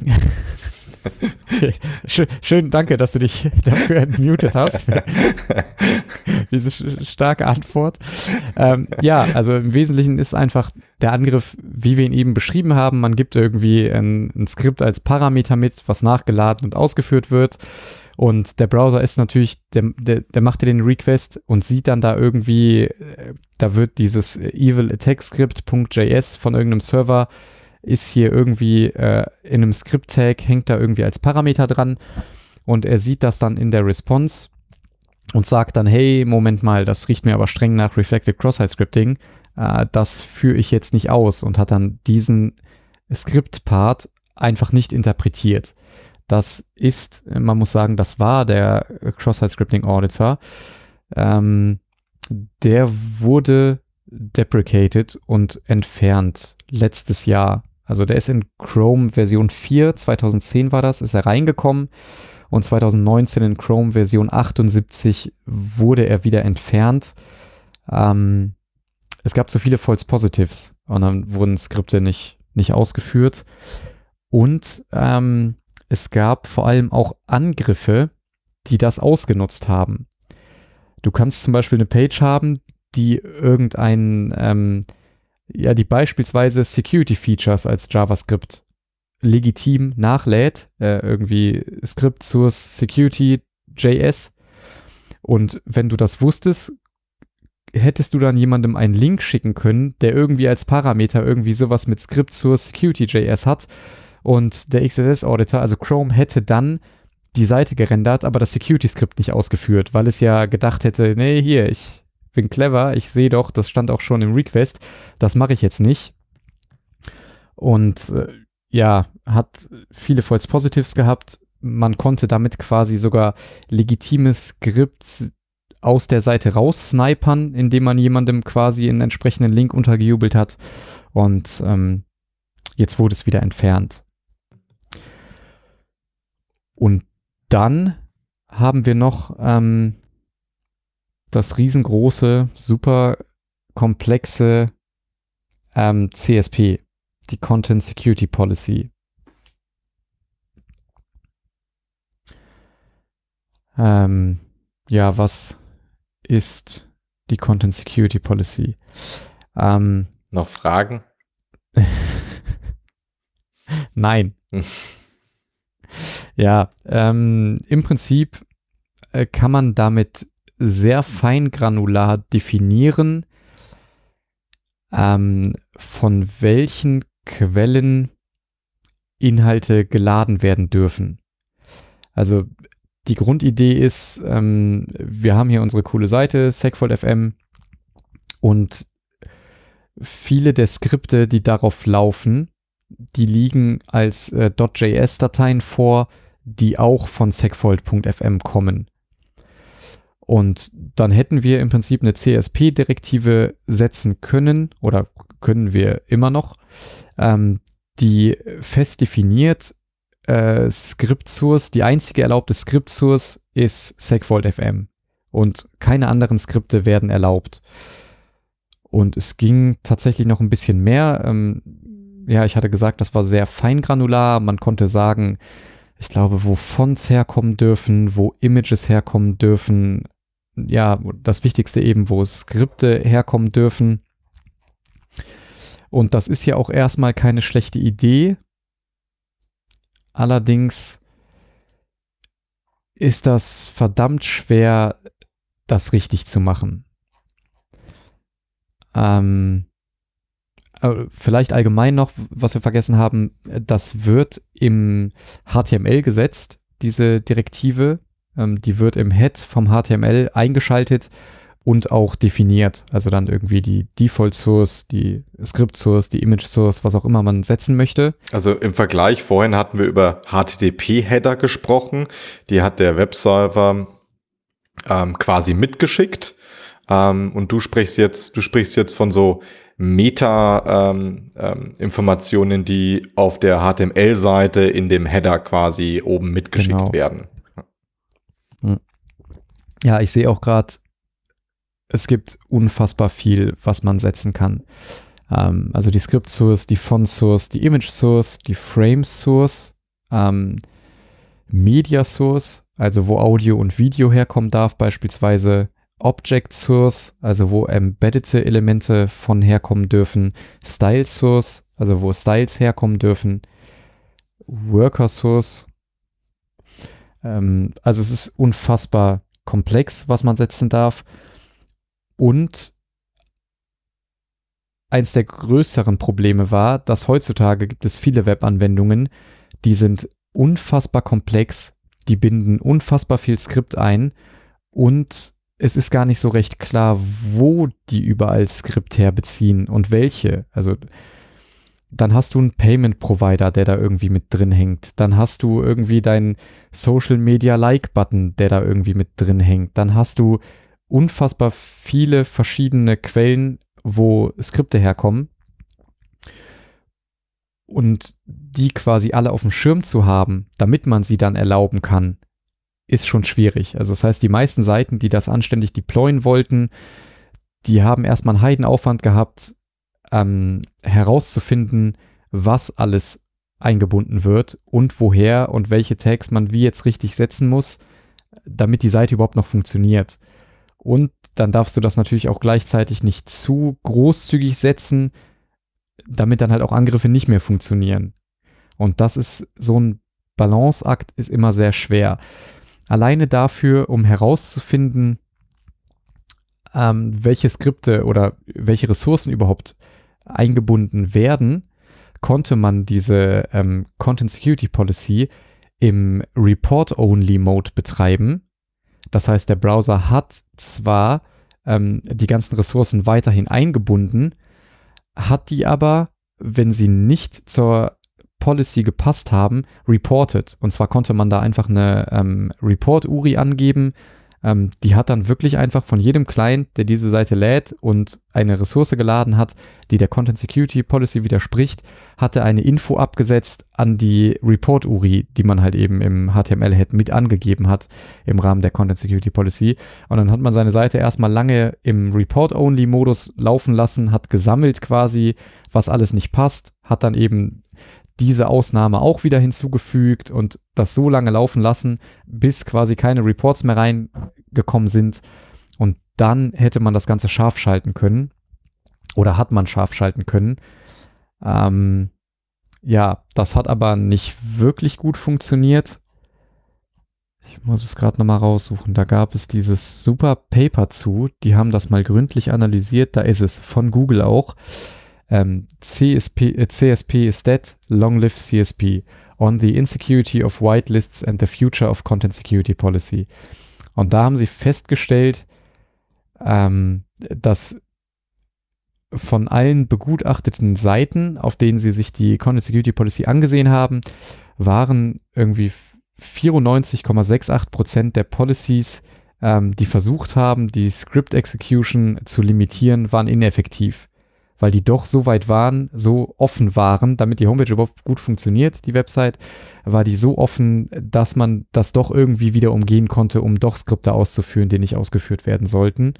Okay. Schön, schön, danke, dass du dich dafür entmutet hast. Diese starke Antwort. Ähm, ja, also im Wesentlichen ist einfach der Angriff, wie wir ihn eben beschrieben haben, man gibt irgendwie ein, ein Skript als Parameter mit, was nachgeladen und ausgeführt wird. Und der Browser ist natürlich, der, der, der macht dir den Request und sieht dann da irgendwie, da wird dieses evil attack script Punkt J S von irgendeinem Server ist hier irgendwie äh, in einem Script-Tag, hängt da irgendwie als Parameter dran und er sieht das dann in der Response und sagt dann, hey, Moment mal, das riecht mir aber streng nach Reflected Cross-Site-Scripting, äh, das führe ich jetzt nicht aus und hat dann diesen Script-Part einfach nicht interpretiert. Das ist, man muss sagen, das war der Cross-Site-Scripting-Auditor. Ähm, der wurde deprecated und entfernt letztes Jahr. Also der ist in Chrome Version vier, zweitausendzehn war das, ist er reingekommen und zweitausendneunzehn in Chrome Version achtundsiebzig wurde er wieder entfernt. Ähm, es gab zu viele False Positives und dann wurden Skripte nicht, nicht ausgeführt und ähm, es gab vor allem auch Angriffe, die das ausgenutzt haben. Du kannst zum Beispiel eine Page haben, die irgendeinen, ähm, ja, die beispielsweise Security Features als JavaScript legitim nachlädt, äh, irgendwie Script Source Security J S. Und wenn du das wusstest, hättest du dann jemandem einen Link schicken können, der irgendwie als Parameter irgendwie sowas mit Script Source Security J S hat. Und der X S S Auditor, also Chrome, hätte dann die Seite gerendert, aber das Security-Skript nicht ausgeführt, weil es ja gedacht hätte, nee, hier, ich bin clever, ich sehe doch, das stand auch schon im Request, das mache ich jetzt nicht. Und äh, ja, hat viele False Positives gehabt. Man konnte damit quasi sogar legitime Skripts aus der Seite raussnipern, indem man jemandem quasi einen entsprechenden Link untergejubelt hat. Und ähm, jetzt wurde es wieder entfernt. Und dann haben wir noch ähm, das riesengroße, super komplexe ähm, C S P, die Content Security Policy. Ähm, ja, was ist die Content Security Policy? Ähm, noch Fragen? Nein. Ja, ähm, im Prinzip äh, kann man damit sehr feingranular definieren, ähm, von welchen Quellen Inhalte geladen werden dürfen. Also die Grundidee ist, ähm, wir haben hier unsere coole Seite, Segfault F M, und viele der Skripte, die darauf laufen, die liegen als äh, .js-Dateien vor, die auch von segfault Punkt F M kommen. Und dann hätten wir im Prinzip eine C S P-Direktive setzen können, oder können wir immer noch, ähm, die fest definiert, äh, Script-Source, die einzige erlaubte Script-Source ist segfault F M und keine anderen Skripte werden erlaubt. Und es ging tatsächlich noch ein bisschen mehr. ähm, Ja, ich hatte gesagt, das war sehr feingranular. Man konnte sagen, ich glaube, wo Fonts herkommen dürfen, wo Images herkommen dürfen. Ja, das Wichtigste eben, wo Skripte herkommen dürfen. Und das ist ja auch erstmal keine schlechte Idee. Allerdings ist das verdammt schwer, das richtig zu machen. Ähm... Vielleicht allgemein noch, was wir vergessen haben, das wird im H T M L gesetzt, diese Direktive. Ähm, die wird im Head vom H T M L eingeschaltet und auch definiert. Also dann irgendwie die Default-Source, die Script-Source, die Image-Source, was auch immer man setzen möchte. Also im Vergleich, vorhin hatten wir über H T T P-Header gesprochen. Die hat der Webserver ähm, quasi mitgeschickt. Ähm, und du sprichst jetzt, du sprichst jetzt von so Meta-Informationen, ähm, ähm, die auf der H T M L-Seite in dem Header quasi oben mitgeschickt genau. werden. Ja, ich sehe auch gerade, es gibt unfassbar viel, was man setzen kann. Ähm, also die Script-Source, die Font-Source, die Image-Source, die Frame-Source, ähm, Media-Source, also wo Audio und Video herkommen darf beispielsweise, Object Source, also wo embeddete Elemente von herkommen dürfen, Style Source, also wo Styles herkommen dürfen, Worker Source. Ähm, also es ist unfassbar komplex, was man setzen darf. Und eins der größeren Probleme war, dass heutzutage gibt es viele Webanwendungen, die sind unfassbar komplex, die binden unfassbar viel Skript ein und es ist gar nicht so recht klar, wo die überall Skript herbeziehen und welche. Also dann hast du einen Payment-Provider, der da irgendwie mit drin hängt. Dann hast du irgendwie deinen Social-Media-Like-Button, der da irgendwie mit drin hängt. Dann hast du unfassbar viele verschiedene Quellen, wo Skripte herkommen. Und die quasi alle auf dem Schirm zu haben, damit man sie dann erlauben kann, ist schon schwierig. Also das heißt, die meisten Seiten, die das anständig deployen wollten, die haben erstmal einen Heidenaufwand gehabt, ähm, herauszufinden, was alles eingebunden wird und woher und welche Tags man wie jetzt richtig setzen muss, damit die Seite überhaupt noch funktioniert. Und dann darfst du das natürlich auch gleichzeitig nicht zu großzügig setzen, damit dann halt auch Angriffe nicht mehr funktionieren. Und das ist, so ein Balanceakt ist immer sehr schwer. Alleine dafür, um herauszufinden, ähm, welche Skripte oder welche Ressourcen überhaupt eingebunden werden, konnte man diese ähm, Content Security Policy im Report-Only-Mode betreiben. Das heißt, der Browser hat zwar ähm, die ganzen Ressourcen weiterhin eingebunden, hat die aber, wenn sie nicht zur Policy gepasst haben, reported. Und zwar konnte man da einfach eine ähm, Report-U R I angeben. Ähm, die hat dann wirklich einfach von jedem Client, der diese Seite lädt und eine Ressource geladen hat, die der Content Security Policy widerspricht, hat er eine Info abgesetzt an die Report-U R I, die man halt eben im H T M L-Head mit angegeben hat im Rahmen der Content Security Policy. Und dann hat man seine Seite erstmal lange im Report-Only-Modus laufen lassen, hat gesammelt quasi, was alles nicht passt, hat dann eben diese Ausnahme auch wieder hinzugefügt und das so lange laufen lassen, bis quasi keine Reports mehr reingekommen sind. Und dann hätte man das Ganze scharf schalten können oder hat man scharf schalten können. Ähm, ja, das hat aber nicht wirklich gut funktioniert. Ich muss es gerade nochmal raussuchen. Da gab es dieses super Paper zu. Die haben das mal gründlich analysiert. Da ist es, von Google auch. Um, C S P, äh, C S P is dead, long live C S P, on the insecurity of whitelists and the future of Content Security Policy. Und da haben sie festgestellt, ähm, dass von allen begutachteten Seiten, auf denen sie sich die Content Security Policy angesehen haben, waren irgendwie vierundneunzig Komma acht sechs Prozent der Policies, ähm, die versucht haben, die Script Execution zu limitieren, waren ineffektiv, weil die doch so weit waren, so offen waren, damit die Homepage überhaupt gut funktioniert, die Website, war die so offen, dass man das doch irgendwie wieder umgehen konnte, um doch Skripte auszuführen, die nicht ausgeführt werden sollten.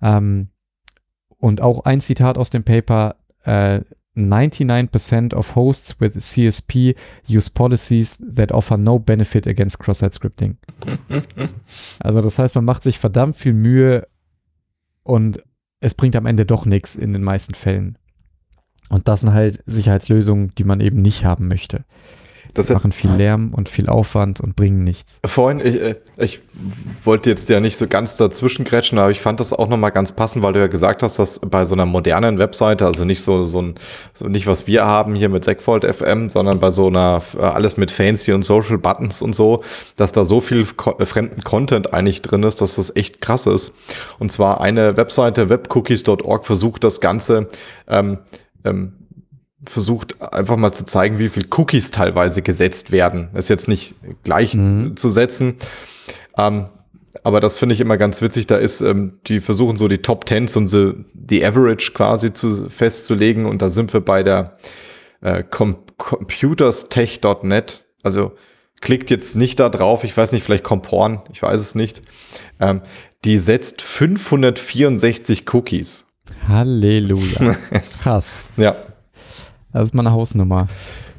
Ähm, und auch ein Zitat aus dem Paper, äh, ninety-nine percent of hosts with C S P use policies that offer no benefit against cross-site scripting. Also das heißt, man macht sich verdammt viel Mühe und es bringt am Ende doch nichts in den meisten Fällen. Und das sind halt Sicherheitslösungen, die man eben nicht haben möchte. Das die machen viel Lärm und viel Aufwand und bringen nichts. Vorhin, ich, ich wollte jetzt ja nicht so ganz dazwischen grätschen, aber ich fand das auch nochmal ganz passend, weil du ja gesagt hast, dass bei so einer modernen Webseite, also nicht so, so ein, so nicht was wir haben hier mit Segfault F M, sondern bei so einer, alles mit Fancy und Social Buttons und so, dass da so viel ko- fremden Content eigentlich drin ist, dass das echt krass ist. Und zwar eine Webseite, webcookies dot org, versucht das Ganze, ähm, ähm, versucht einfach mal zu zeigen, wie viel Cookies teilweise gesetzt werden. Das ist jetzt nicht gleich mhm. zu setzen. Ähm, aber das finde ich immer ganz witzig. Da ist, ähm, die versuchen so die Top Tens und so die Average quasi zu, festzulegen. Und da sind wir bei der äh, Com- Computerstech dot net. Also klickt jetzt nicht da drauf. Ich weiß nicht, vielleicht Comporn. Ich weiß es nicht. Ähm, die setzt fünfhundertvierundsechzig Cookies. Halleluja. Krass. Ja. Das ist meine Hausnummer.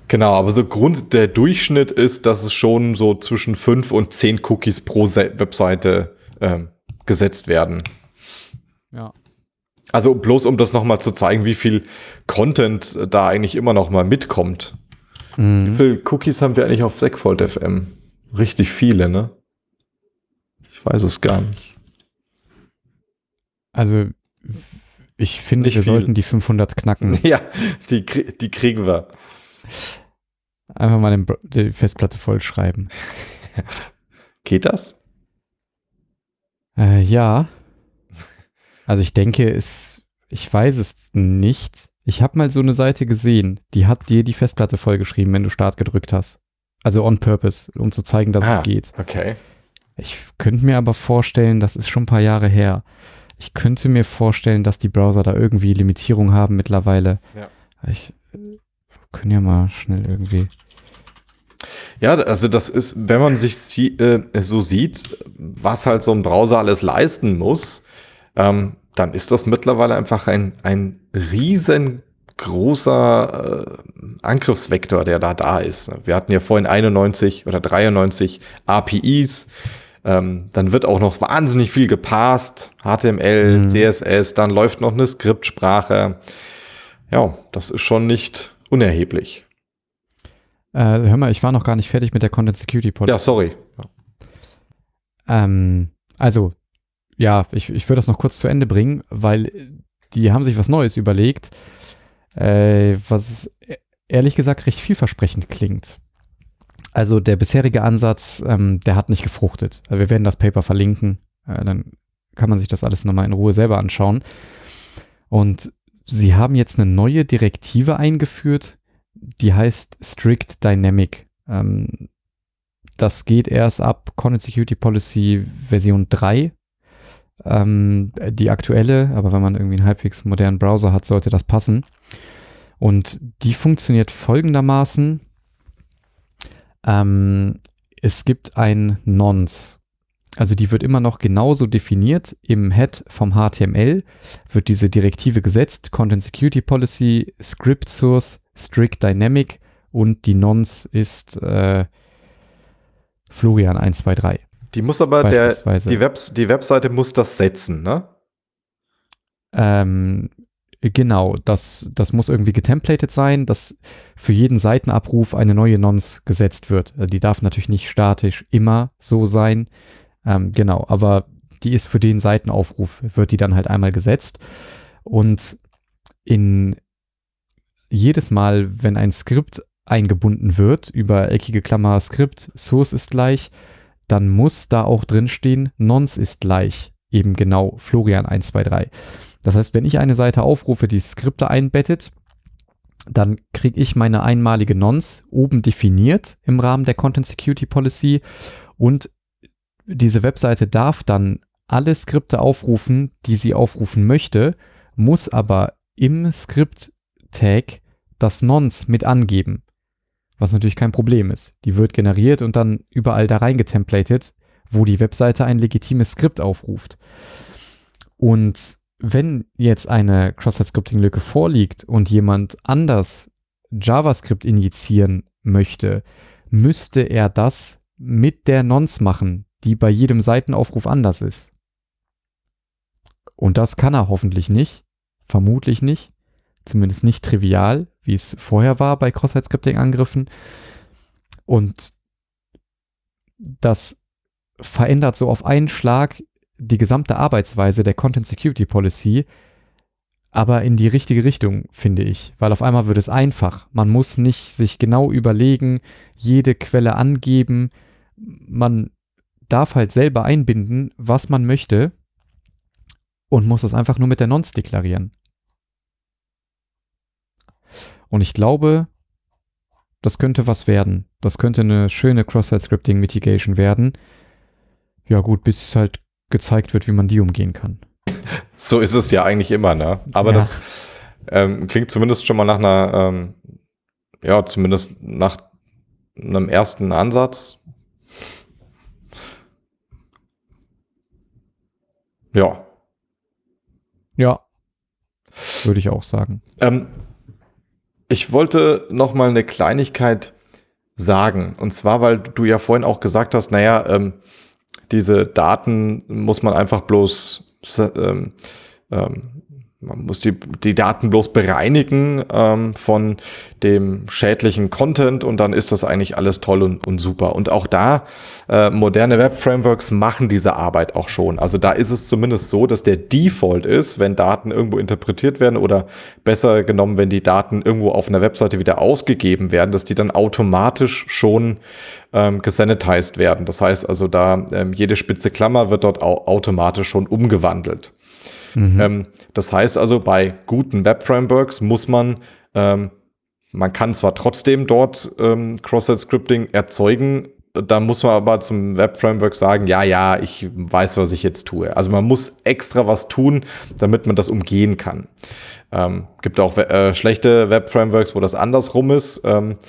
Genau, aber so Grund, der Durchschnitt ist, dass es schon so zwischen fünf und zehn Cookies pro Se- Webseite ähm, gesetzt werden. Ja. Also bloß, um das nochmal zu zeigen, wie viel Content da eigentlich immer noch mal mitkommt. Mhm. Wie viele Cookies haben wir eigentlich auf Segfault F M? Richtig viele, ne? Ich weiß es gar nicht. Also ich finde, nicht wir viel. Sollten die fünfhundert knacken. Ja, die, die kriegen wir. Einfach mal den, die Festplatte vollschreiben. Geht das? Äh, ja. Also ich denke, es, ich weiß es nicht. Ich habe mal so eine Seite gesehen, die hat dir die Festplatte vollgeschrieben, wenn du Start gedrückt hast. Also on purpose, um zu zeigen, dass ah, es geht. Okay. Ich könnte mir aber vorstellen, das ist schon ein paar Jahre her. Ich könnte mir vorstellen, dass die Browser da irgendwie Limitierung haben mittlerweile. Ja. Ich können ja mal schnell irgendwie. Ja, also das ist, wenn man sich sie, äh, so sieht, was halt so ein Browser alles leisten muss, ähm, dann ist das mittlerweile einfach ein, ein riesen großer äh, Angriffsvektor, der da da ist. Wir hatten ja vorhin einundneunzig oder dreiundneunzig A P Is. Ähm, dann wird auch noch wahnsinnig viel gepasst. H T M L, mhm. C S S, dann läuft noch eine Skriptsprache. Ja, das ist schon nicht unerheblich. Äh, hör mal, ich war noch gar nicht fertig mit der Content Security Policy. Ja, sorry. Ja. Ähm, also, ja, ich, ich würde das noch kurz zu Ende bringen, weil die haben sich was Neues überlegt, äh, was ehrlich gesagt recht vielversprechend klingt. Also der bisherige Ansatz, ähm, der hat nicht gefruchtet. Also wir werden das Paper verlinken, äh, dann kann man sich das alles nochmal in Ruhe selber anschauen. Und sie haben jetzt eine neue Direktive eingeführt, die heißt Strict Dynamic. Ähm, das geht erst ab Content Security Policy Version drei. Ähm, die aktuelle, aber wenn man irgendwie einen halbwegs modernen Browser hat, sollte das passen. Und die funktioniert folgendermaßen. Ähm, es gibt ein Nonce. Also die wird immer noch genauso definiert. Im Head vom H T M L wird diese Direktive gesetzt. Content Security Policy, Script Source, Strict Dynamic und die Nonce ist äh, Florian eins zwei drei. Die muss aber, der, die, Web, die Webseite muss das setzen, ne? Ähm, genau, das, das muss irgendwie getemplated sein, dass für jeden Seitenabruf eine neue Nonce gesetzt wird. Die darf natürlich nicht statisch immer so sein, ähm, genau, aber die ist für den Seitenaufruf, wird die dann halt einmal gesetzt. Und in jedes Mal, wenn ein Skript eingebunden wird, über eckige Klammer Skript, Source ist gleich, dann muss da auch drinstehen, Nonce ist gleich, eben genau Florian eins zwei drei. Das heißt, wenn ich eine Seite aufrufe, die Skripte einbettet, dann kriege ich meine einmalige Nonce oben definiert im Rahmen der Content Security Policy und diese Webseite darf dann alle Skripte aufrufen, die sie aufrufen möchte, muss aber im Skript-Tag das Nonce mit angeben. Was natürlich kein Problem ist. Die wird generiert und dann überall da reingetemplatet, wo die Webseite ein legitimes Skript aufruft. Und wenn jetzt eine Cross-Site-Scripting-Lücke vorliegt und jemand anders JavaScript injizieren möchte, müsste er das mit der Nonce machen, die bei jedem Seitenaufruf anders ist. Und das kann er hoffentlich nicht, vermutlich nicht, zumindest nicht trivial, wie es vorher war bei Cross-Site-Scripting-Angriffen. Und das verändert so auf einen Schlag die gesamte Arbeitsweise der Content Security Policy, aber in die richtige Richtung, finde ich. Weil auf einmal wird es einfach. Man muss nicht sich genau überlegen, jede Quelle angeben. Man darf halt selber einbinden, was man möchte und muss es einfach nur mit der Nonce deklarieren. Und ich glaube, das könnte was werden. Das könnte eine schöne Cross-Site-Scripting-Mitigation werden. Ja gut, bis halt gezeigt wird, wie man die umgehen kann. So ist es ja eigentlich immer, ne? Aber ja, das ähm, klingt zumindest schon mal nach einer, ähm, ja, zumindest nach einem ersten Ansatz. Ja. Ja. Würde ich auch sagen. Ähm, Ich wollte noch mal eine Kleinigkeit sagen. Und zwar, weil du ja vorhin auch gesagt hast, naja, ähm, diese Daten muss man einfach bloß, ähm, ähm, man muss die, die Daten bloß bereinigen ähm, von dem schädlichen Content und dann ist das eigentlich alles toll und, und super. Und auch da, äh, moderne Web-Frameworks machen diese Arbeit auch schon. Also da ist es zumindest so, dass der Default ist, wenn Daten irgendwo interpretiert werden oder besser genommen, wenn die Daten irgendwo auf einer Webseite wieder ausgegeben werden, dass die dann automatisch schon ähm, gesanitized werden. Das heißt also, da ähm, jede spitze Klammer wird dort au- automatisch schon umgewandelt. Mhm. Das heißt also, bei guten Web-Frameworks muss man, ähm, man kann zwar trotzdem dort ähm, Cross-Site-Scripting erzeugen, da muss man aber zum Web-Framework sagen, ja, ja, ich weiß, was ich jetzt tue. Also man muss extra was tun, damit man das umgehen kann. Ähm, gibt auch äh, schlechte Web-Frameworks, wo das andersrum ist. Ähm,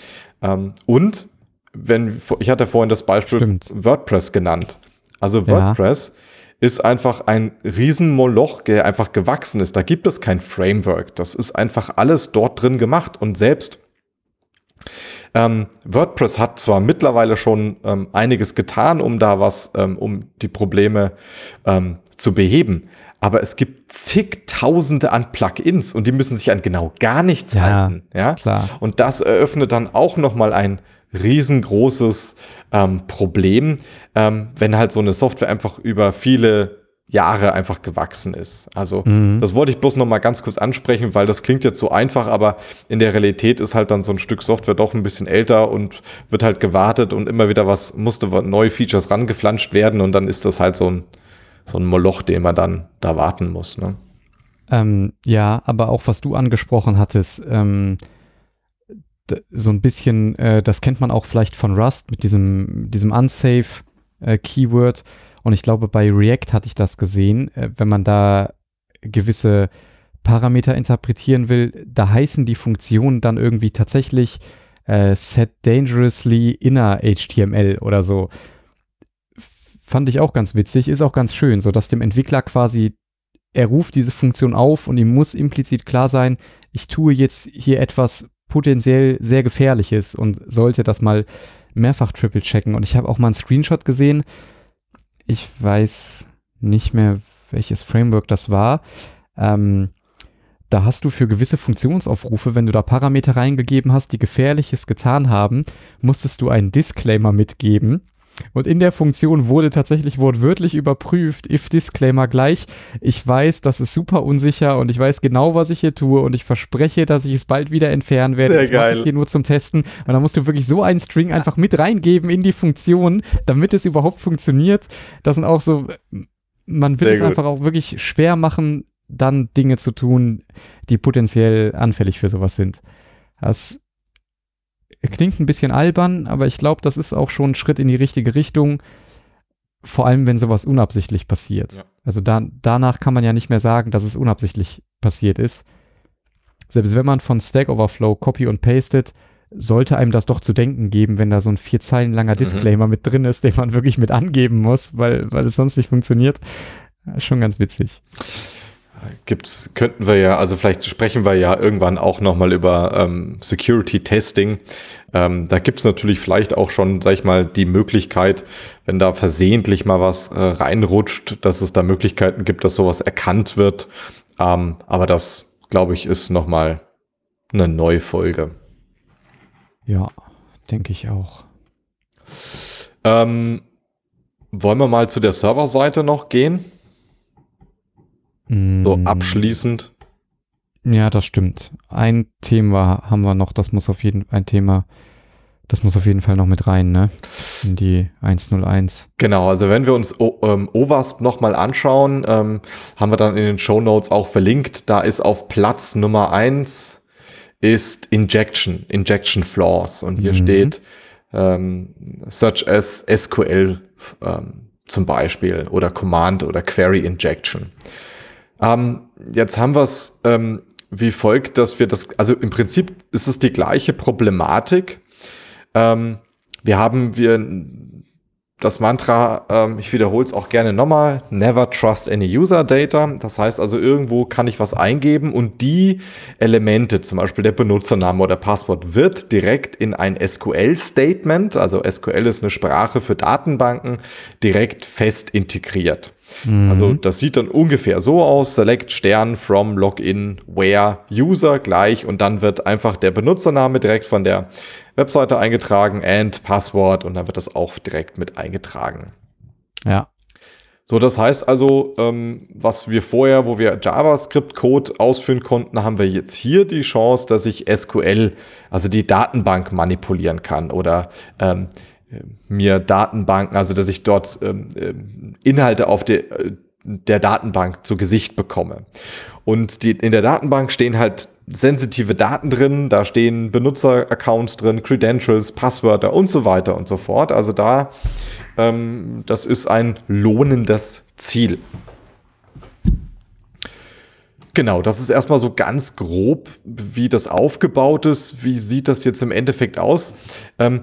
ähm, und wenn ich hatte vorhin das Beispiel Stimmt. WordPress genannt. Also WordPress ja. ist einfach ein Riesenmoloch, der einfach gewachsen ist. Da gibt es kein Framework. Das ist einfach alles dort drin gemacht. Und selbst ähm, WordPress hat zwar mittlerweile schon ähm, einiges getan, um da was, ähm, um die Probleme ähm, zu beheben. Aber es gibt zigtausende an Plugins und die müssen sich an genau gar nichts ja, halten. Ja, klar. Und das eröffnet dann auch nochmal ein riesengroßes ähm, Problem, ähm, wenn halt so eine Software einfach über viele Jahre einfach gewachsen ist. Also mhm. das wollte ich bloß nochmal ganz kurz ansprechen, weil das klingt jetzt so einfach, aber in der Realität ist halt dann so ein Stück Software doch ein bisschen älter und wird halt gewartet und immer wieder was, musste neue Features rangeflanscht werden und dann ist das halt so ein So ein Moloch, den man dann da warten muss. Ne? Ähm, ja, aber auch was du angesprochen hattest, ähm, d- so ein bisschen, äh, das kennt man auch vielleicht von Rust mit diesem, diesem unsafe äh, Keyword. Und ich glaube, bei React hatte ich das gesehen, äh, wenn man da gewisse Parameter interpretieren will, da heißen die Funktionen dann irgendwie tatsächlich äh, set dangerously inner H T M L oder so. Fand ich auch ganz witzig, ist auch ganz schön, sodass dem Entwickler quasi, er ruft diese Funktion auf und ihm muss implizit klar sein, ich tue jetzt hier etwas potenziell sehr Gefährliches und sollte das mal mehrfach triple checken. Und ich habe auch mal einen Screenshot gesehen, ich weiß nicht mehr, welches Framework das war, ähm, da hast du für gewisse Funktionsaufrufe, wenn du da Parameter reingegeben hast, die Gefährliches getan haben, musstest du einen Disclaimer mitgeben. Und in der Funktion wurde tatsächlich wortwörtlich überprüft, if Disclaimer gleich, ich weiß, das ist super unsicher und ich weiß genau, was ich hier tue und ich verspreche, dass ich es bald wieder entfernen werde. Sehr geil. Ich hier nur zum Testen. Und da musst du wirklich so einen String einfach mit reingeben in die Funktion, damit es überhaupt funktioniert. Das sind auch so, man will Sehr es gut. einfach auch wirklich schwer machen, dann Dinge zu tun, die potenziell anfällig für sowas sind. Das klingt ein bisschen albern, aber ich glaube, das ist auch schon ein Schritt in die richtige Richtung, vor allem, wenn sowas unabsichtlich passiert. Ja. Also da, danach kann man ja nicht mehr sagen, dass es unabsichtlich passiert ist. Selbst wenn man von Stack Overflow copy und pastet, sollte einem das doch zu denken geben, wenn da so ein vier Zeilen langer mhm. Disclaimer mit drin ist, den man wirklich mit angeben muss, weil, weil es sonst nicht funktioniert. Schon ganz witzig. Gibt's, könnten wir ja, also vielleicht sprechen wir ja irgendwann auch nochmal über ähm, Security-Testing. Ähm, da gibt's natürlich vielleicht auch schon, sag ich mal, die Möglichkeit, wenn da versehentlich mal was äh, reinrutscht, dass es da Möglichkeiten gibt, dass sowas erkannt wird. Ähm, aber das, glaube ich, ist nochmal eine neue Folge. Ja, denke ich auch. Ähm, wollen wir mal zu der Serverseite noch gehen? So abschließend. Ja, das stimmt. Ein Thema haben wir noch, das muss auf jeden ein Thema, das muss auf jeden Fall noch mit rein, ne? In die eins null eins. Genau, also wenn wir uns o- ähm, OWASP nochmal anschauen, ähm, haben wir dann in den Shownotes auch verlinkt, da ist auf Platz Nummer eins ist Injection, Injection Flaws. Und hier mhm. steht ähm, such as S Q L ähm, zum Beispiel oder Command oder Query Injection. Ähm, jetzt haben wir es ähm, wie folgt, dass wir das, also im Prinzip ist es die gleiche Problematik. Ähm, wir haben wir das Mantra, ähm, ich wiederhole es auch gerne nochmal, never trust any user data. Das heißt also, irgendwo kann ich was eingeben und die Elemente, zum Beispiel der Benutzername oder Passwort, wird direkt in ein S Q L-Statement, also S Q L ist eine Sprache für Datenbanken, direkt fest integriert. Also das sieht dann ungefähr so aus, select Stern from Login where user gleich und dann wird einfach der Benutzername direkt von der Webseite eingetragen and Passwort und dann wird das auch direkt mit eingetragen. Ja. So, das heißt also, ähm, was wir vorher, wo wir JavaScript-Code ausführen konnten, haben wir jetzt hier die Chance, dass ich S Q L, also die Datenbank manipulieren kann oder ähm, mir Datenbanken, also dass ich dort ähm, Inhalte auf de, der Datenbank zu Gesicht bekomme. Und die, in der Datenbank stehen halt sensitive Daten drin, da stehen Benutzeraccounts drin, Credentials, Passwörter und so weiter und so fort. Also da, ähm, das ist ein lohnendes Ziel. Genau, das ist erstmal so ganz grob, wie das aufgebaut ist. Wie sieht das jetzt im Endeffekt aus? Ähm,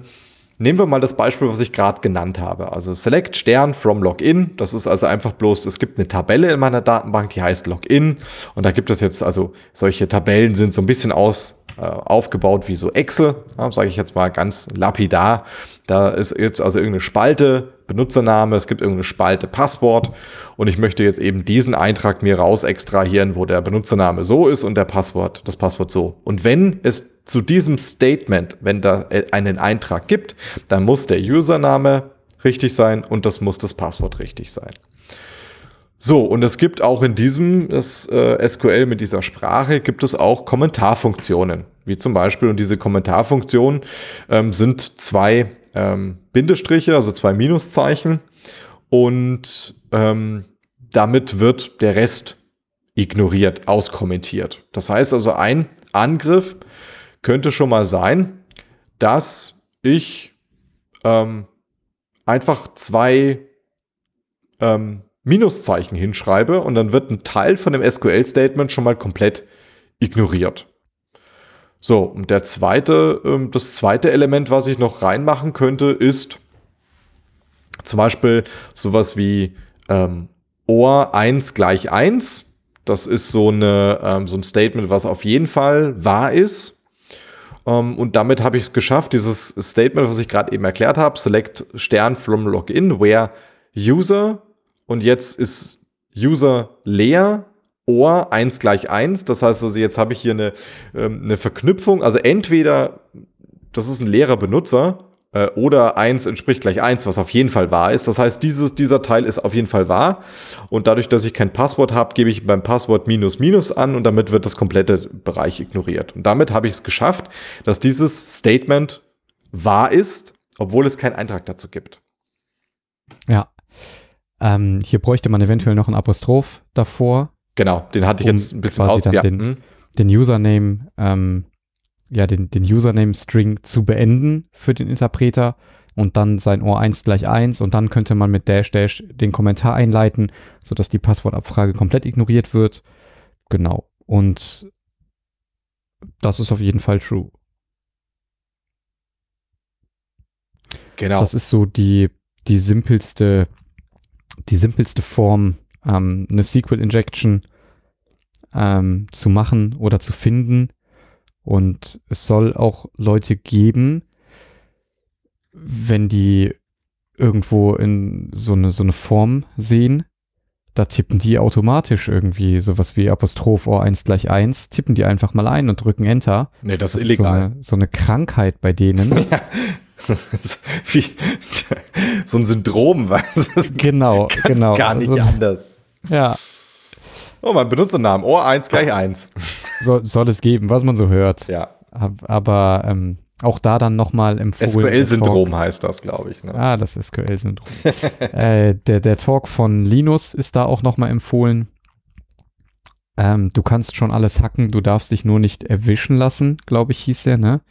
Nehmen wir mal das Beispiel, was ich gerade genannt habe. Also select Stern from Login. Das ist also einfach bloß, es gibt eine Tabelle in meiner Datenbank, die heißt Login. Und da gibt es jetzt, also solche Tabellen sind so ein bisschen aus, äh, aufgebaut wie so Excel. Ja, sage ich jetzt mal ganz lapidar. Da ist jetzt also irgendeine Spalte Benutzername, es gibt irgendeine Spalte Passwort. Und ich möchte jetzt eben diesen Eintrag mir raus extrahieren, wo der Benutzername so ist und der Passwort, das Passwort so. Und wenn es zu diesem Statement, wenn da einen Eintrag gibt, dann muss der Username richtig sein und das muss das Passwort richtig sein. So, und es gibt auch in diesem das, äh, S Q L mit dieser Sprache, gibt es auch Kommentarfunktionen, wie zum Beispiel, und diese Kommentarfunktionen ähm, sind zwei ähm, Bindestriche, also zwei Minuszeichen, und ähm, damit wird der Rest ignoriert, auskommentiert. Das heißt also, ein Angriff könnte schon mal sein, dass ich ähm, einfach zwei ähm, Minuszeichen hinschreibe und dann wird ein Teil von dem S Q L-Statement schon mal komplett ignoriert. So, und der zweite, ähm, das zweite Element, was ich noch reinmachen könnte, ist zum Beispiel sowas wie ähm, or eins gleich eins. Das ist so, eine, ähm, so ein Statement, was auf jeden Fall wahr ist. Und damit habe ich es geschafft, dieses Statement, was ich gerade eben erklärt habe, select Stern from Login, where User, und jetzt ist User leer, or eins gleich eins. Das heißt also, jetzt habe ich hier eine, eine Verknüpfung, also entweder das ist ein leerer Benutzer oder eins entspricht gleich eins, was auf jeden Fall wahr ist. Das heißt, dieses, dieser Teil ist auf jeden Fall wahr und dadurch, dass ich kein Passwort habe, gebe ich beim Passwort minus minus an und damit wird das komplette Bereich ignoriert. Und damit habe ich es geschafft, dass dieses Statement wahr ist, obwohl es keinen Eintrag dazu gibt. Ja, ähm, hier bräuchte man eventuell noch ein Apostroph davor. Genau, den hatte ich um jetzt ein bisschen aus. Ja. Den, den Username ähm ja, den, den Username-String zu beenden für den Interpreter und dann sein O R eins gleich eins und dann könnte man mit Dash Dash den Kommentar einleiten, sodass die Passwortabfrage komplett ignoriert wird. Genau. Und das ist auf jeden Fall true. Genau. Das ist so die, die simpelste, die simpelste Form, ähm, eine S Q L-Injection ähm, zu machen oder zu finden. Und es soll auch Leute geben, wenn die irgendwo in so eine, so eine Form sehen, da tippen die automatisch irgendwie sowas wie Apostroph O R eins gleich eins, tippen die einfach mal ein und drücken Enter. Nee, das, das ist illegal. So eine, so eine Krankheit bei denen. Ja. Wie, so ein Syndrom, weißt du? Genau, genau. Gar nicht also, anders. Ja. Oh, mein Benutzernamen, O R eins gleich eins. So, soll es geben, was man so hört. Ja. Aber ähm, auch da dann nochmal im Forum. S Q L-Syndrom heißt das, glaube ich. Ne? Ah, das S Q L-Syndrom. äh, der, der Talk von Linus ist da auch nochmal empfohlen. Ähm, du kannst schon alles hacken, du darfst dich nur nicht erwischen lassen, glaube ich, hieß der, ne?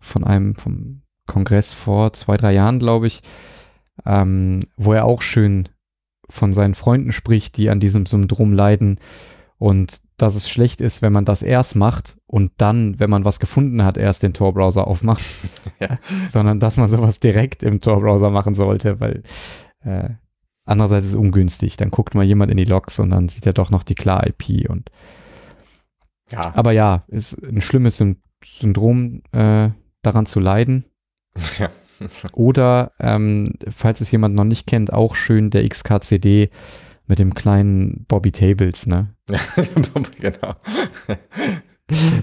Von einem vom Kongress vor zwei, drei Jahren, glaube ich. Ähm, wo er auch schön von seinen Freunden spricht, die an diesem Syndrom leiden und dass es schlecht ist, wenn man das erst macht und dann, wenn man was gefunden hat, erst den Tor-Browser aufmacht, ja. Sondern dass man sowas direkt im Tor-Browser machen sollte, weil äh, andererseits ist es ungünstig. Dann guckt mal jemand in die Logs und dann sieht er doch noch die Klar-I P und ja. Aber ja, ist ein schlimmes Syn- Syndrom, äh, daran zu leiden. Ja. Oder, ähm, falls es jemand noch nicht kennt, auch schön der X K C D mit dem kleinen Bobby Tables, ne? Genau.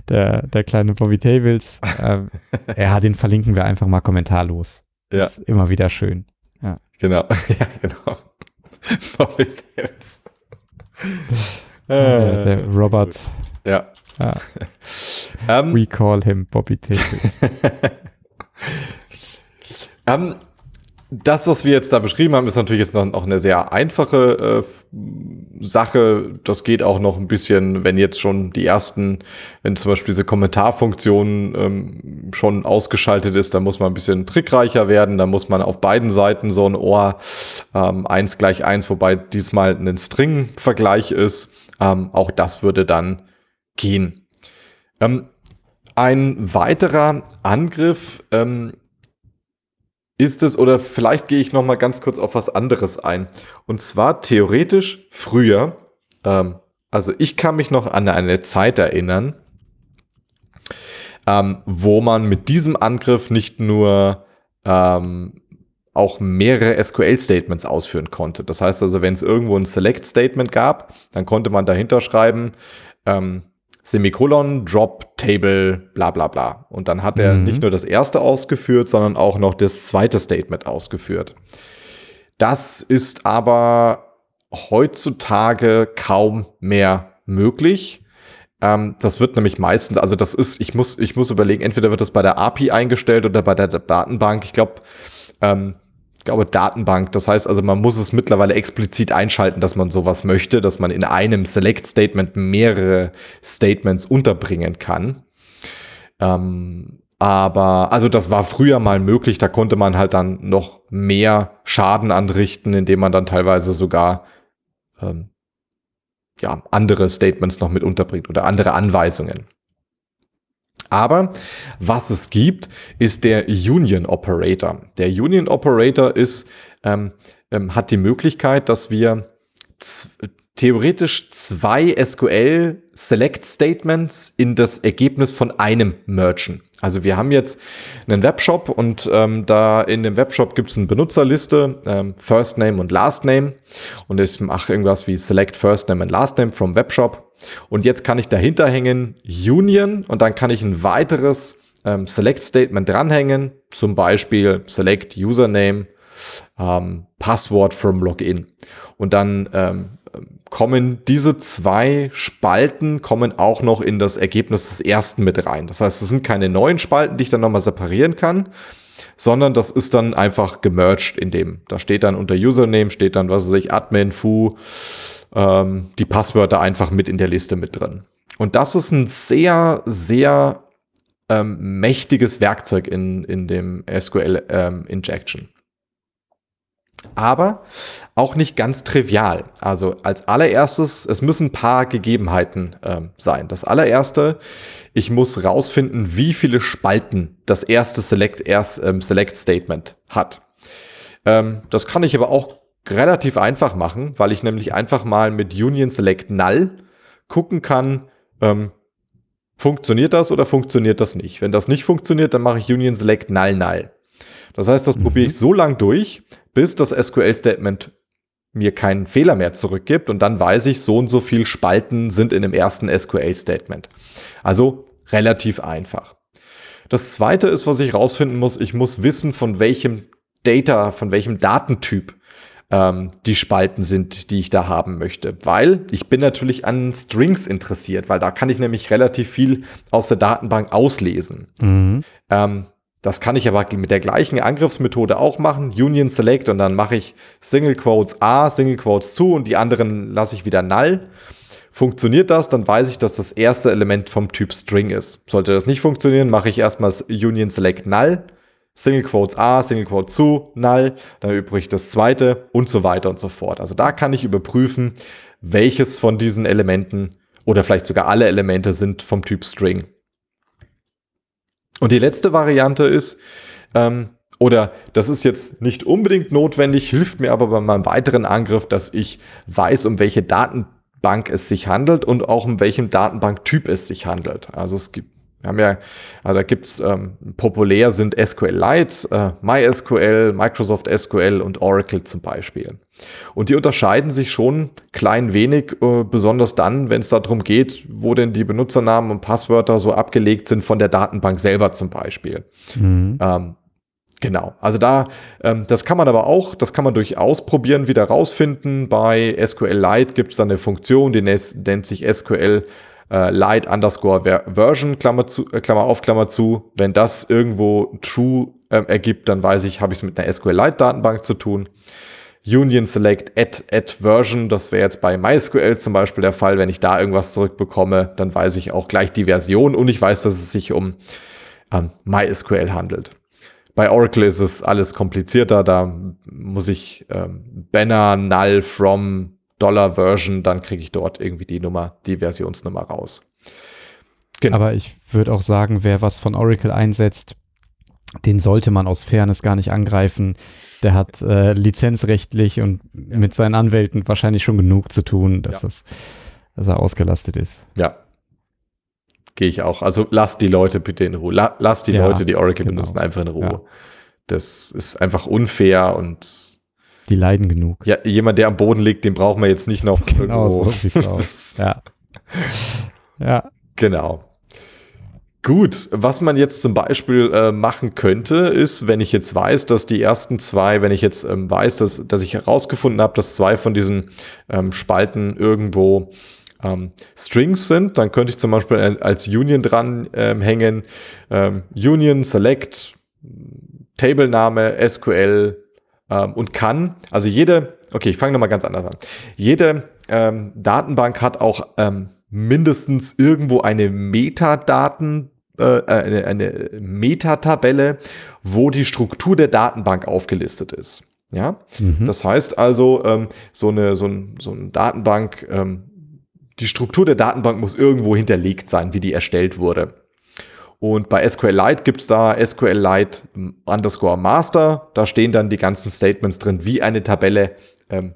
Der, der kleine Bobby Tables. Ähm, ja, den verlinken wir einfach mal kommentarlos. Ja. Ist immer wieder schön. Ja. Genau. Ja, genau. Bobby Tables. Der, der Robert. Ja. ja. Um, We call him Bobby Tables. Um, das, was wir jetzt da beschrieben haben, ist natürlich jetzt noch, noch eine sehr einfache äh, Sache. Das geht auch noch ein bisschen, wenn jetzt schon die ersten, wenn zum Beispiel diese Kommentarfunktion ähm, schon ausgeschaltet ist, dann muss man ein bisschen trickreicher werden. Da muss man auf beiden Seiten so ein O R ähm, eins gleich eins, wobei diesmal ein String-Vergleich ist. Ähm, auch das würde dann gehen. Ähm, ein weiterer Angriff ähm, ist es, oder vielleicht gehe ich noch mal ganz kurz auf was anderes ein. Und zwar theoretisch früher, ähm, also ich kann mich noch an eine Zeit erinnern, ähm, wo man mit diesem Angriff nicht nur ähm, auch mehrere S Q L-Statements ausführen konnte. Das heißt also, wenn es irgendwo ein Select-Statement gab, dann konnte man dahinter schreiben, ähm, Semikolon, Drop, Table, bla bla bla. Und dann hat er mhm. nicht nur das erste ausgeführt, sondern auch noch das zweite Statement ausgeführt. Das ist aber heutzutage kaum mehr möglich. Ähm, das wird nämlich meistens, also das ist, ich muss, ich muss überlegen, entweder wird das bei der A P I eingestellt oder bei der Datenbank. Ich glaube, ähm, ich glaube Datenbank, das heißt also, man muss es mittlerweile explizit einschalten, dass man sowas möchte, dass man in einem Select-Statement mehrere Statements unterbringen kann. Ähm, aber, also das war früher mal möglich, da konnte man halt dann noch mehr Schaden anrichten, indem man dann teilweise sogar ähm, ja, andere Statements noch mit unterbringt oder andere Anweisungen. Aber was es gibt, ist der Union Operator. Der Union Operator ist, ähm, ähm, hat die Möglichkeit, dass wir theoretisch zwei S Q L Select Statements in das Ergebnis von einem mergen. Also wir haben jetzt einen Webshop und ähm, da in dem Webshop gibt es eine Benutzerliste, ähm, First Name und Last Name. Und ich mache irgendwas wie Select First Name and Last Name from Webshop. Und jetzt kann ich dahinter hängen Union und dann kann ich ein weiteres ähm, Select-Statement dranhängen, zum Beispiel Select Username, ähm, Password from Login. Und dann ähm, kommen diese zwei Spalten kommen auch noch in das Ergebnis des ersten mit rein. Das heißt, es sind keine neuen Spalten, die ich dann nochmal separieren kann, sondern das ist dann einfach gemerged in dem. Da steht dann unter Username, steht dann, was weiß ich, Admin, Foo, die Passwörter einfach mit in der Liste mit drin. Und das ist ein sehr, sehr ähm, mächtiges Werkzeug in, in dem S Q L ähm, Injection. Aber auch nicht ganz trivial. Also als allererstes, es müssen ein paar Gegebenheiten ähm, sein. Das allererste, ich muss rausfinden, wie viele Spalten das erste Select, erst, ähm, Select Statement hat. Ähm, das kann ich aber auch relativ einfach machen, weil ich nämlich einfach mal mit Union Select Null gucken kann, ähm, funktioniert das oder funktioniert das nicht. Wenn das nicht funktioniert, dann mache ich Union Select Null Null. Das heißt, das mhm. probiere ich so lang durch, bis das S Q L-Statement mir keinen Fehler mehr zurückgibt und dann weiß ich, so und so viel Spalten sind in dem ersten S Q L-Statement. Also relativ einfach. Das zweite ist, was ich rausfinden muss, ich muss wissen, von welchem Data, von welchem Datentyp die Spalten sind, die ich da haben möchte. Weil ich bin natürlich an Strings interessiert, weil da kann ich nämlich relativ viel aus der Datenbank auslesen. Mhm. Ähm, das kann ich aber mit der gleichen Angriffsmethode auch machen. Union Select und dann mache ich Single Quotes A, Single Quotes zu und die anderen lasse ich wieder null. Funktioniert das, dann weiß ich, dass das erste Element vom Typ String ist. Sollte das nicht funktionieren, mache ich erstmal Union Select Null. Single Quotes A, Single Quotes zu, Null, dann übrig das zweite und so weiter und so fort. Also da kann ich überprüfen, welches von diesen Elementen oder vielleicht sogar alle Elemente sind vom Typ String. Und die letzte Variante ist, ähm, oder das ist jetzt nicht unbedingt notwendig, hilft mir aber bei meinem weiteren Angriff, dass ich weiß, um welche Datenbank es sich handelt und auch um welchen Datenbanktyp es sich handelt. Also es gibt haben ja, also da gibt es, ähm, populär sind SQLite, äh, MySQL, Microsoft S Q L und Oracle zum Beispiel. Und die unterscheiden sich schon klein wenig, äh, besonders dann, wenn es darum geht, wo denn die Benutzernamen und Passwörter so abgelegt sind von der Datenbank selber zum Beispiel. Mhm. Ähm, genau, also da, ähm, das kann man aber auch, das kann man durchaus probieren, wieder rausfinden. Bei SQLite gibt es dann eine Funktion, die nennt sich S Q L Uh, light underscore version, Klammer, zu, Klammer auf, Klammer zu. Wenn das irgendwo true äh, ergibt, dann weiß ich, habe ich es mit einer SQLite-Datenbank zu tun. Union select at, at version, das wäre jetzt bei MySQL zum Beispiel der Fall. Wenn ich da irgendwas zurückbekomme, dann weiß ich auch gleich die Version und ich weiß, dass es sich um ähm, MySQL handelt. Bei Oracle ist es alles komplizierter. Da muss ich ähm, Banner, Null, From, Dollar Version, dann kriege ich dort irgendwie die Nummer, die Versionsnummer raus. Genau. Aber ich würde auch sagen, wer was von Oracle einsetzt, den sollte man aus Fairness gar nicht angreifen. Der hat äh, lizenzrechtlich und ja. mit seinen Anwälten wahrscheinlich schon genug zu tun, dass, ja. es, dass er ausgelastet ist. Ja, gehe ich auch. Also lasst die Leute bitte in Ruhe. La- lasst die ja, Leute, die Oracle genau. benutzen, einfach in Ruhe. Ja. Das ist einfach unfair und die leiden genug. Ja, jemand, der am Boden liegt, den brauchen wir jetzt nicht noch genau irgendwo. So sieht's aus. Ja. ja. Genau. Gut, was man jetzt zum Beispiel äh, machen könnte, ist, wenn ich jetzt weiß, dass die ersten zwei, wenn ich jetzt ähm, weiß, dass, dass ich herausgefunden habe, dass zwei von diesen ähm, Spalten irgendwo ähm, Strings sind, dann könnte ich zum Beispiel äh, als Union dran ähm, hängen, ähm, Union, Select, Table-Name, S Q L ähm, und kann, also jede, okay, ich fange nochmal ganz anders an, jede ähm, Datenbank hat auch ähm, mindestens irgendwo eine Metadaten Eine, eine Metatabelle, wo die Struktur der Datenbank aufgelistet ist. Ja? Mhm. Das heißt also, ähm, so, eine, so, ein, so eine Datenbank, ähm, die Struktur der Datenbank muss irgendwo hinterlegt sein, wie die erstellt wurde. Und bei SQLite gibt es da SQLite_master, da stehen dann die ganzen Statements drin, wie eine Tabelle ähm,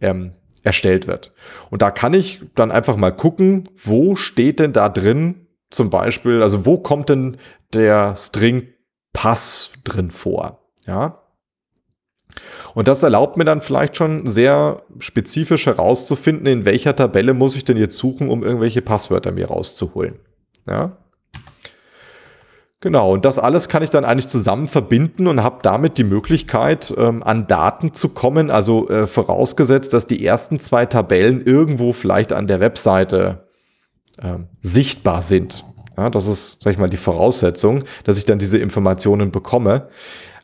ähm, erstellt wird. Und da kann ich dann einfach mal gucken, wo steht denn da drin, zum Beispiel, also wo kommt denn der String Pass drin vor? Ja. Und das erlaubt mir dann vielleicht schon sehr spezifisch herauszufinden, in welcher Tabelle muss ich denn jetzt suchen, um irgendwelche Passwörter mir rauszuholen. Ja. Genau, und das alles kann ich dann eigentlich zusammen verbinden und habe damit die Möglichkeit, ähm, an Daten zu kommen. Also äh, vorausgesetzt, dass die ersten zwei Tabellen irgendwo vielleicht an der Webseite Ähm, sichtbar sind. Ja, das ist, sag ich mal, die Voraussetzung, dass ich dann diese Informationen bekomme.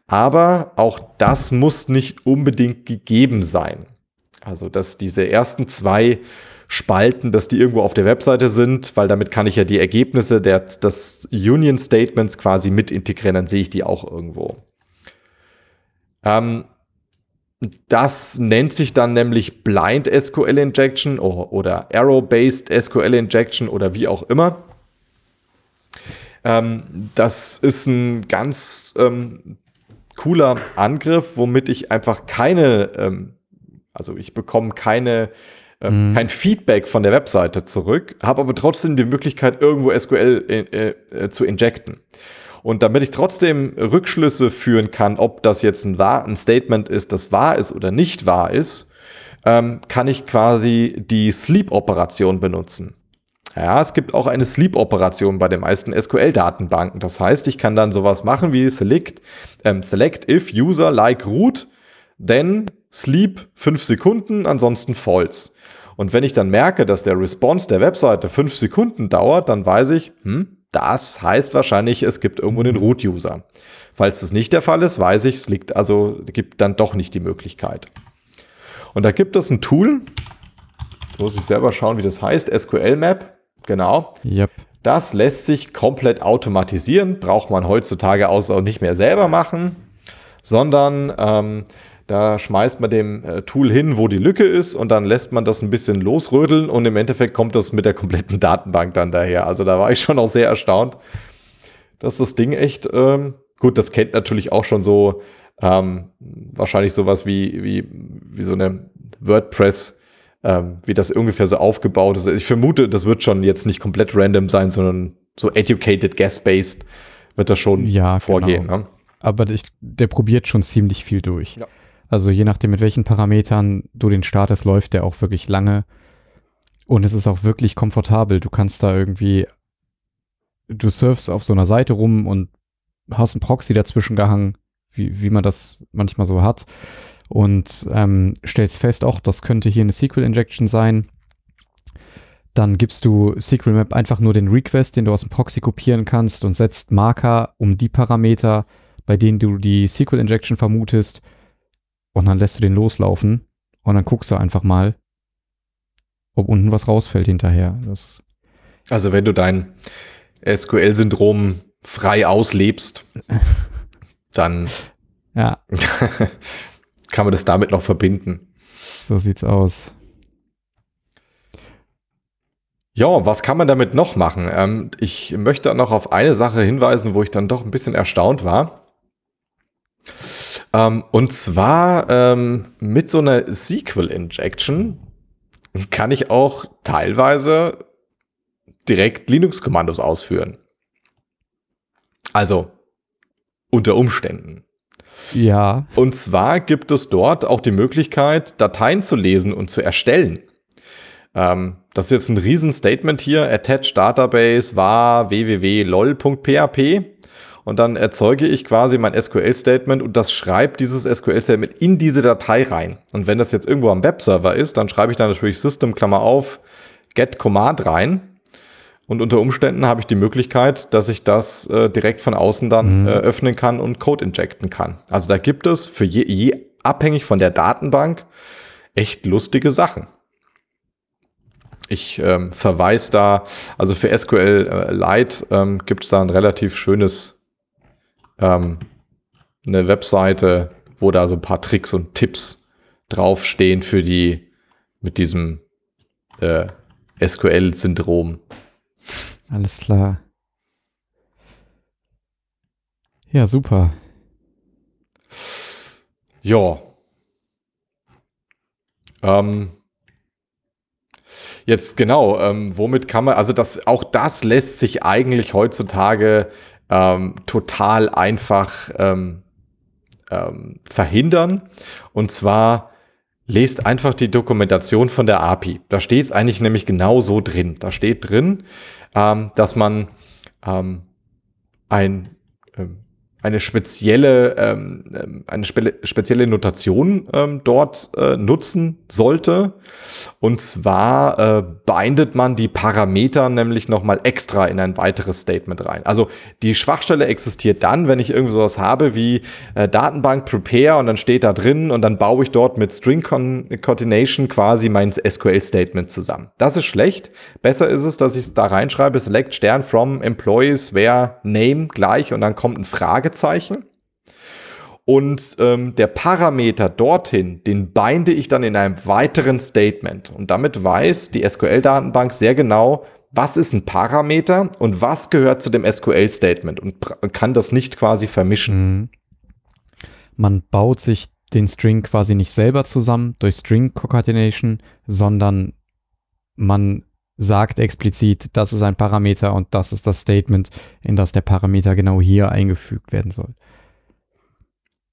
Aber auch das muss nicht unbedingt gegeben sein. Also, dass diese ersten zwei Spalten, dass die irgendwo auf der Webseite sind, weil damit kann ich ja die Ergebnisse der, des Union Statements quasi mit integrieren, dann sehe ich die auch irgendwo. Ähm, Das nennt sich dann nämlich Blind S Q L Injection oder Arrow-Based S Q L Injection oder wie auch immer. Ähm, das ist ein ganz ähm, cooler Angriff, womit ich einfach keine, ähm, also ich bekomme keine, ähm, mhm. kein Feedback von der Webseite zurück, habe aber trotzdem die Möglichkeit, irgendwo S Q L äh, äh, zu injecten. Und damit ich trotzdem Rückschlüsse führen kann, ob das jetzt ein, wahr, ein Statement ist, das wahr ist oder nicht wahr ist, ähm, kann ich quasi die Sleep-Operation benutzen. Ja, es gibt auch eine Sleep-Operation bei den meisten S Q L-Datenbanken. Das heißt, ich kann dann sowas machen wie select, ähm, select if user like root, then sleep fünf Sekunden, ansonsten false. Und wenn ich dann merke, dass der Response der Webseite fünf Sekunden dauert, dann weiß ich, hm, das heißt wahrscheinlich, es gibt irgendwo einen Root-User. Falls das nicht der Fall ist, weiß ich, es liegt also, gibt dann doch nicht die Möglichkeit. Und da gibt es ein Tool, jetzt muss ich selber schauen, wie das heißt, S Q L-Map, genau. Yep. Das lässt sich komplett automatisieren, braucht man heutzutage außer nicht mehr selber machen, sondern ähm, da schmeißt man dem Tool hin, wo die Lücke ist und dann lässt man das ein bisschen losrödeln und im Endeffekt kommt das mit der kompletten Datenbank dann daher. Also da war ich schon auch sehr erstaunt, dass das Ding echt, ähm, gut, das kennt natürlich auch schon so, ähm, wahrscheinlich sowas wie, wie, wie so eine WordPress, ähm, wie das ungefähr so aufgebaut ist. Ich vermute, das wird schon jetzt nicht komplett random sein, sondern so educated, guess-based wird das schon ja, vorgehen. Genau. Ne? Aber ich, der probiert schon ziemlich viel durch. Ja. Also je nachdem, mit welchen Parametern du den startest, läuft der auch wirklich lange. Und es ist auch wirklich komfortabel. Du kannst da irgendwie, du surfst auf so einer Seite rum und hast einen Proxy dazwischen gehangen, wie, wie man das manchmal so hat. Und ähm, stellst fest, auch das könnte hier eine S Q L-Injection sein. Dann gibst du S Q L-Map einfach nur den Request, den du aus dem Proxy kopieren kannst und setzt Marker um die Parameter, bei denen du die S Q L-Injection vermutest. Und dann lässt du den loslaufen und dann guckst du einfach mal, ob unten was rausfällt hinterher. Das also wenn du dein S Q L-Syndrom frei auslebst, dann ja. kann man das damit noch verbinden. So sieht's aus. Ja, was kann man damit noch machen? Ähm, ich möchte noch auf eine Sache hinweisen, wo ich dann doch ein bisschen erstaunt war. Ähm, und zwar ähm, mit so einer S Q L-Injection kann ich auch teilweise direkt Linux-Kommandos ausführen. Also unter Umständen. Ja. Und zwar gibt es dort auch die Möglichkeit, Dateien zu lesen und zu erstellen. Ähm, das ist jetzt ein Riesen-Statement hier. Attach Database var www punkt lol punkt p h p. Und dann erzeuge ich quasi mein S Q L-Statement und das schreibt dieses S Q L-Statement in diese Datei rein. Und wenn das jetzt irgendwo am Webserver ist, dann schreibe ich da natürlich System, Klammer auf, get Command rein. Und unter Umständen habe ich die Möglichkeit, dass ich das äh, direkt von außen dann mhm. äh, öffnen kann und Code injecten kann. Also da gibt es für je, je abhängig von der Datenbank echt lustige Sachen. Ich ähm, verweise da, also für SQLite ähm, gibt es da ein relativ schönes, ähm, eine Webseite, wo da so ein paar Tricks und Tipps draufstehen für die mit diesem äh, S Q L-Syndrom. Alles klar. Ja, super. Ja. Ähm, jetzt genau, ähm, womit kann man, also das, auch das lässt sich eigentlich heutzutage ähm, total einfach ähm, ähm, verhindern. Und zwar lest einfach die Dokumentation von der A P I. Da steht es eigentlich nämlich genau so drin. Da steht drin, Ähm, dass man ähm, ein, ähm, eine spezielle ähm, eine spe spezielle Notation ähm, dort äh, nutzen sollte. Und zwar äh, bindet man die Parameter nämlich nochmal extra in ein weiteres Statement rein. Also die Schwachstelle existiert dann, wenn ich irgend sowas habe wie äh, Datenbank prepare und dann steht da drin und dann baue ich dort mit String Concatenation quasi mein S Q L-Statement zusammen. Das ist schlecht. Besser ist es, dass ich da reinschreibe, select Stern from employees where name gleich und dann kommt ein Frage Zeichen. Und ähm, der Parameter dorthin, den binde ich dann in einem weiteren Statement. Und damit weiß die S Q L-Datenbank sehr genau, was ist ein Parameter und was gehört zu dem S Q L-Statement und kann das nicht quasi vermischen. Man baut sich den String quasi nicht selber zusammen durch String Concatenation, sondern man sagt explizit, das ist ein Parameter und das ist das Statement, in das der Parameter genau hier eingefügt werden soll.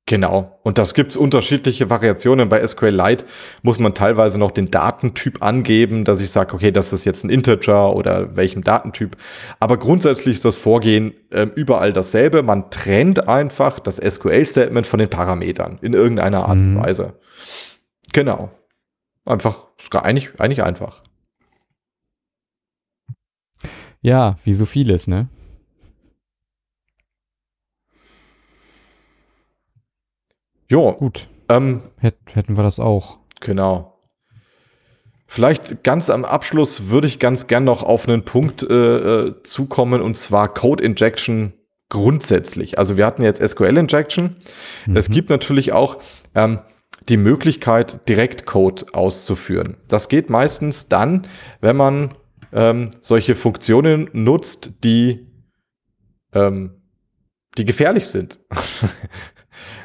Genau. Und das gibt es unterschiedliche Variationen. Bei SQLite muss man teilweise noch den Datentyp angeben, dass ich sage, okay, das ist jetzt ein Integer oder welchem Datentyp. Aber grundsätzlich ist das Vorgehen äh, überall dasselbe. Man trennt einfach das S Q L-Statement von den Parametern in irgendeiner Art mhm. und Weise. Genau. Einfach, eigentlich, eigentlich einfach. Ja, wie so vieles, ne? Jo, gut. Ähm, hätten wir das auch. Genau. Vielleicht ganz am Abschluss würde ich ganz gern noch auf einen Punkt äh, zukommen, und zwar Code Injection grundsätzlich. Also wir hatten jetzt S Q L Injection. Mhm. Es gibt natürlich auch ähm, die Möglichkeit, direkt Code auszuführen. Das geht meistens dann, wenn man Ähm, solche Funktionen nutzt, die, ähm, die gefährlich sind.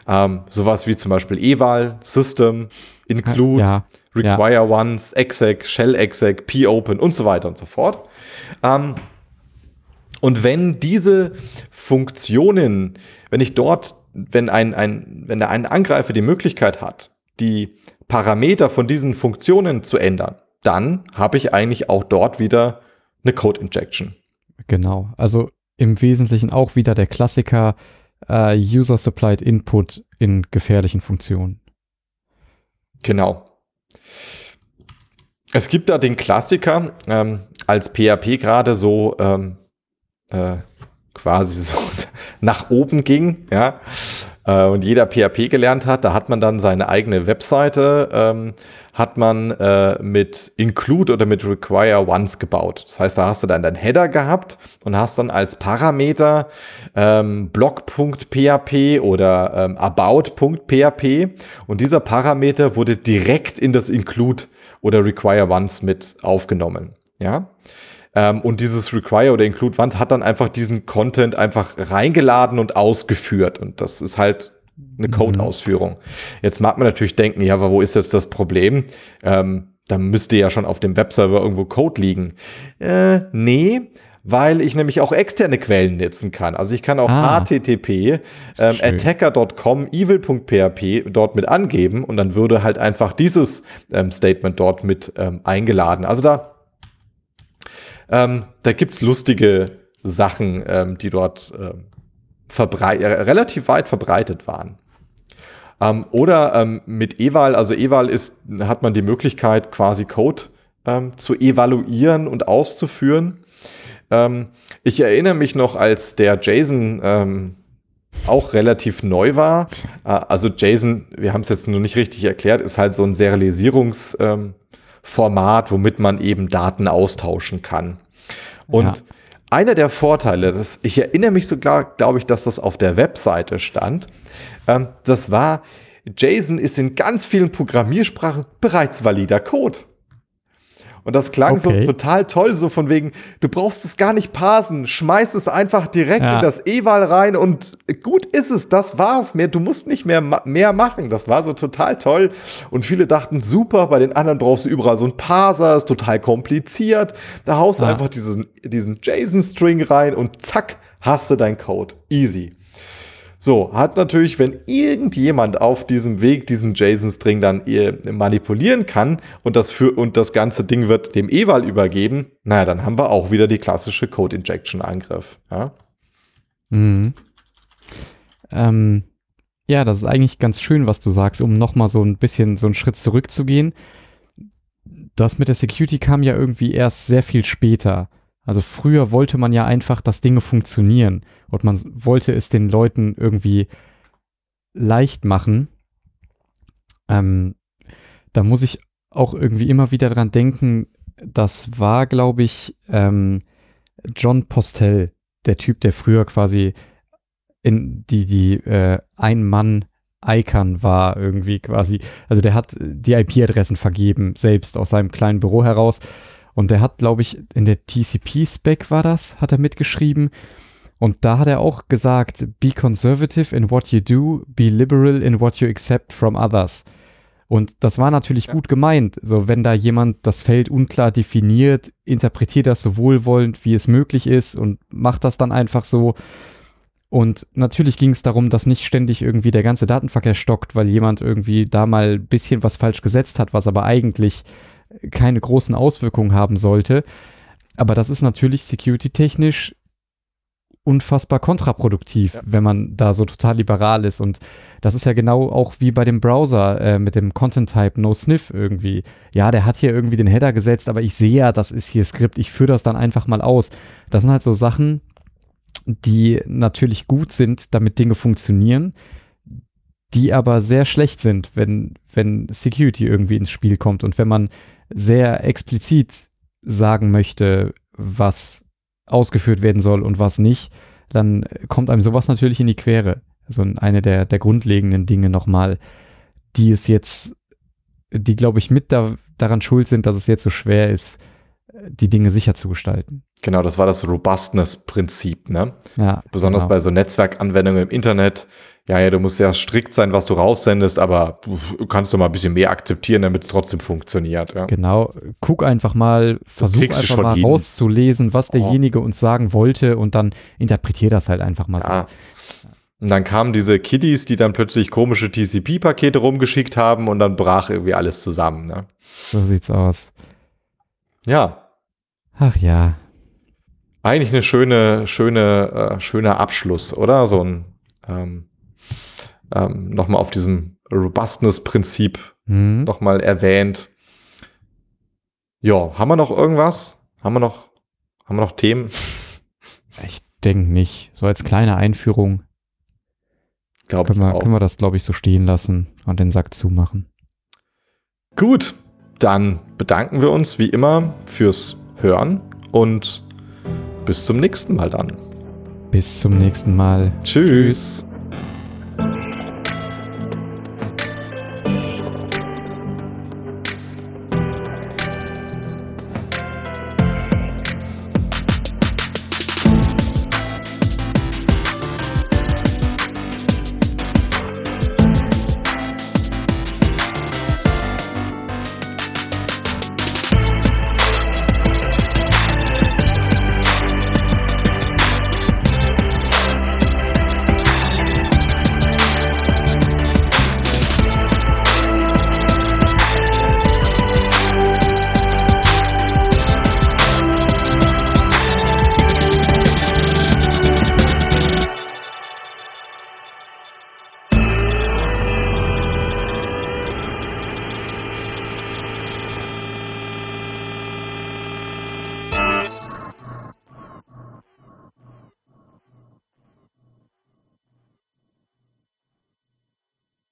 ähm, sowas wie zum Beispiel eval, system, include, ja, require ja. once, exec, shell exec, popen und so weiter und so fort. Ähm, und wenn diese Funktionen, wenn ich dort, wenn ein, ein, wenn der ein Angreifer die Möglichkeit hat, die Parameter von diesen Funktionen zu ändern, dann habe ich eigentlich auch dort wieder eine Code-Injection. Genau, also im Wesentlichen auch wieder der Klassiker äh, User-Supplied Input in gefährlichen Funktionen. Genau. Es gibt da den Klassiker, ähm, als P H P gerade so ähm, äh, quasi so nach oben ging, ja, äh, und jeder P H P gelernt hat, da hat man dann seine eigene Webseite, ähm, hat man äh, mit include oder mit require once gebaut. Das heißt, da hast du dann deinen Header gehabt und hast dann als Parameter ähm, blog.php oder ähm, about.php und dieser Parameter wurde direkt in das include oder require once mit aufgenommen. ja. Ähm, und dieses Require oder Include Once hat dann einfach diesen Content einfach reingeladen und ausgeführt. Und das ist halt eine Code-Ausführung. Mhm. Jetzt mag man natürlich denken, ja, aber wo ist jetzt das Problem? Ähm, da müsste ja schon auf dem Webserver irgendwo Code liegen. Äh, nee, weil ich nämlich auch externe Quellen nutzen kann. Also ich kann auch ah. H T T P, ähm, attacker Punkt com, evil Punkt P H P dort mit angeben und dann würde halt einfach dieses ähm, Statement dort mit ähm, eingeladen. Also da, ähm, da gibt es lustige Sachen, ähm, die dort ähm, verbrei- äh, relativ weit verbreitet waren. Ähm, oder ähm, mit eval, also eval ist, hat man die Möglichkeit quasi Code ähm, zu evaluieren und auszuführen. Ich erinnere mich noch, als der JSON ähm, auch relativ neu war. Also JSON, wir haben es jetzt noch nicht richtig erklärt, ist halt so ein Serialisierungsformat, ähm, womit man eben Daten austauschen kann. Und ja. einer der Vorteile, das, ich erinnere mich sogar, glaube ich, dass das auf der Webseite stand, ähm, das war, JSON ist in ganz vielen Programmiersprachen bereits valider Code. Und das klang okay. so total toll, so von wegen, du brauchst es gar nicht parsen, schmeiß es einfach direkt ja. in das eval rein und gut ist es, das war's mehr, du musst nicht mehr, mehr machen. Das war so total toll und viele dachten, super, bei den anderen brauchst du überall so einen Parser, ist total kompliziert, da haust du ja. einfach diesen, diesen JSON-String rein und zack, hast du deinen Code. Easy. So, hat natürlich, wenn irgendjemand auf diesem Weg diesen JSON-String dann eh manipulieren kann und das, für, und das ganze Ding wird dem eval übergeben, naja, dann haben wir auch wieder die klassische Code-Injection-Angriff. Ja? Mhm. Ähm, ja, das ist eigentlich ganz schön, was du sagst, um nochmal so ein bisschen so einen Schritt zurückzugehen. Das mit der Security kam ja irgendwie erst sehr viel später. Also früher wollte man ja einfach, dass Dinge funktionieren und man wollte es den Leuten irgendwie leicht machen. Ähm, da muss ich auch irgendwie immer wieder dran denken, das war, glaube ich, ähm, John Postel, der Typ, der früher quasi in die, die äh, Ein-Mann-Icon war irgendwie quasi. Also der hat die I P-Adressen vergeben, selbst aus seinem kleinen Büro heraus. Und der hat, glaube ich, in der T C P-Spec war das, hat er mitgeschrieben. Und da hat er auch gesagt, be conservative in what you do, be liberal in what you accept from others. Und das war natürlich ja. gut gemeint. So, wenn da jemand das Feld unklar definiert, interpretiert das so wohlwollend, wie es möglich ist und macht das dann einfach so. Und natürlich ging es darum, dass nicht ständig irgendwie der ganze Datenverkehr stockt, weil jemand irgendwie da mal ein bisschen was falsch gesetzt hat, was aber eigentlich keine großen Auswirkungen haben sollte. Aber das ist natürlich security-technisch unfassbar kontraproduktiv, ja. wenn man da so total liberal ist. Und das ist ja genau auch wie bei dem Browser äh, mit dem Content-Type No-Sniff irgendwie. Ja, der hat hier irgendwie den Header gesetzt, aber ich sehe ja, das ist hier Skript. Ich führe das dann einfach mal aus. Das sind halt so Sachen, die natürlich gut sind, damit Dinge funktionieren, die aber sehr schlecht sind, wenn, wenn Security irgendwie ins Spiel kommt und wenn man sehr explizit sagen möchte, was ausgeführt werden soll und was nicht, dann kommt einem sowas natürlich in die Quere. Also eine der, der grundlegenden Dinge nochmal, die es jetzt, die glaube ich mit da, daran schuld sind, dass es jetzt so schwer ist, die Dinge sicher zu gestalten. Genau, das war das Robustness Prinzip, ne? Ja, besonders genau. bei so Netzwerkanwendungen im Internet. Ja, ja, du musst ja strikt sein, was du raussendest, aber du kannst doch mal ein bisschen mehr akzeptieren, damit es trotzdem funktioniert. Ja? Genau, guck einfach mal, versuch einfach mal hin. rauszulesen, was derjenige oh. uns sagen wollte und dann interpretier das halt einfach mal ja. so. Und dann kamen diese Kiddies, die dann plötzlich komische T C P-Pakete rumgeschickt haben und dann brach irgendwie alles zusammen. Ne? So sieht's aus. Ja. Ach ja. Eigentlich eine schöne, schöne, äh, schöner Abschluss, oder? So ein ähm, ähm, nochmal auf diesem Robustness-Prinzip mhm. nochmal erwähnt. Ja, haben wir noch irgendwas? Haben wir noch, haben wir noch Themen? Ich denke nicht. So als kleine Einführung glaub können, wir, können wir das, glaube ich, so stehen lassen und den Sack zumachen. Gut, dann bedanken wir uns wie immer fürs Hören und bis zum nächsten Mal dann. Bis zum nächsten Mal. Tschüss. Tschüss.